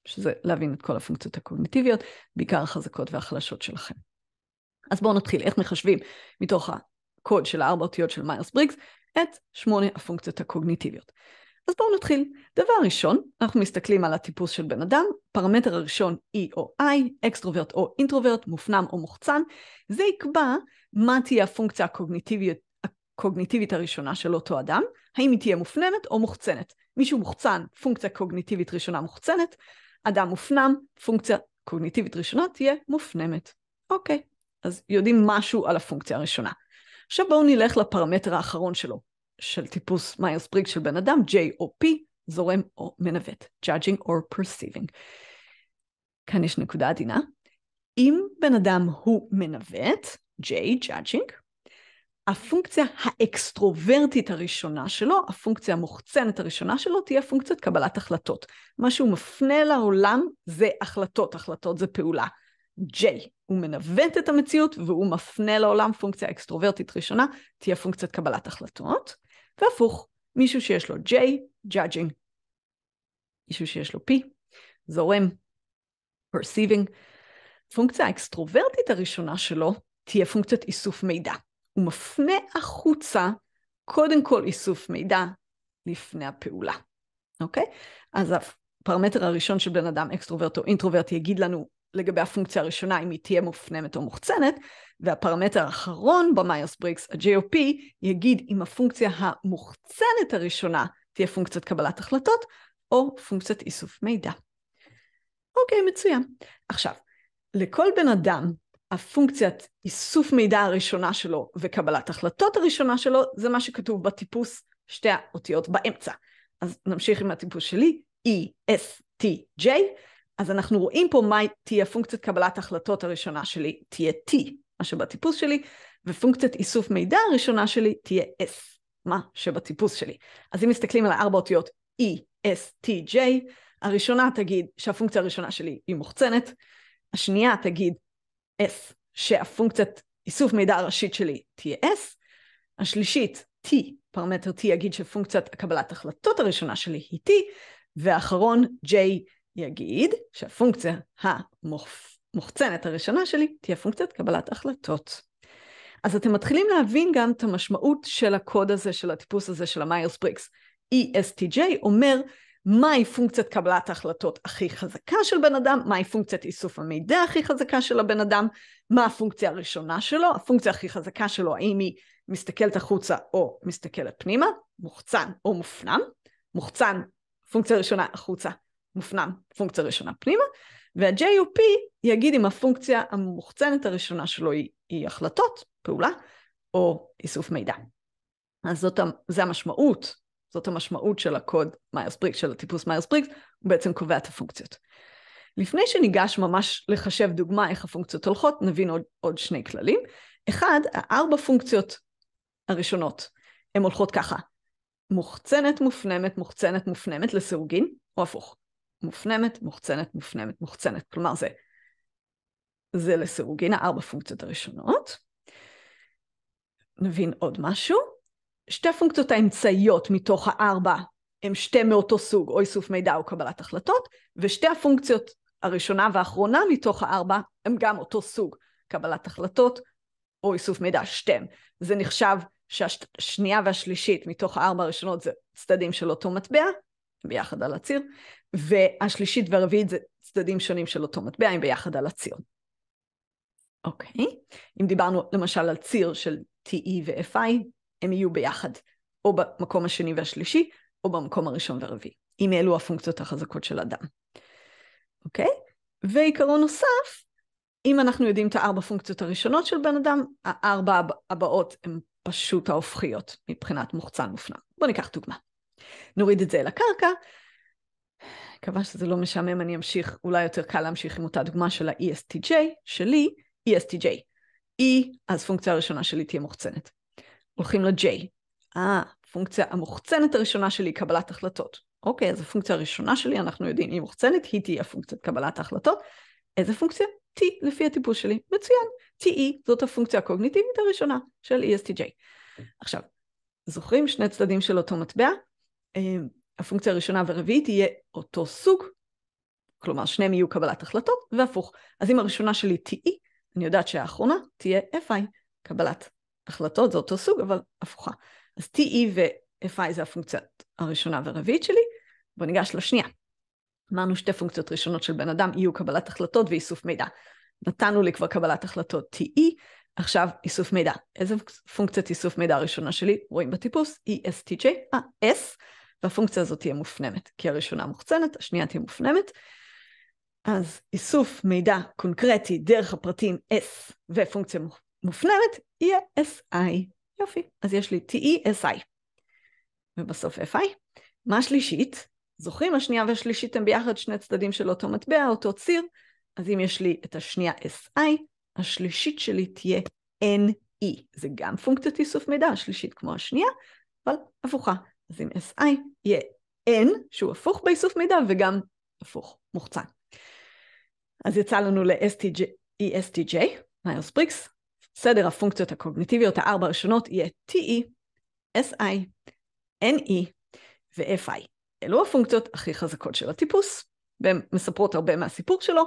שזה להבין את כל הפונקציות הקוגניטיביות, בעיקר החזקות והחלשות שלכם. אז בואו נתחיל, איך מחשבים מתוך הקוד של 4 אותיות של מאיירס-בריגס, את 8 הפונקציות הקוגניטיביות. אז בואו נתחיל. דבר ראשון, אנחנו מסתכלים על הטיפוס של בן אדם, פרמטר הראשון E או I, אקסטרוברט או אינטרוברט, מופנם או מוחצן, זה יקבע מה תהיה הפונקציה הקוגניטיבית הראשונה של אותו אדם, האם היא תהיה מופנמת או מוחצנת. מישהו מוחצן, פונקציה קוגניטיבית ראשונה מוחצנת, אדם מופנם, פונקציה קוגניטיבית ראשונה תהיה מופנמת. אוקיי, אז יודעים משהו על הפונקציה הראשונה. עכשיו בואו נלך לפרמטר האחרון שלו. של טיפוס מאיירס-בריגס של בן אדם, J או P, זורם או מנווט, judging or perceiving. כאן יש נקודה עדינה. אם בן אדם הוא מנווט, J, judging, הפונקציה האקסטרוברטית הראשונה שלו, הפונקציה המוחצנת הראשונה שלו, תהיה פונקציית קבלת החלטות. מה שהוא מפנה לעולם זה החלטות, החלטות זה פעולה. J, הוא מנווט את המציאות והוא מפנה לעולם, פונקציה אקסטרוברטית ראשונה, תהיה פונקציית קבלת החלטות. והפוך, מישהו שיש לו J, judging, מישהו שיש לו P, זורם, perceiving, פונקציה האקסטרוברטית הראשונה שלו תהיה פונקציית איסוף מידע. הוא מפנה החוצה, קודם כל איסוף מידע, לפני הפעולה. אוקיי? אז הפרמטר הראשון של בן אדם, אקסטרוברט או אינטרוברט, יגיד לנו לגבי הפונקציה הראשונה, אם היא תהיה מופנמת או מוחצנת, והפרמטר האחרון במאיירס-בריגס, ה-GOP, יגיד אם הפונקציה המוחצנת הראשונה תהיה פונקציית קבלת החלטות, או פונקציית איסוף מידע. אוקיי, מצוין. עכשיו, לכל בן אדם, הפונקציית איסוף מידע הראשונה שלו, וקבלת החלטות הראשונה שלו, זה מה שכתוב בטיפוס שתי האותיות באמצע. אז נמשיך עם הטיפוס שלי, ESTJ, אז אנחנו רואים פה מה תהיה פונקציית קבלת החלטות הראשונה שלי, תהיה T, מה שבטיפוס שלי, ופונקציית איסוף מידע הראשונה שלי תהיה S, מה שבטיפוס שלי. אז אם מסתכלים על הארבע אותיות ESTJ, הראשונה תגיד שהפונקציה הראשונה שלי היא מוחצנת, השנייה תגיד S, שהפונקציית איסוף מידע הראשית שלי תהיה S, השלישית T, פרמטר T יגיד שפונקציית הקבלת החלטות הראשונה שלי היא T, והאחרון J יגיד שהפונקציה המוחצנת הראשונה שלי תהיה פונקציית קבלת החלטות. אז אתם מתחילים להבין גם את המשמעות של הקוד הזה, של הטיפוס הזה, של המיירס-בריקס. ESTJ אומר מהי פונקציית קבלת ההחלטות הכי חזקה של בן אדם, מהי פונקציית איסוף המידע הכי חזקה של הבן אדם, מה הפונקציה הראשונה שלו, הפונקציה הכי חזקה שלו, האם היא מסתכלת החוצה או מסתכלת פנימה, מוחצן או מופנם, מוחצן, פונקציה ראשונה החוצה, מופנם, פונקציה ראשונה פנימה, וה-JUP יגיד אם הפונקציה המוחצנת הראשונה שלו היא החלטות, פעולה, או איסוף מידע. אז זה המשמעות, זאת המשמעות של הקוד מיירס-בריקס, של הטיפוס מיירס-בריקס, הוא בעצם קובע את הפונקציות. לפני שניגש ממש לחשב דוגמה איך הפונקציות הולכות, נבין עוד שני כללים. אחד, הארבע פונקציות הראשונות, הן הולכות ככה, מוחצנת, מופנמת, מוחצנת, מופנמת לסירוגין, או הפוך. מופנמת, מוחצנת, מופנמת, מוחצנת. כלומר, זה לסירוגין, הארבע פונקציות הראשונות. נבין עוד משהו. שתי פונקציות האמצעיות מתוך הארבע, הן שתי מאותו סוג, או איסוף מידע או קבלת החלטות, ושתי הפונקציות הראשונה והאחרונה מתוך הארבע, הן גם אותו סוג, קבלת החלטות או איסוף מידע, שתיהן. זה נחשב שהשנייה והשלישית מתוך הארבע הראשונות זה צדדים של אותו מטבע, ביחד על הציר, והשלישית והרביעית זה צדדים שונים של אותו מטבע, הם ביחד על הציר. אוקיי, אם דיברנו למשל על ציר של TE ו-FI, הם יהיו ביחד, או במקום השני והשלישי, או במקום הראשון והרביעי, אם אלו הפונקציות החזקות של אדם. אוקיי? ועיקרון נוסף, אם אנחנו יודעים את הארבע פונקציות הראשונות של בן אדם, הארבע הבאות הן פשוט ההופכיות, מבחינת מוחצן מופנם. בואו ניקח דוגמה. נוריד את זה אל הקרקע, מקווה שזה לא משעמם, אני אמשיך, אולי יותר קל להמשיך עם אותה דוגמה של ה-ESTJ, שלי, ESTJ. E, אז פונקציה הראשונה שלי תהיה מוחצנת. הולכים ל-J. פונקציה המוחצנת הראשונה שלי היא קבלת החלטות. אוקיי, אז הפונקציה הראשונה שלי, אנחנו יודעים, היא מוחצנת, היא תהיה פונקציית קבלת ההחלטות. איזה פונקציה? T, לפי הטיפוס שלי. מצוין. TE, זאת הפונקציה הקוגניטיבית הראשונה של ESTJ. עכשיו, זוכרים שני צדדים של אותו מטבע? הפונקציה הראשונה והרביעית תהיה אותו סוג, כלומר, שניהם יהיו קבלת החלטות, והפוך. אז אם הראשונה שלי TE, אני יודעת שהאחרונה תהיה FI, קבלת החלטות, זה אותו סוג, אבל הפוכה. אז TE ו-FI זה הפונקציה הראשונה והרביעית שלי, בוא ניגש לשנייה. אמרנו שתי פונקציות ראשונות של בן אדם, יהיו קבלת החלטות ואיסוף מידע. נתנו לי כבר קבלת החלטות TE, עכשיו איסוף מידע. איזה פונקציית איסוף מידע הראשונה שלי? רואים בטיפוס, ESTJ, S, והפונקציה הזאת תהיה מופנמת, כי הראשונה מוחצנת, השנייה תהיה מופנמת. אז איסוף מידע קונקרטי דרך הפרטים S ופונקציה מופנמת יהיה SI. יופי, אז יש לי TE-SI. ובסוף FI. מה השלישית? זוכרים השנייה והשלישית הם ביחד שני צדדים של אותו מטבע, אותו ציר. אז אם יש לי את השנייה SI, השלישית שלי תהיה NE. זה גם פונקציית איסוף מידע, השלישית כמו השנייה, אבל הפוכה. אז אם SI יהיה N, שהוא הפוך באיסוף מידע וגם הפוך, מוחצן. אז יצא לנו ל-ESTJ, Myers-Briggs, סדר הפונקציות הקוגניטיביות, הארבע הראשונות יהיה TE, SI, NE ו-FI. אלו הפונקציות הכי חזקות של הטיפוס, והן מספרות הרבה מהסיפור שלו,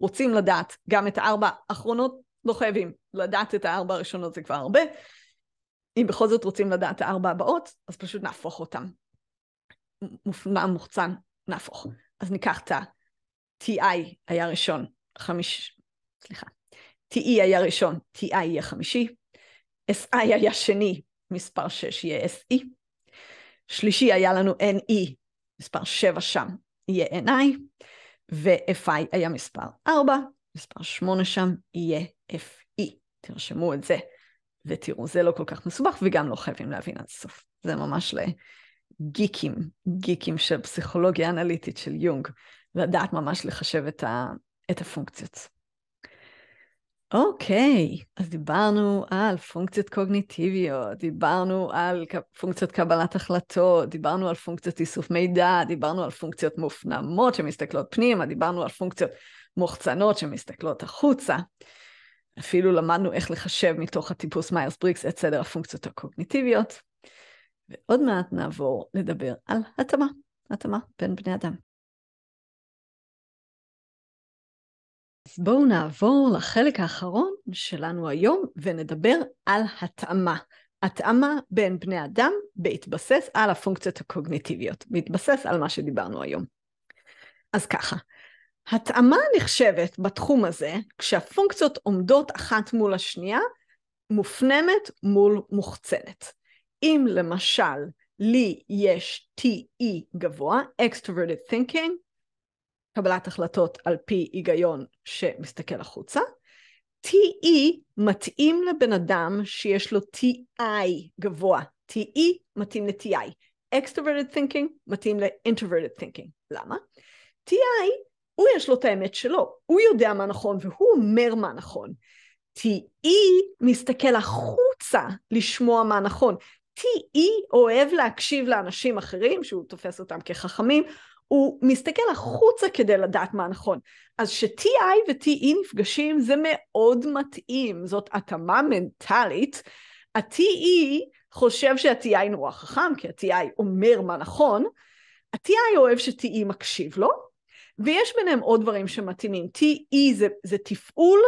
רוצים לדעת גם את הארבע האחרונות, לא חייבים לדעת את הארבע הראשונות, זה כבר הרבה. אם בכל זאת רוצים לדעת את הארבע הבאות, אז פשוט נהפוך אותם. מופנם, מוחצן, נהפוך. אז ניקח את TI היה ראשון, TE היה ראשון, TI יהיה חמישי, SI היה שני, מספר 6 יהיה SE, שלישי היה לנו NE, מספר 7 שם יהיה NI, ו-FI היה מספר 4, מספר 8 שם יהיה FE. תרשמו את זה, ותראו, זה לא כל כך מסובך, וגם לא חייבים להבין עד סוף. זה ממש לגיקים, גיקים של פסיכולוגיה אנליטית של יונג, לדעת ממש לחשב את הפונקציות. אוקיי, אז דיברנו על פונקציות קוגניטיביות, דיברנו על פונקציות קבלת החלטות, דיברנו על פונקציות איסוף מידע, דיברנו על פונקציות מופנמות שמסתכלות פנימה, דיברנו על פונקציות מוחצנות שמסתכלות החוצה. אפילו למדנו איך לחשב מתוך הטיפוס מיירס-בריגס את סדר הפונקציות הקוגניטיביות. ועוד מעט נעבור לדבר על התאמה, התאמה בין בני אדם. אז בואו נעבור לחלק האחרון שלנו היום ונדבר על התאמה. התאמה בין בני אדם בהתבסס על הפונקציות הקוגניטיביות, בהתבסס על מה שדיברנו היום. אז ככה, התאמה נחשבת בתחום הזה כשהפונקציות עומדות אחת מול השנייה, מופנמת מול מוחצנת. אם למשל לי יש TE גבוה, Extroverted Thinking, קבלת החלטות על פי היגיון שמסתכל החוצה. TE מתאים לבן אדם שיש לו TI גבוה. TE מתאים ל-TI. Extroverted Thinking מתאים ל-Introverted Thinking. למה? TI, הוא יש לו את האמת שלו. הוא יודע מה נכון והוא אומר מה נכון. TE מסתכל החוצה לשמוע מה נכון. TE אוהב להקשיב לאנשים אחרים, שהוא תופס אותם כחכמים, הוא מסתכל החוצה כדי לדעת מה נכון. אז ש-TI ו-TE נפגשים זה מאוד מתאים, זאת התאמה מנטלית. ה-TE חושב שה-TI נורא חכם, כי ה-TI אומר מה נכון. ה-TI אוהב ש-TE מקשיב לו, ויש ביניהם עוד דברים שמתאימים. TE זה תפעול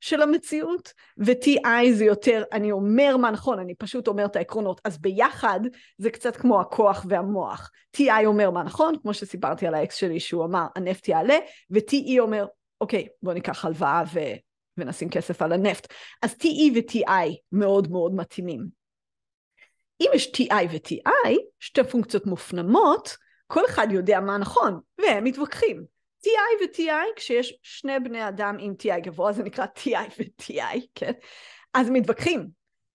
של המציאות, ו-TI זה יותר, אני אומר מה נכון, אני פשוט אומר את העקרונות, אז ביחד זה קצת כמו הכוח והמוח. TI אומר מה נכון, כמו שסיפרתי על האקס שלי, שהוא אמר, הנפט יעלה, ו-TE אומר, אוקיי, בוא ניקח הלוואה ונשים כסף על הנפט. אז TE ו-TI מאוד מאוד מתאימים. אם יש TI ו-TI, שתי פונקציות מופנמות, כל אחד יודע מה נכון, והם מתווכחים. TI ו-TI, כשיש שני בני אדם עם TI גבוה, זה נקרא TI ו-TI, כן? אז מתווכחים,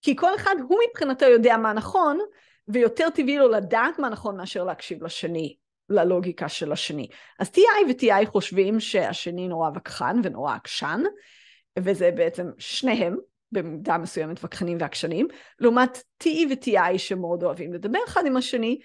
כי כל אחד הוא מבחינתו יודע מה נכון, ויותר טבעי לו לדעת מה נכון מאשר להקשיב לשני, ללוגיקה של השני. אז TI ו-TI חושבים שהשני נורא וכחן ונורא עקשן, וזה בעצם שניהם, במידה מסוימת וכחנים ועקשנים, לעומת TI ו-TI שמאוד אוהבים לדבר אחד עם השני,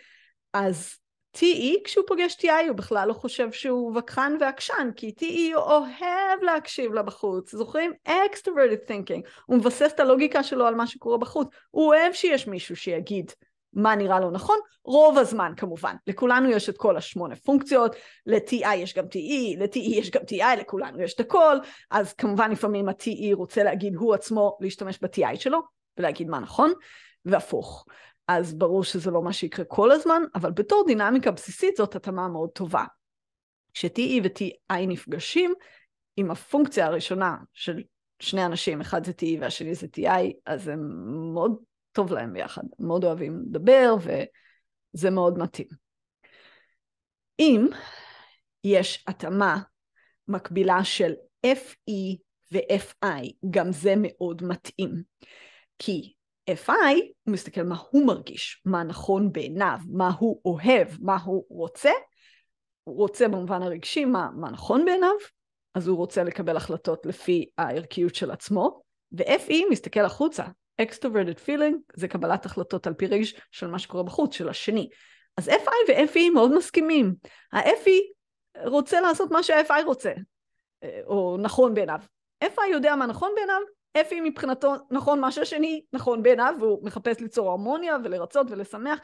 אז TE, כשהוא פוגש TI, הוא בכלל לא חושב שהוא וכחן ועקשן, כי TE אוהב להקשיב לה בחוץ. זוכרים? Extroverted Thinking. הוא מבסס את הלוגיקה שלו על מה שקורה בחוץ. הוא אוהב שיש מישהו שיגיד מה נראה לו נכון, רוב הזמן כמובן. לכולנו יש את כל 8 פונקציות, ל-TI יש גם TE, ל-TE יש גם TI, לכולנו יש את הכל, אז כמובן לפעמים ה-TE רוצה להגיד הוא עצמו, להשתמש ב-TI שלו, ולהגיד מה נכון, והפוך. אז ברור שזה לא מה שיקרה כל הזמן, אבל בתור דינמיקה בסיסית זאת התאמה מאוד טובה. כש-TE ו-TI נפגשים עם הפונקציה הראשונה של שני אנשים, אחד זה TE והשני זה TI, אז הם מאוד טוב להם ביחד, מאוד אוהבים לדבר וזה מאוד מתאים. אם יש התאמה מקבילה של FE ו-FI, גם זה מאוד מתאים, כי FI, הוא מסתכל מה הוא מרגיש, מה נכון בעיניו, מה הוא אוהב, מה הוא רוצה. הוא רוצה במובן הרגשי מה נכון בעיניו, אז הוא רוצה לקבל החלטות לפי הערכיות של עצמו. ו-FE מסתכל החוצה, Extroverted Feeling, זה קבלת החלטות על פי רגש של מה שקורה בחוץ, של השני. אז FI ו-FE מאוד מסכימים. ה-FE רוצה לעשות מה שה-FI רוצה, או נכון בעיניו. FI יודע מה נכון בעיניו, FE מבחינתו נכון מה שהשני נכון בעיניו, והוא מחפש ליצור הרמוניה ולרצות ולשמח,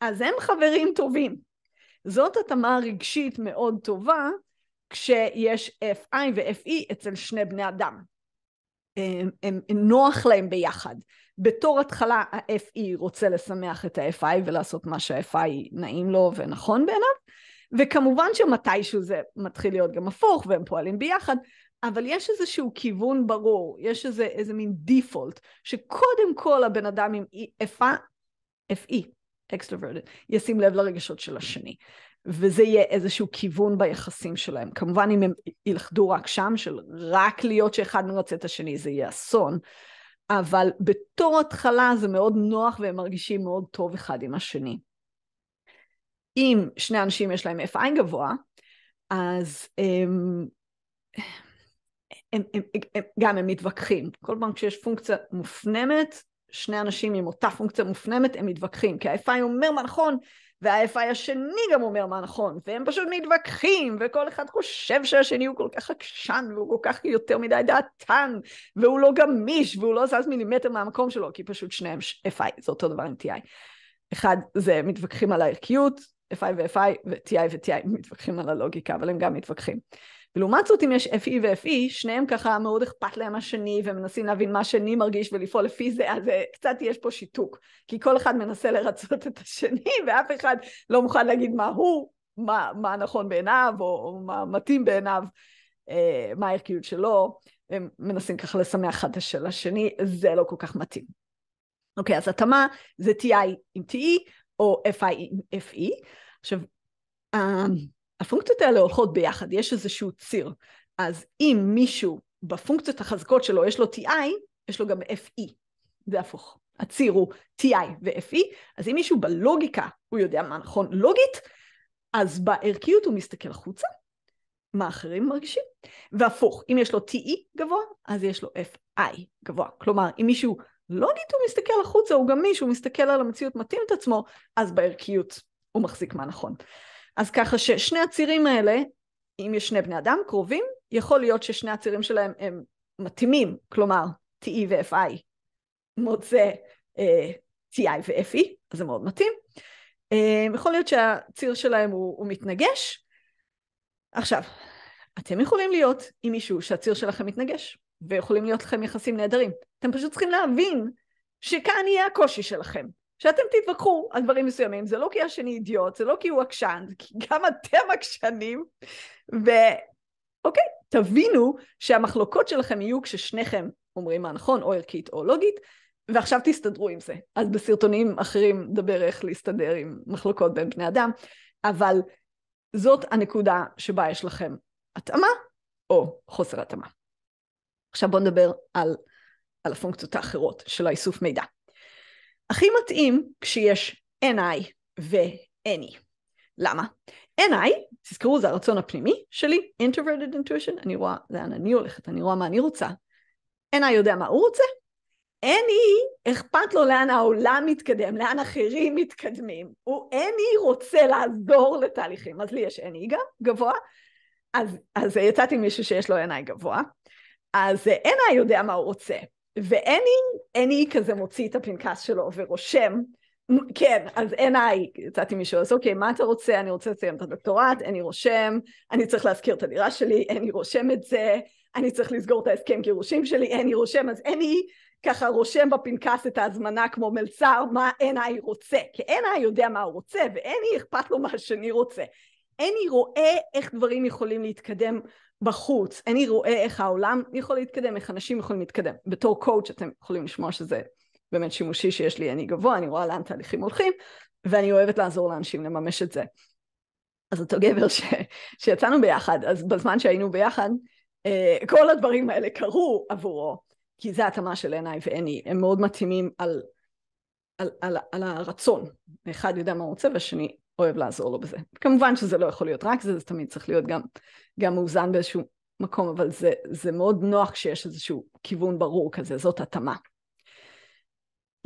אז הם חברים טובים. זאת התאמה רגשית מאוד טובה, כשיש FI ו-FE אצל שני בני אדם. הם נוח להם ביחד. בתור התחלה ה-FE רוצה לשמח את ה-FI ולעשות מה שה-FI נעים לו ונכון בעיניו, וכמובן שמתישהו זה מתחיל להיות גם הפוך, והם פועלים ביחד, אבל יש איזשהו כיוון ברור, יש איזה מין דיפולט, שקודם כל הבן אדם עם FE, Extroverted, ישים לב לרגשות של השני, וזה יהיה איזשהו כיוון ביחסים שלהם. כמובן אם הם ילחדו רק שם, של רק להיות שאחד מרצה את השני, זה יהיה אסון, אבל בתור התחלה זה מאוד נוח, והם מרגישים מאוד טוב אחד עם השני. אם שני אנשים יש להם FI גבוה, אז גם הם מתווכחים. כל פעם כשיש פונקציה מופנמת, שני אנשים עם אותה פונקציה מופנמת, הם מתווכחים, כי ה-FI אומר מה נכון, וה-FI השני גם אומר מה נכון, והם פשוט מתווכחים, וכל אחד חושב שהשני הוא כל כך עקשן, והוא כל כך יותר מדי דעתן, והוא לא גמיש, והוא לא זז מילימטר מהמקום שלו, כי פשוט שניהם FI, זה אותו דבר עם TI. אחד זה מתווכחים על הערכיות, FI ו-FI, ו-TI ו-TI מתווכחים על הלוגיקה, אבל הם גם מתווכחים. ולעומת זאת אם יש FE ו-FE, שניהם ככה מאוד אכפת להם השני, והם מנסים להבין מה השני מרגיש ולפעול לפי זה, אז קצת יש פה שיתוק, כי כל אחד מנסה לרצות את השני, ואף אחד לא מוכן להגיד מה הוא, מה נכון בעיניו, או מה מתאים בעיניו, מה הערכיות שלו, הם מנסים ככה לשמח אחד של השני, זה לא כל כך מתאים. אוקיי, אז התאמה זה TI עם TE, או FI עם FE. עכשיו, הפונקציות האלה הולכות ביחד, יש איזשהו ציר. אז אם מישהו בפונקציות החזקות שלו יש לו TI, יש לו גם FE. זה הפוך. הציר הוא TI ו-FE, אז אם מישהו בלוגיקה, הוא יודע מה נכון לוגית, אז בערכיות הוא מסתכל החוצה, מה אחרים מרגישים, והפוך. אם יש לו TE גבוה, אז יש לו FI גבוה. כלומר, אם מישהו לוגית הוא מסתכל החוצה, הוא גם מישהו מסתכל על המציאות מתאים את עצמו, אז בערכיות הוא מחזיק מה נכון. אז ככה ששני הצירים האלה, אם יש שני בני אדם קרובים, יכול להיות ששני הצירים שלהם הם מתאימים, כלומר, TE ו-FI מוצא TI ו-FE, אז זה מאוד מתאים. יכול להיות שהציר שלהם הוא מתנגש. עכשיו, אתם יכולים להיות עם מישהו שהציר שלכם מתנגש, ויכולים להיות לכם יחסים נהדרים. אתם פשוט צריכים להבין שכאן יהיה הקושי שלכם. שאתם תתווכחו על דברים מסוימים, זה לא כי השני אידיוט, זה לא כי הוא עקשן, כי גם אתם עקשנים, ואוקיי, תבינו שהמחלוקות שלכם יהיו כששניכם אומרים מה נכון, או ערכית או לוגית, ועכשיו תסתדרו עם זה. אז בסרטונים אחרים דבר איך להסתדר עם מחלוקות בין בני אדם, אבל זאת הנקודה שבה יש לכם התאמה, או חוסר התאמה. עכשיו בואו נדבר על הפונקציות האחרות של האיסוף מידע. הכי מתאים כשיש NI ו-NE. למה? NI, תזכרו, זה הרצון הפנימי שלי, Introverted Intuition, אני רואה לאן אני הולכת, אני רואה מה אני רוצה. NI יודע מה הוא רוצה. NE, אכפת לו לאן העולם מתקדם, לאן אחרים מתקדמים. NE רוצה לעזור לתהליכים, אז לי יש NE גם, גבוה. אז יצאתי מישהו שיש לו NI גבוה. אז NI יודע מה הוא רוצה. ואני כזה מוציא את הפנקס שלו ורושם, כן, אז אני, יצאתי מישהו, אז אוקיי, מה אתה רוצה? אני רוצה לסיים את הדוקטורט, אני רושם, אני צריך להזכיר את הדירה שלי, אני רושם את זה, אני צריך לסגור את ההסכם גירושים שלי, אני רושם, אז אני ככה רושם בפנקס את ההזמנה כמו מלצר, מה אני רוצה, כי אני יודע מה הוא רוצה, ואני אכפת לו מה שאני רוצה. אני רואה איך דברים יכולים להתקדם בחוץ, אני רואה איך העולם יכול להתקדם, איך אנשים יכולים להתקדם. בתור קואוץ' אתם יכולים לשמוע שזה באמת שימושי שיש לי, אני גבוה, אני רואה לאן תהליכים הולכים, ואני אוהבת לעזור לאנשים לממש את זה. אז אותו גבר שיצאנו ביחד, אז בזמן שהיינו ביחד, כל הדברים האלה קרו עבורו, כי זה התאמה של עיניי ואני, הם מאוד מתאימים על הרצון. אחד יודע מה רוצה והשני אוהב לעזור לו בזה. כמובן שזה לא יכול להיות רק זה, זה תמיד צריך להיות גם מאוזן באיזשהו מקום, אבל זה מאוד נוח שיש איזשהו כיוון ברור כזה, זאת התאמה.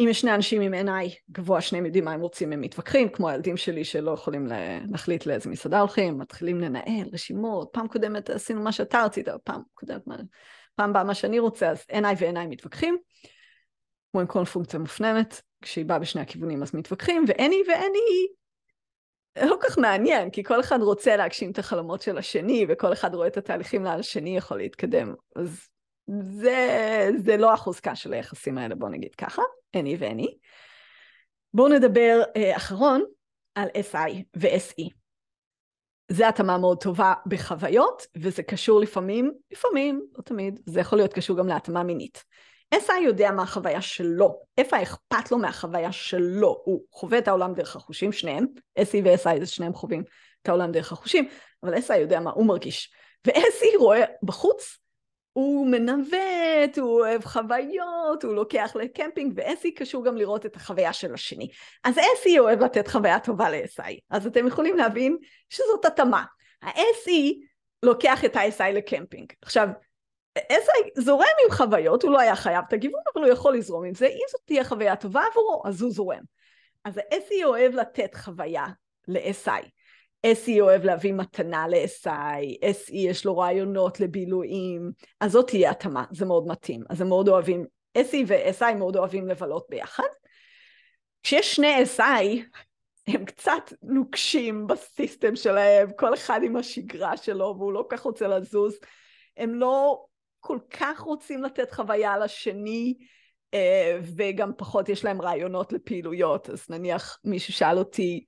אם יש שני אנשים עם NI גבוה, שניהם יודעים מה הם רוצים, הם מתווכחים, כמו הילדים שלי שלא יכולים להחליט לאיזה מסעדה הולכים, מתחילים לנהל רשימות, פעם קודמת עשינו מה שאתה רצית, פעם באה מה שאני רוצה, אז NI ו-NI מתווכחים, כמו עם כל פונקציה מופנמת, כשהיא באה בשני הכיוונים אז מתווכחים, ו-NI ו-NE לא כך מעניין, כי כל אחד רוצה להגשים את החלומות של השני, וכל אחד רואה את התהליכים לאן השני יכול להתקדם. אז זה לא החוזקה של היחסים האלה, בואו נגיד ככה, אני ואני. בואו נדבר אחרון על SI ו-SE. זה התאמה מאוד טובה בחוויות, וזה קשור לפעמים, לא תמיד, זה יכול להיות קשור גם להתאמה מינית. SI יודע מה החוויה שלו, FI אכפת לו מהחוויה שלו, הוא חווה את העולם דרך החושים, שניהם, SI ו-SI זה שניהם חווים את העולם דרך החושים, אבל SI יודע מה הוא מרגיש, ו-SI רואה בחוץ, הוא מנווט, הוא אוהב חוויות, הוא לוקח לקמפינג, ו-SI קשור גם לראות את החוויה של השני, אז SI אוהב לתת חוויה טובה ל-SI, אז אתם יכולים להבין שזאת התאמה, ה-SI לוקח את ה-SI לקמפינג, עכשיו, זורם עם חוויות, הוא לא היה חייב את הגיוון, אבל הוא יכול לזרום עם זה, אם זאת תהיה חוויה טובה עבורו, אז הוא זורם. אז ה-SE אוהב לתת חוויה ל-SI, SE אוהב להביא מתנה ל-SI, SE יש לו רעיונות לבילויים, אז זאת תהיה התאמה, זה מאוד מתאים, אז הם מאוד אוהבים, SE ו-SI מאוד אוהבים לבלות ביחד. כשיש שני SI, הם קצת נוקשים בסיסטם שלהם, כל אחד עם השגרה שלו, והוא לא כך רוצה לזוז, הם לא כל כך רוצים לתת חוויה לשני, וגם פחות יש להם רעיונות לפעילויות, אז נניח מישהו שאל אותי,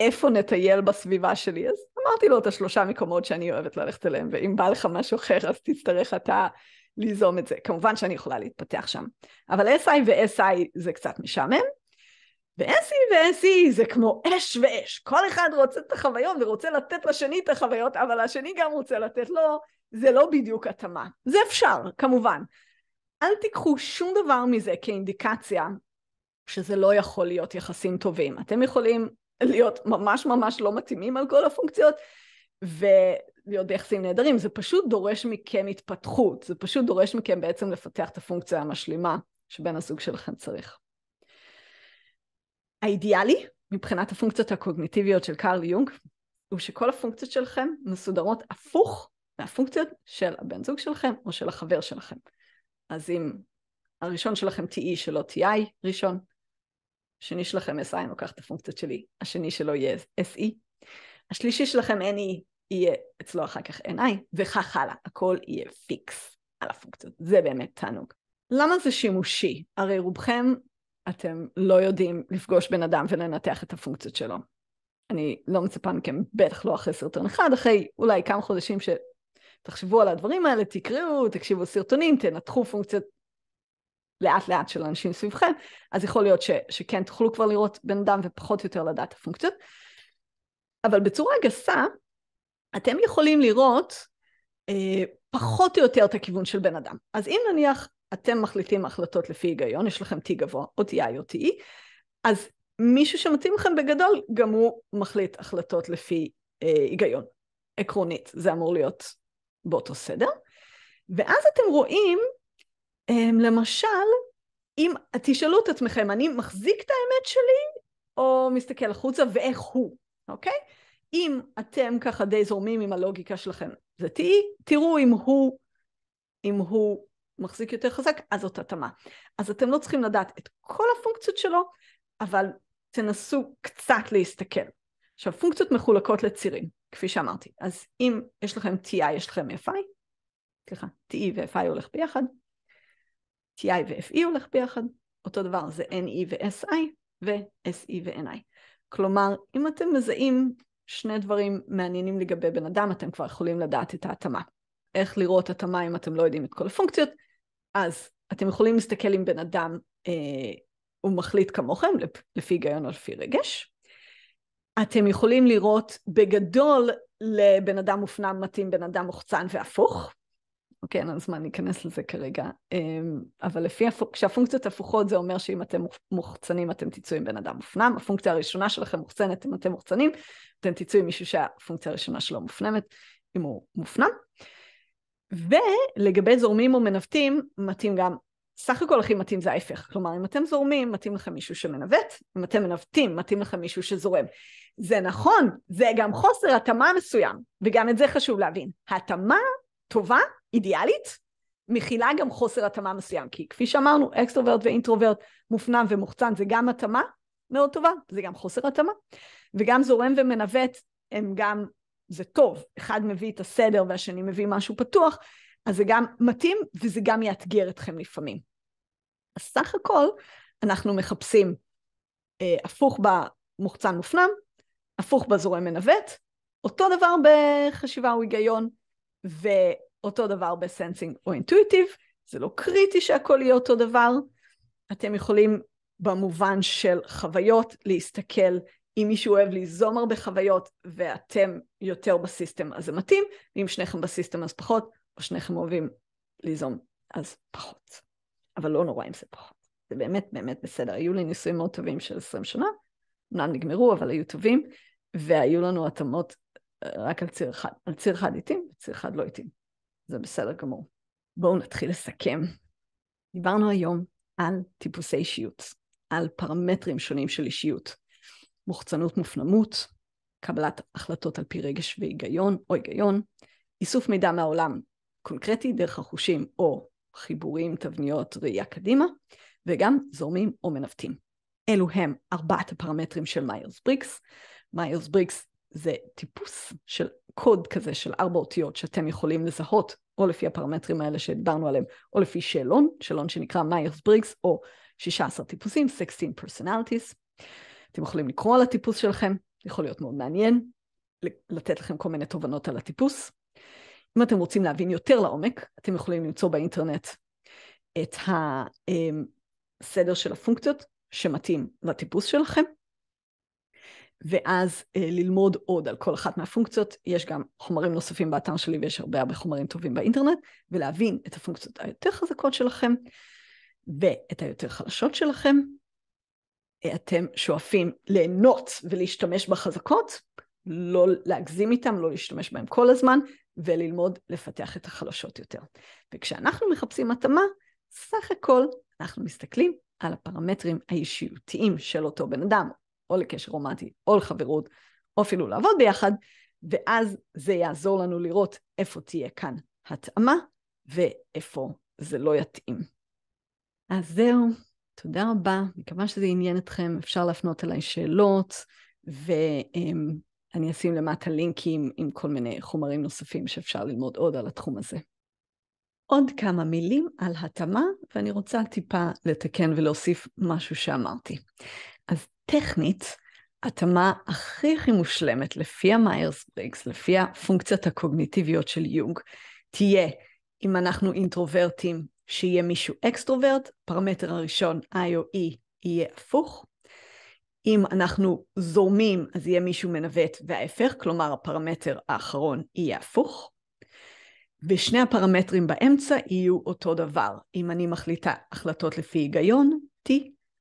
איפה נטייל בסביבה שלי? אז אמרתי לו את השלושה מקומות שאני אוהבת ללכת אליהם, ואם בא לך משהו אחר, אז תצטרך אתה ליזום את זה. כמובן שאני יכולה להתפתח שם. אבל SI ו-SI זה קצת משעמם, ו-SE ו-SE זה כמו אש ואש. כל אחד רוצה את החוויות ורוצה לתת לשני את החוויות, אבל השני גם רוצה לתת לו, זה לא בדיוק התאמה. זה אפשר, כמובן. אל תיקחו שום דבר מזה כאינדיקציה, שזה לא יכול להיות יחסים טובים. אתם יכולים להיות ממש ממש לא מתאימים על כל הפונקציות, ולהיות ביחסים נהדרים. זה פשוט דורש מכם התפתחות, זה פשוט דורש מכם בעצם לפתח את הפונקציה המשלימה, שבין הסוג שלכם צריך. האידיאלי, מבחינת הפונקציות הקוגניטיביות של קארל יונג, הוא שכל הפונקציות שלכם מסודרות הפוך מהפונקציות של הבן זוג שלכם או של החבר שלכם. אז אם הראשון שלכם TE שלו TI ראשון, השני שלכם SI, אני לוקח את הפונקציות שלי, השני שלו יהיה SE, השלישי שלכם NE יהיה אצלו אחר כך NI, וכך הלאה, הכל יהיה פיקס על הפונקציות. זה באמת תענוג. למה זה שימושי? הרי רובכם אתם לא יודעים לפגוש בן אדם ולנתח את הפונקציות שלו. אני לא מצפה מכם, בטח לא אחרי סרטון אחד, אחרי אולי כמה חודשים שתחשבו על הדברים האלה, תקראו, תקשיבו סרטונים, תנתחו פונקציות לאט לאט של אנשים סביבכם, אז יכול להיות שכן תוכלו כבר לראות בן אדם ופחות יותר לדעת הפונקציות. אבל בצורה גסה, אתם יכולים לראות פחות או יותר את הכיוון של בן אדם. אז אם נניח, אתם מחליטים החלטות לפי היגיון, יש לכם T גבוה, או TI או TE, אז מישהו שמתאים לכם בגדול, גם הוא מחליט החלטות לפי היגיון. עקרונית, זה אמור להיות באותו סדר. ואז אתם רואים, למשל, אם תשאלו את עצמכם, אני מחזיק את האמת שלי, או מסתכל החוצה, ואיך הוא, אוקיי? אם אתם ככה די זורמים עם הלוגיקה שלכם, זה TE, תראו אם הוא מחזיק יותר חזק, אז זאת התאמה. אז אתם לא צריכים לדעת את כל הפונקציות שלו, אבל תנסו קצת להסתכל. עכשיו, פונקציות מחולקות לצירים, כפי שאמרתי. אז אם יש לכם TI, יש לכם FI, ככה, TE ו-FI הולך ביחד, TI ו-FE הולך ביחד, אותו דבר זה NE ו-SI, ו-SE ו-NI. כלומר, אם אתם מזהים שני דברים מעניינים לגבי בן אדם, אתם כבר יכולים לדעת את ההתאמה. איך לראות התאמה אם אתם לא יודעים את כל הפונקציות, אז אתם יכולים להסתכל אם בן אדם הוא מחליט כמוכם, לפי היגיון או לפי רגש. אתם יכולים לראות בגדול לבן אדם מופנם מתאים, בן אדם מוחצן והפוך. אוקיי, אין הזמן להיכנס לזה כרגע. אבל כשהפונקציות הפוכות זה אומר שאם אתם מוחצנים, אתם תיצאו עם בן אדם מופנם. הפונקציה הראשונה שלכם מוחצנת, אם אתם מוחצנים, אתם תיצאו עם מישהו שהפונקציה הראשונה שלו מופנמת, אם הוא מופנם. ולגבי זורמים או מנווטים, מתאים גם, סך הכל הכי מתאים זה ההפך. כלומר, אם אתם זורמים, מתאים לכם מישהו שמנווט, אם אתם מנווטים, מתאים לכם מישהו שזורם. זה נכון, זה גם חוסר התאמה מסוים, וגם את זה חשוב להבין. התאמה טובה, אידיאלית, מכילה גם חוסר התאמה מסוים, כי כפי שאמרנו, אקסטרוברט ואינטרוברט, מופנם ומוחצן, זה גם התאמה מאוד טובה, זה גם חוסר התאמה, וגם זורם ומנווט, הם גם זה טוב, אחד מביא את הסדר והשני מביא משהו פתוח, אז זה גם מתאים וזה גם יאתגר אתכם לפעמים. אז סך הכל אנחנו מחפשים הפוך במוחצן מופנם, הפוך בזורם מנווט, אותו דבר בחשיבה או היגיון, ואותו דבר בסנסינג או אינטואיטיב, זה לא קריטי שהכל יהיה אותו דבר, אתם יכולים במובן של חוויות להסתכל, אם מישהו אוהב ליזום הרבה חוויות ואתם יותר בסיסטם אז זה מתאים, ואם שניכם בסיסטם אז פחות, או שניכם אוהבים ליזום אז פחות. אבל לא נורא אם זה פחות. זה באמת באמת בסדר. היו לי ניסויים מאוד טובים של 20 שנה, אמנם נגמרו אבל היו טובים, והיו לנו התאמות רק על ציר אחד. על ציר אחד איתים, על ציר אחד לא איתים. זה בסדר גמור. בואו נתחיל לסכם. דיברנו היום על טיפוסי אישיות, על פרמטרים שונים של אישיות, מוחצנות מופנמות, קבלת החלטות על פי רגש והיגיון או היגיון, איסוף מידע מהעולם קונקרטי דרך החושים או חיבורים, תבניות, ראייה קדימה, וגם זורמים או מנווטים. אלו הם ארבעת הפרמטרים של מיירס-בריגס. מיירס-בריגס זה טיפוס של קוד כזה של ארבע אותיות שאתם יכולים לזהות, או לפי הפרמטרים האלה שדיברנו עליהם, או לפי שאלון, שאלון שנקרא מיירס-בריגס, או 16 טיפוסים, 16 personalities. אתם יכולים לקרוא על הטיפוס שלכם, יכול להיות מאוד מעניין, לתת לכם כל מיני תובנות על הטיפוס. אם אתם רוצים להבין יותר לעומק, אתם יכולים למצוא באינטרנט את הסדר של הפונקציות שמתאים לטיפוס שלכם, ואז ללמוד עוד על כל אחת מהפונקציות. יש גם חומרים נוספים באתר שלי, ויש הרבה חומרים טובים באינטרנט, ולהבין את הפונקציות היותר חזקות שלכם, ואת היותר חלשות שלכם. אתם שואפים ליהנות ולהשתמש בחזקות, לא להגזים איתם, לא להשתמש בהם כל הזמן, וללמוד לפתח את החלשות יותר. וכשאנחנו מחפשים התאמה, סך הכל אנחנו מסתכלים על הפרמטרים האישיותיים של אותו בן אדם, או לקשר רומנטי, או לחברות, או אפילו לעבוד ביחד, ואז זה יעזור לנו לראות איפה תהיה כאן התאמה, ואיפה זה לא יתאים. אז זהו, תודה רבה, מקווה שזה עניין אתכם, אפשר להפנות אליי שאלות, ואני אשים למטה לינקים עם כל מיני חומרים נוספים שאפשר ללמוד עוד על התחום הזה. עוד כמה מילים על התאמה, ואני רוצה טיפה לתקן ולהוסיף משהו שאמרתי. אז טכנית, התאמה הכי מושלמת לפי המיירס-בריגס, לפי הפונקציות הקוגניטיביות של יונג, תהיה אם אנחנו אינטרוברטים, שיהיה מישהו אקסטרוברט, פרמטר הראשון, I או E, יהיה הפוך. אם אנחנו זורמים, אז יהיה מישהו מנווט וההפך, כלומר הפרמטר האחרון יהיה הפוך. ושני הפרמטרים באמצע יהיו אותו דבר. אם אני מחליטה החלטות לפי היגיון, T,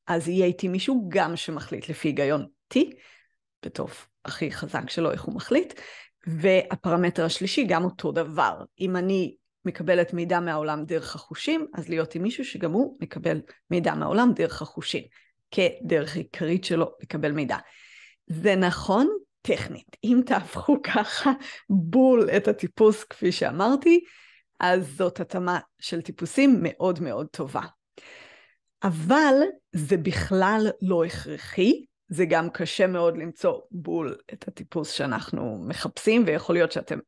אז יהיה איתי מישהו גם שמחליט לפי היגיון T, בטוב הכי חזק שלו איך הוא מחליט, והפרמטר השלישי גם אותו דבר. אם אני מקבלת מידע מהעולם דרך החושים, אז להיות עם מישהו שגם הוא מקבל מידע מהעולם דרך החושים, כדרך עיקרית שלו לקבל מידע. זה נכון? טכנית. אם תהפכו ככה בול את הטיפוס כפי שאמרתי, אז זאת התאמה של טיפוסים מאוד מאוד טובה. אבל זה בכלל לא הכרחי, זה גם קשה מאוד למצוא בול את הטיפוס שאנחנו מחפשים, ויכול להיות שאתם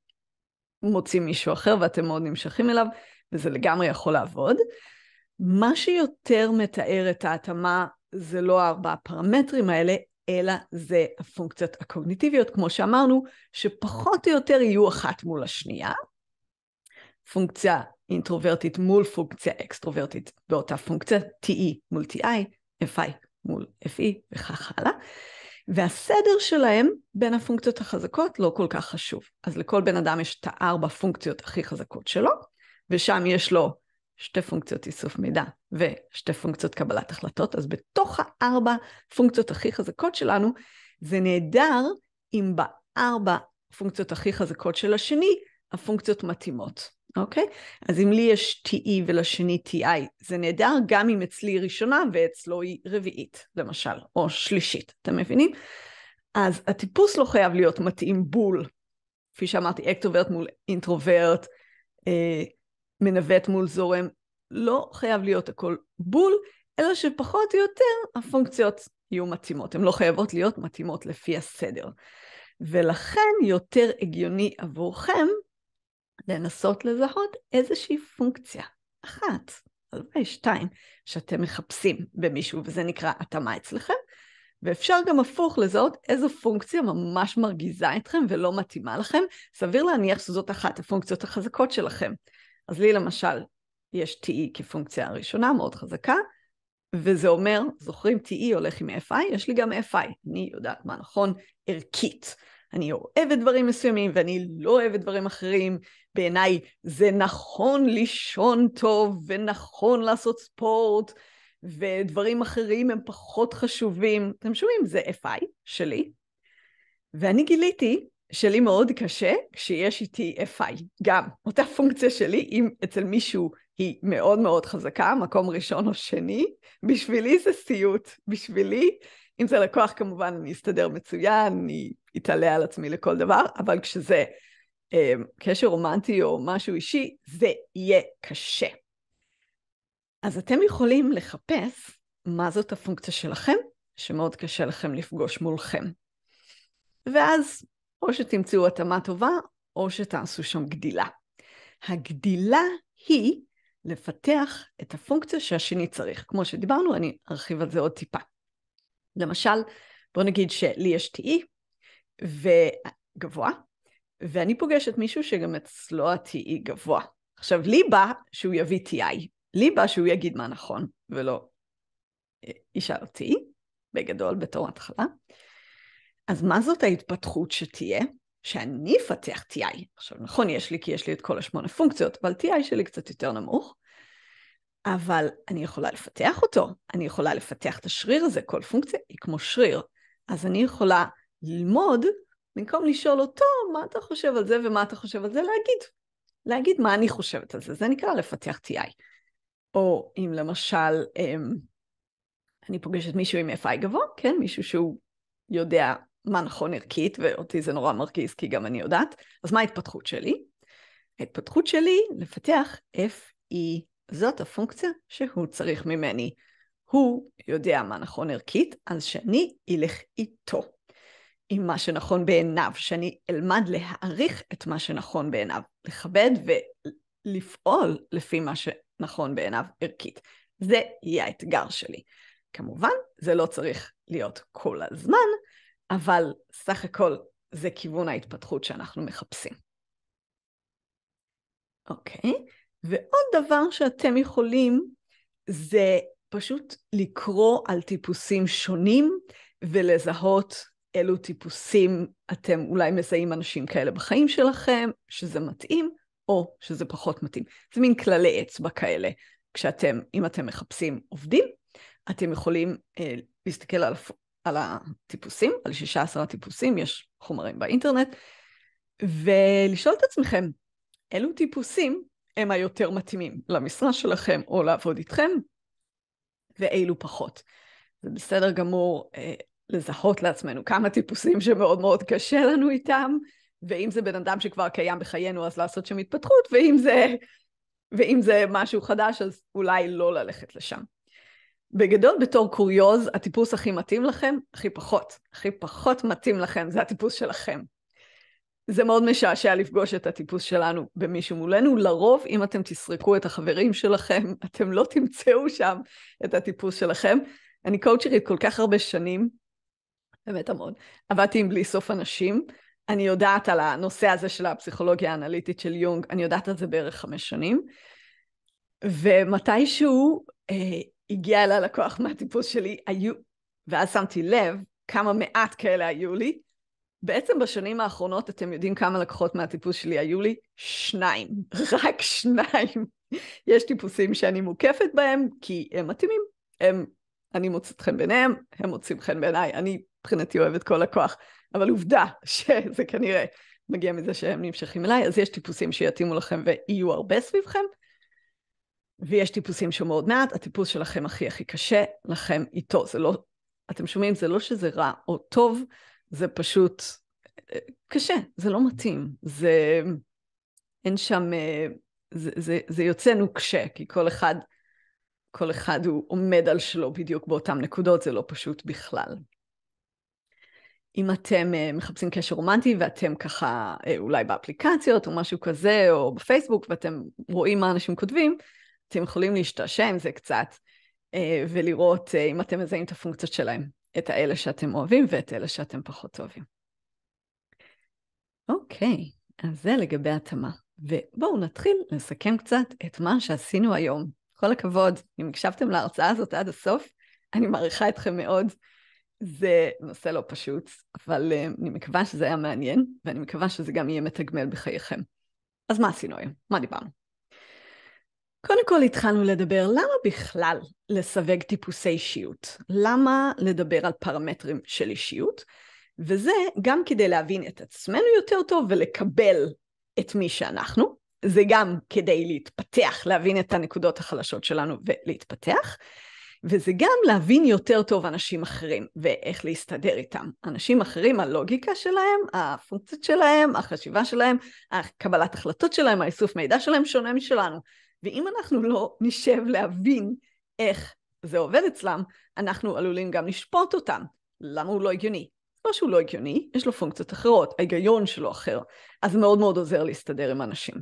מוצאים מישהו אחר ואתם מאוד נמשכים אליו, וזה לגמרי יכול לעבוד. מה שיותר מתאר את ההתאמה זה לא ארבעה פרמטרים האלה, אלא זה הפונקציות הקוגניטיביות, כמו שאמרנו, שפחות או יותר יהיו אחת מול השנייה. פונקציה אינטרוברטית מול פונקציה אקסטרוברטית, באותה פונקציה TE מול TI, FI מול FE וכך הלאה. והסדר שלהם בין הפונקציות החזקות לא כל כך חשוב. אז לכל בן אדם יש את הארבע פונקציות הכי חזקות שלו, ושם יש לו שתי פונקציות איסוף מידע ושתי פונקציות קבלת החלטות. אז בתוך הארבע פונקציות הכי חזקות שלנו, זה נהדר אם בארבע פונקציות הכי חזקות של השני, הפונקציות מתאימות, אוקיי? אז אם לי יש TE ולשני TI, זה נהדר גם אם אצלי ראשונה ואצלו היא רביעית, למשל, או שלישית, אתם מבינים? אז הטיפוס לא חייב להיות מתאים בול, כפי שאמרתי, אקטרוברט מול אינטרוברט, מנווט מול זורם, לא חייב להיות הכל בול, אלא שפחות או יותר הפונקציות יהיו מתאימות. הן לא חייבות להיות מתאימות לפי הסדר. ולכן יותר הגיוני עבורכם לנסות לזהות איזושהי פונקציה. אחת, הלוואי שתיים, שאתם מחפשים במישהו, וזה נקרא התאמה אצלכם. ואפשר גם הפוך לזהות איזו פונקציה ממש מרגיזה אתכם ולא מתאימה לכם. סביר להניח שזאת אחת הפונקציות החזקות שלכם. אז לי למשל, יש TE כפונקציה הראשונה, מאוד חזקה, וזה אומר, זוכרים, TE הולך עם FI, יש לי גם FI, אני יודעת מה נכון, ערכית. אני אוהבת דברים מסוימים, ואני לא אוהבת דברים אחרים. בעיניי, זה נכון לישון טוב, ונכון לעשות ספורט, ודברים אחרים הם פחות חשובים. אתם שומעים, זה FI שלי. ואני גיליתי שלי מאוד קשה כשיש איתי FI, גם אותה פונקציה שלי, אם אצל מישהו היא מאוד מאוד חזקה, מקום ראשון או שני, בשבילי זה סיוט, בשבילי, אם זה לקוח כמובן אני אסתדר מצוין, אני אתעלה על עצמי לכל דבר, אבל כשזה קשר רומנטי או משהו אישי, זה יהיה קשה. אז אתם יכולים לחפש מה זאת הפונקציה שלכם, שמאוד קשה לכם לפגוש מולכם. ואז או שתמצאו התאמה טובה, או שתעשו שם גדילה. הגדילה היא לפתח את הפונקציה שהשני צריך. כמו שדיברנו, אני ארחיב על זה עוד טיפה. למשל, בוא נגיד שלי יש TE וגבוה, ואני פוגשת מישהו שגם אצלו ה-TE גבוה. עכשיו, לי בא שהוא יביא TI, לי בא שהוא יגיד מה נכון, ולא ישאל אותי, בגדול בתור התחלה. אז מה זאת ההתפתחות שתהיה? שאני אפתח TI. עכשיו, נכון, יש לי, כי יש לי את כל 8 פונקציות, אבל TI שלי קצת יותר נמוך, אבל אני יכולה לפתח אותו, אני יכולה לפתח את השריר הזה, כל פונקציה היא כמו שריר, אז אני יכולה ללמוד, במקום לשאול אותו מה אתה חושב על זה ומה אתה חושב על זה, להגיד מה אני חושבת על זה, זה נקרא לפתח TI. או אם למשל, אני פוגשת מישהו עם FI גבוה, כן, מישהו שהוא יודע מה נכון ערכית, ואותי זה נורא מרגיז, כי גם אני יודעת. אז מה ההתפתחות שלי? ההתפתחות שלי לפתח FE, זאת הפונקציה שהוא צריך ממני. הוא יודע מה נכון ערכית, אז שאני אלך איתו, עם מה שנכון בעיניו, שאני אלמד להעריך את מה שנכון בעיניו, לכבד ולפעול לפי מה שנכון בעיניו ערכית. זה יהיה האתגר שלי. כמובן, זה לא צריך להיות כל הזמן, אבל סך הכל זה כיוון ההתפתחות שאנחנו מחפשים. אוקיי, ועוד דבר שאתם יכולים זה פשוט לקרוא על טיפוסים שונים ולזהות אילו טיפוסים אתם אולי מזהים אנשים כאלה בחיים שלכם, שזה מתאים או שזה פחות מתאים. זה מין כללי אצבע כאלה, כשאתם, אם אתם מחפשים עובדים, אתם יכולים להסתכל על הטיפוסים, על 16 הטיפוסים, יש חומרים באינטרנט, ולשאול את עצמכם, אילו טיפוסים הם היותר מתאימים למשרה שלכם או לעבוד איתכם, ואילו פחות. זה בסדר גמור לזהות לעצמנו כמה טיפוסים שמאוד מאוד קשה לנו איתם, ואם זה בן אדם שכבר קיים בחיינו, אז לעשות שם התפתחות, ואם זה משהו חדש, אז אולי לא ללכת לשם. בגדול, בתור קוריוז, הטיפוס הכי מתאים לכם, הכי פחות מתאים לכם, זה הטיפוס שלכם. זה מאוד משעשע לפגוש את הטיפוס שלנו במישהו מולנו. לרוב, אם אתם תסרקו את החברים שלכם, אתם לא תמצאו שם את הטיפוס שלכם. אני קואוצ'רית כל כך הרבה שנים, באמת המון, עבדתי עם בלי סוף אנשים. אני יודעת על הנושא הזה של הפסיכולוגיה האנליטית של יונג, אני יודעת על זה בערך 5 שנים, ומתישהו הגיע אל הלקוח מהטיפוס שלי, ואז שמתי לב כמה מעט כאלה היו לי. בעצם בשנים האחרונות אתם יודעים כמה לקוחות מהטיפוס שלי היו לי? 2, רק 2. יש טיפוסים שאני מוקפת בהם, כי הם מתאימים, אני מוצאת חן ביניהם, הם מוצאים חן בעיניי, אני מבחינתי אוהבת כל לקוח, אבל עובדה שזה כנראה מגיע מזה שהם נמשכים אליי, אז יש טיפוסים שיתאימו לכם ויהיו הרבה סביבכם, ויש טיפוסים שמאוד מעט, הטיפוס שלכם הכי קשה לכם איתו. זה לא, אתם שומעים, זה לא שזה רע או טוב, זה פשוט קשה, זה לא מתאים, זה אין שם, זה יוצא נוקשה, כי כל אחד הוא עומד על שלו בדיוק באותם נקודות, זה לא פשוט בכלל. אם אתם מחפשים קשר רומנטי, ואתם ככה אולי באפליקציות או משהו כזה, או בפייסבוק, ואתם רואים מה אנשים כותבים, אתם יכולים להשתעשע עם זה קצת, ולראות אם אתם מזהים את הפונקציות שלהם, את האלה שאתם אוהבים ואת אלה שאתם פחות אוהבים. אוקיי, אז זה לגבי התאמה. ובואו נתחיל לסכם קצת את מה שעשינו היום. כל הכבוד, אם הקשבתם להרצאה הזאת עד הסוף, אני מעריכה אתכם מאוד. זה נושא לא פשוט, אבל אני מקווה שזה היה מעניין, ואני מקווה שזה גם יהיה מתגמל בחייכם. אז מה עשינו היום? מה דיברנו? קודם כל התחלנו לדבר, למה בכלל לסווג טיפוסי אישיות? למה לדבר על פרמטרים של אישיות? וזה גם כדי להבין את עצמנו יותר טוב ולקבל את מי שאנחנו, זה גם כדי להתפתח, להבין את הנקודות החלשות שלנו ולהתפתח, וזה גם להבין יותר טוב אנשים אחרים ואיך להסתדר איתם. אנשים אחרים, הלוגיקה שלהם, הפונקציות שלהם, החשיבה שלהם, הקבלת החלטות שלהם, האיסוף מידע שלהם שונה משלנו. ואם אנחנו לא נשב להבין איך זה עובד אצלם, אנחנו עלולים גם לשפוט אותם. למה הוא לא הגיוני? לא שהוא לא הגיוני, יש לו פונקציות אחרות, ההיגיון שלו אחר. אז מאוד מאוד עוזר להסתדר עם אנשים.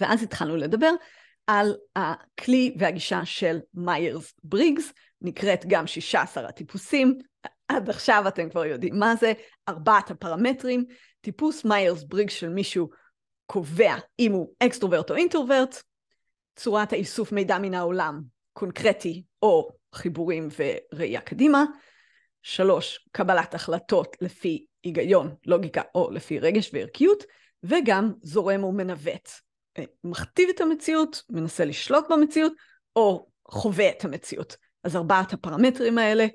ואז התחלנו לדבר על הכלי והגישה של מיירס-בריגס, נקראת גם 16 הטיפוסים, עד עכשיו אתם כבר יודעים מה זה, 4 הפרמטרים, טיפוס מיירס-בריגס של מישהו קובע אם הוא אקסטרוברט או אינטרוברט, צורת האיסוף מידע מן העולם, קונקרטי או חיבורים וראייה קדימה, 3 קבלת החלטות לפי היגיון, לוגיקה או לפי רגש וערכיות, וגם זורם ומנווט. מכתיב את המציאות, מנסה לשלוט במציאות, או חווה את המציאות. אז 4 הפרמטרים האלה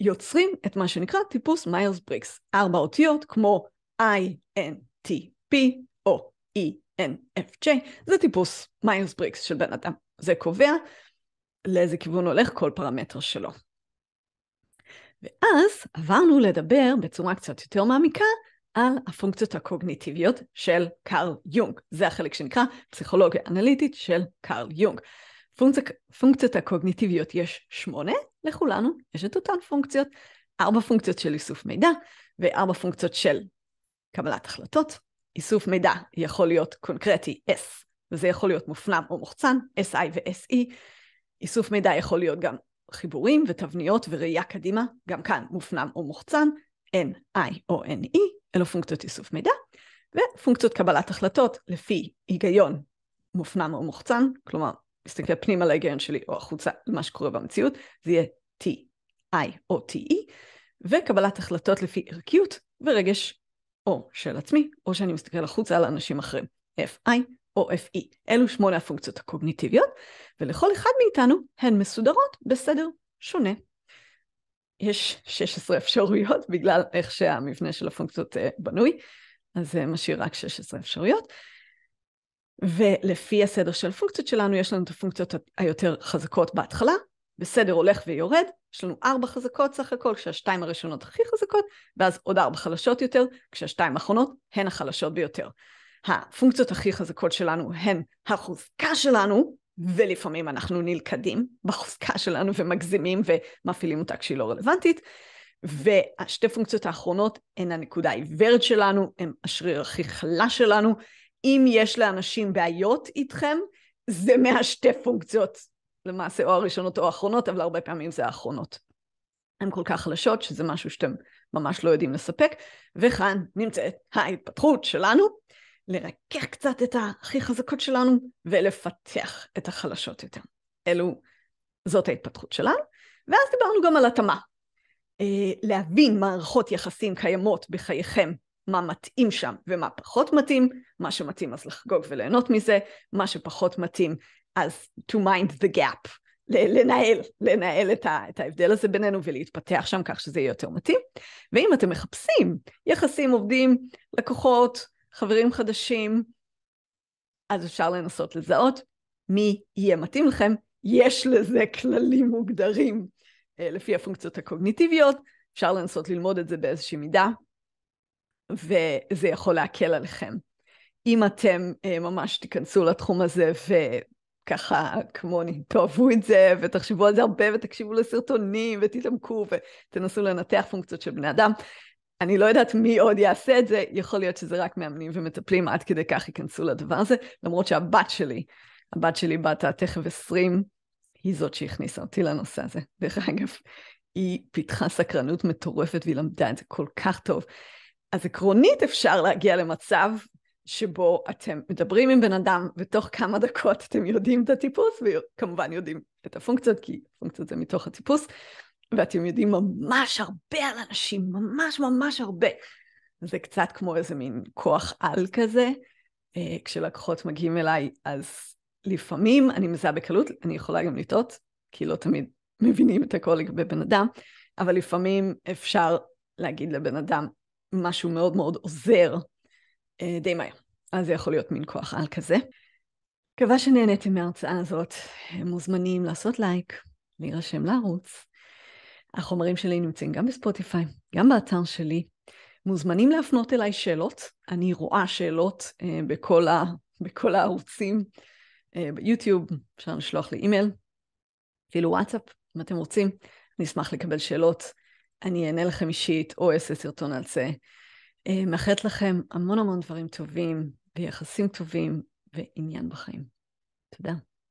יוצרים את מה שנקרא טיפוס מיירס-בריגס. 4 אותיות כמו INTP או ENFJ. זה טיפוס מיירס-בריגס של בן אדם. זה קובע לאיזה כיוון הולך כל פרמטר שלו. ואז עברנו לדבר בצורה קצת יותר מעמיקה על הפונקציות הקוגניטיביות של קארל יונג. זה החלק שנקרא פסיכולוגיה אנליטית של קארל יונג. פונקציות הקוגניטיביות יש 8, לכולנו יש את אותן פונקציות, 4 פונקציות של איסוף מידע ו4 פונקציות של קבלת החלטות. איסוף מידע יכול להיות קונקרטי S, וזה יכול להיות מופנם או מוחצן, SI ו-SE. איסוף מידע יכול להיות גם חיבורים ותבניות וראייה קדימה, גם כאן מופנם או מוחצן, NI או NE, אלו פונקציות איסוף מידע, ופונקציות קבלת החלטות לפי היגיון מופנם או מוחצן, כלומר, מסתכל פנים על ההיגיון שלי או החוצה למה שקורה במציאות, זה יהיה TI או TE, וקבלת החלטות לפי ערכיות ורגש או של עצמי, או שאני מסתכל החוצה על אנשים אחרים, FI או FE. אלו 8 הפונקציות הקוגניטיביות, ולכל אחד מאיתנו הן מסודרות בסדר שונה. יש 16 אפשרויות בגלל איך שהמבנה של הפונקציות בנוי, אז זה משאיר רק 16 אפשרויות. ולפי הסדר של הפונקציות שלנו, יש לנו את הפונקציות היותר חזקות בהתחלה, בסדר הולך ויורד, יש לנו 4 חזקות סך הכל, כשה2 הראשונות הכי חזקות, ואז עוד 4 חלשות יותר, כשה2 האחרונות הן החלשות ביותר. הפונקציות הכי חזקות שלנו הן החוזקה שלנו, ולפעמים אנחנו נלכדים בחוזקה שלנו ומגזימים ומפעילים אותה כשהיא לא רלוונטית, והשתי פונקציות האחרונות הן הנקודה העיוורת שלנו, הן השריר הכי חלש שלנו. אם יש לאנשים בעיות איתכם, זה מהשתי פונקציות, למעשה או הראשונות או האחרונות, אבל הרבה פעמים זה האחרונות. הן כל כך חלשות שזה משהו שאתם ממש לא יודעים לספק, וכאן נמצאת ההתפתחות שלנו, לרכך קצת את הכי חזקות שלנו, ולפתח את החלשות יותר. זאת ההתפתחות שלנו. ואז דיברנו גם על התאמה. להבין מערכות יחסים קיימות בחייכם, מה מתאים שם ומה פחות מתאים, מה שמתאים אז לחגוג וליהנות מזה, מה שפחות מתאים אז to mind the gap, לנהל את ההבדל הזה בינינו ולהתפתח שם כך שזה יהיה יותר מתאים. ואם אתם מחפשים יחסים, עובדים, לקוחות, חברים חדשים, אז אפשר לנסות לזהות מי יהיה מתאים לכם. יש לזה כללים מוגדרים לפי הפונקציות הקוגניטיביות, אפשר לנסות ללמוד את זה באיזושהי מידה, וזה יכול להקל עליכם. אם אתם ממש תיכנסו לתחום הזה וככה כמוני תאהבו את זה, ותחשבו על זה הרבה ותקשיבו לסרטונים ותתעמקו ותנסו לנתח פונקציות של בני אדם, אני לא יודעת מי עוד יעשה את זה, יכול להיות שזה רק מאמנים ומטפלים, עד כדי כך ייכנסו לדבר הזה, למרות שהבת שלי בת תכף 20, היא זאת שהכניסה אותי לנושא הזה. דרך אגב, היא פיתחה סקרנות מטורפת, והיא למדה את זה כל כך טוב. אז עקרונית אפשר להגיע למצב שבו אתם מדברים עם בן אדם, ותוך כמה דקות אתם יודעים את הטיפוס, וכמובן יודעים את הפונקציות, כי הפונקציות זה מתוך הטיפוס, ואתם יודעים ממש הרבה על אנשים, ממש ממש הרבה. זה קצת כמו איזה מין כוח על כזה. כשלקוחות מגיעים אליי, אז לפעמים אני מזהה בקלות, אני יכולה גם לטעות, כי לא תמיד מבינים את הכל לגבי בן אדם, אבל לפעמים אפשר להגיד לבן אדם משהו מאוד מאוד עוזר די מהר. אז זה יכול להיות מין כוח על כזה. מקווה שנהניתם מההרצאה הזאת. הם מוזמנים לעשות לייק, להירשם לערוץ. החומרים שלי נמצאים גם בספוטיפיי, גם באתר שלי. מוזמנים להפנות אליי שאלות. אני רואה שאלות בכל הערוצים. ביוטיוב אפשר לשלוח לי אימייל, אפילו וואטסאפ, אם אתם רוצים. אני אשמח לקבל שאלות. אני אענה לכם אישית או אעשה סרטון על זה. מאחלת לכם המון המון דברים טובים ויחסים טובים ועניין בחיים. תודה.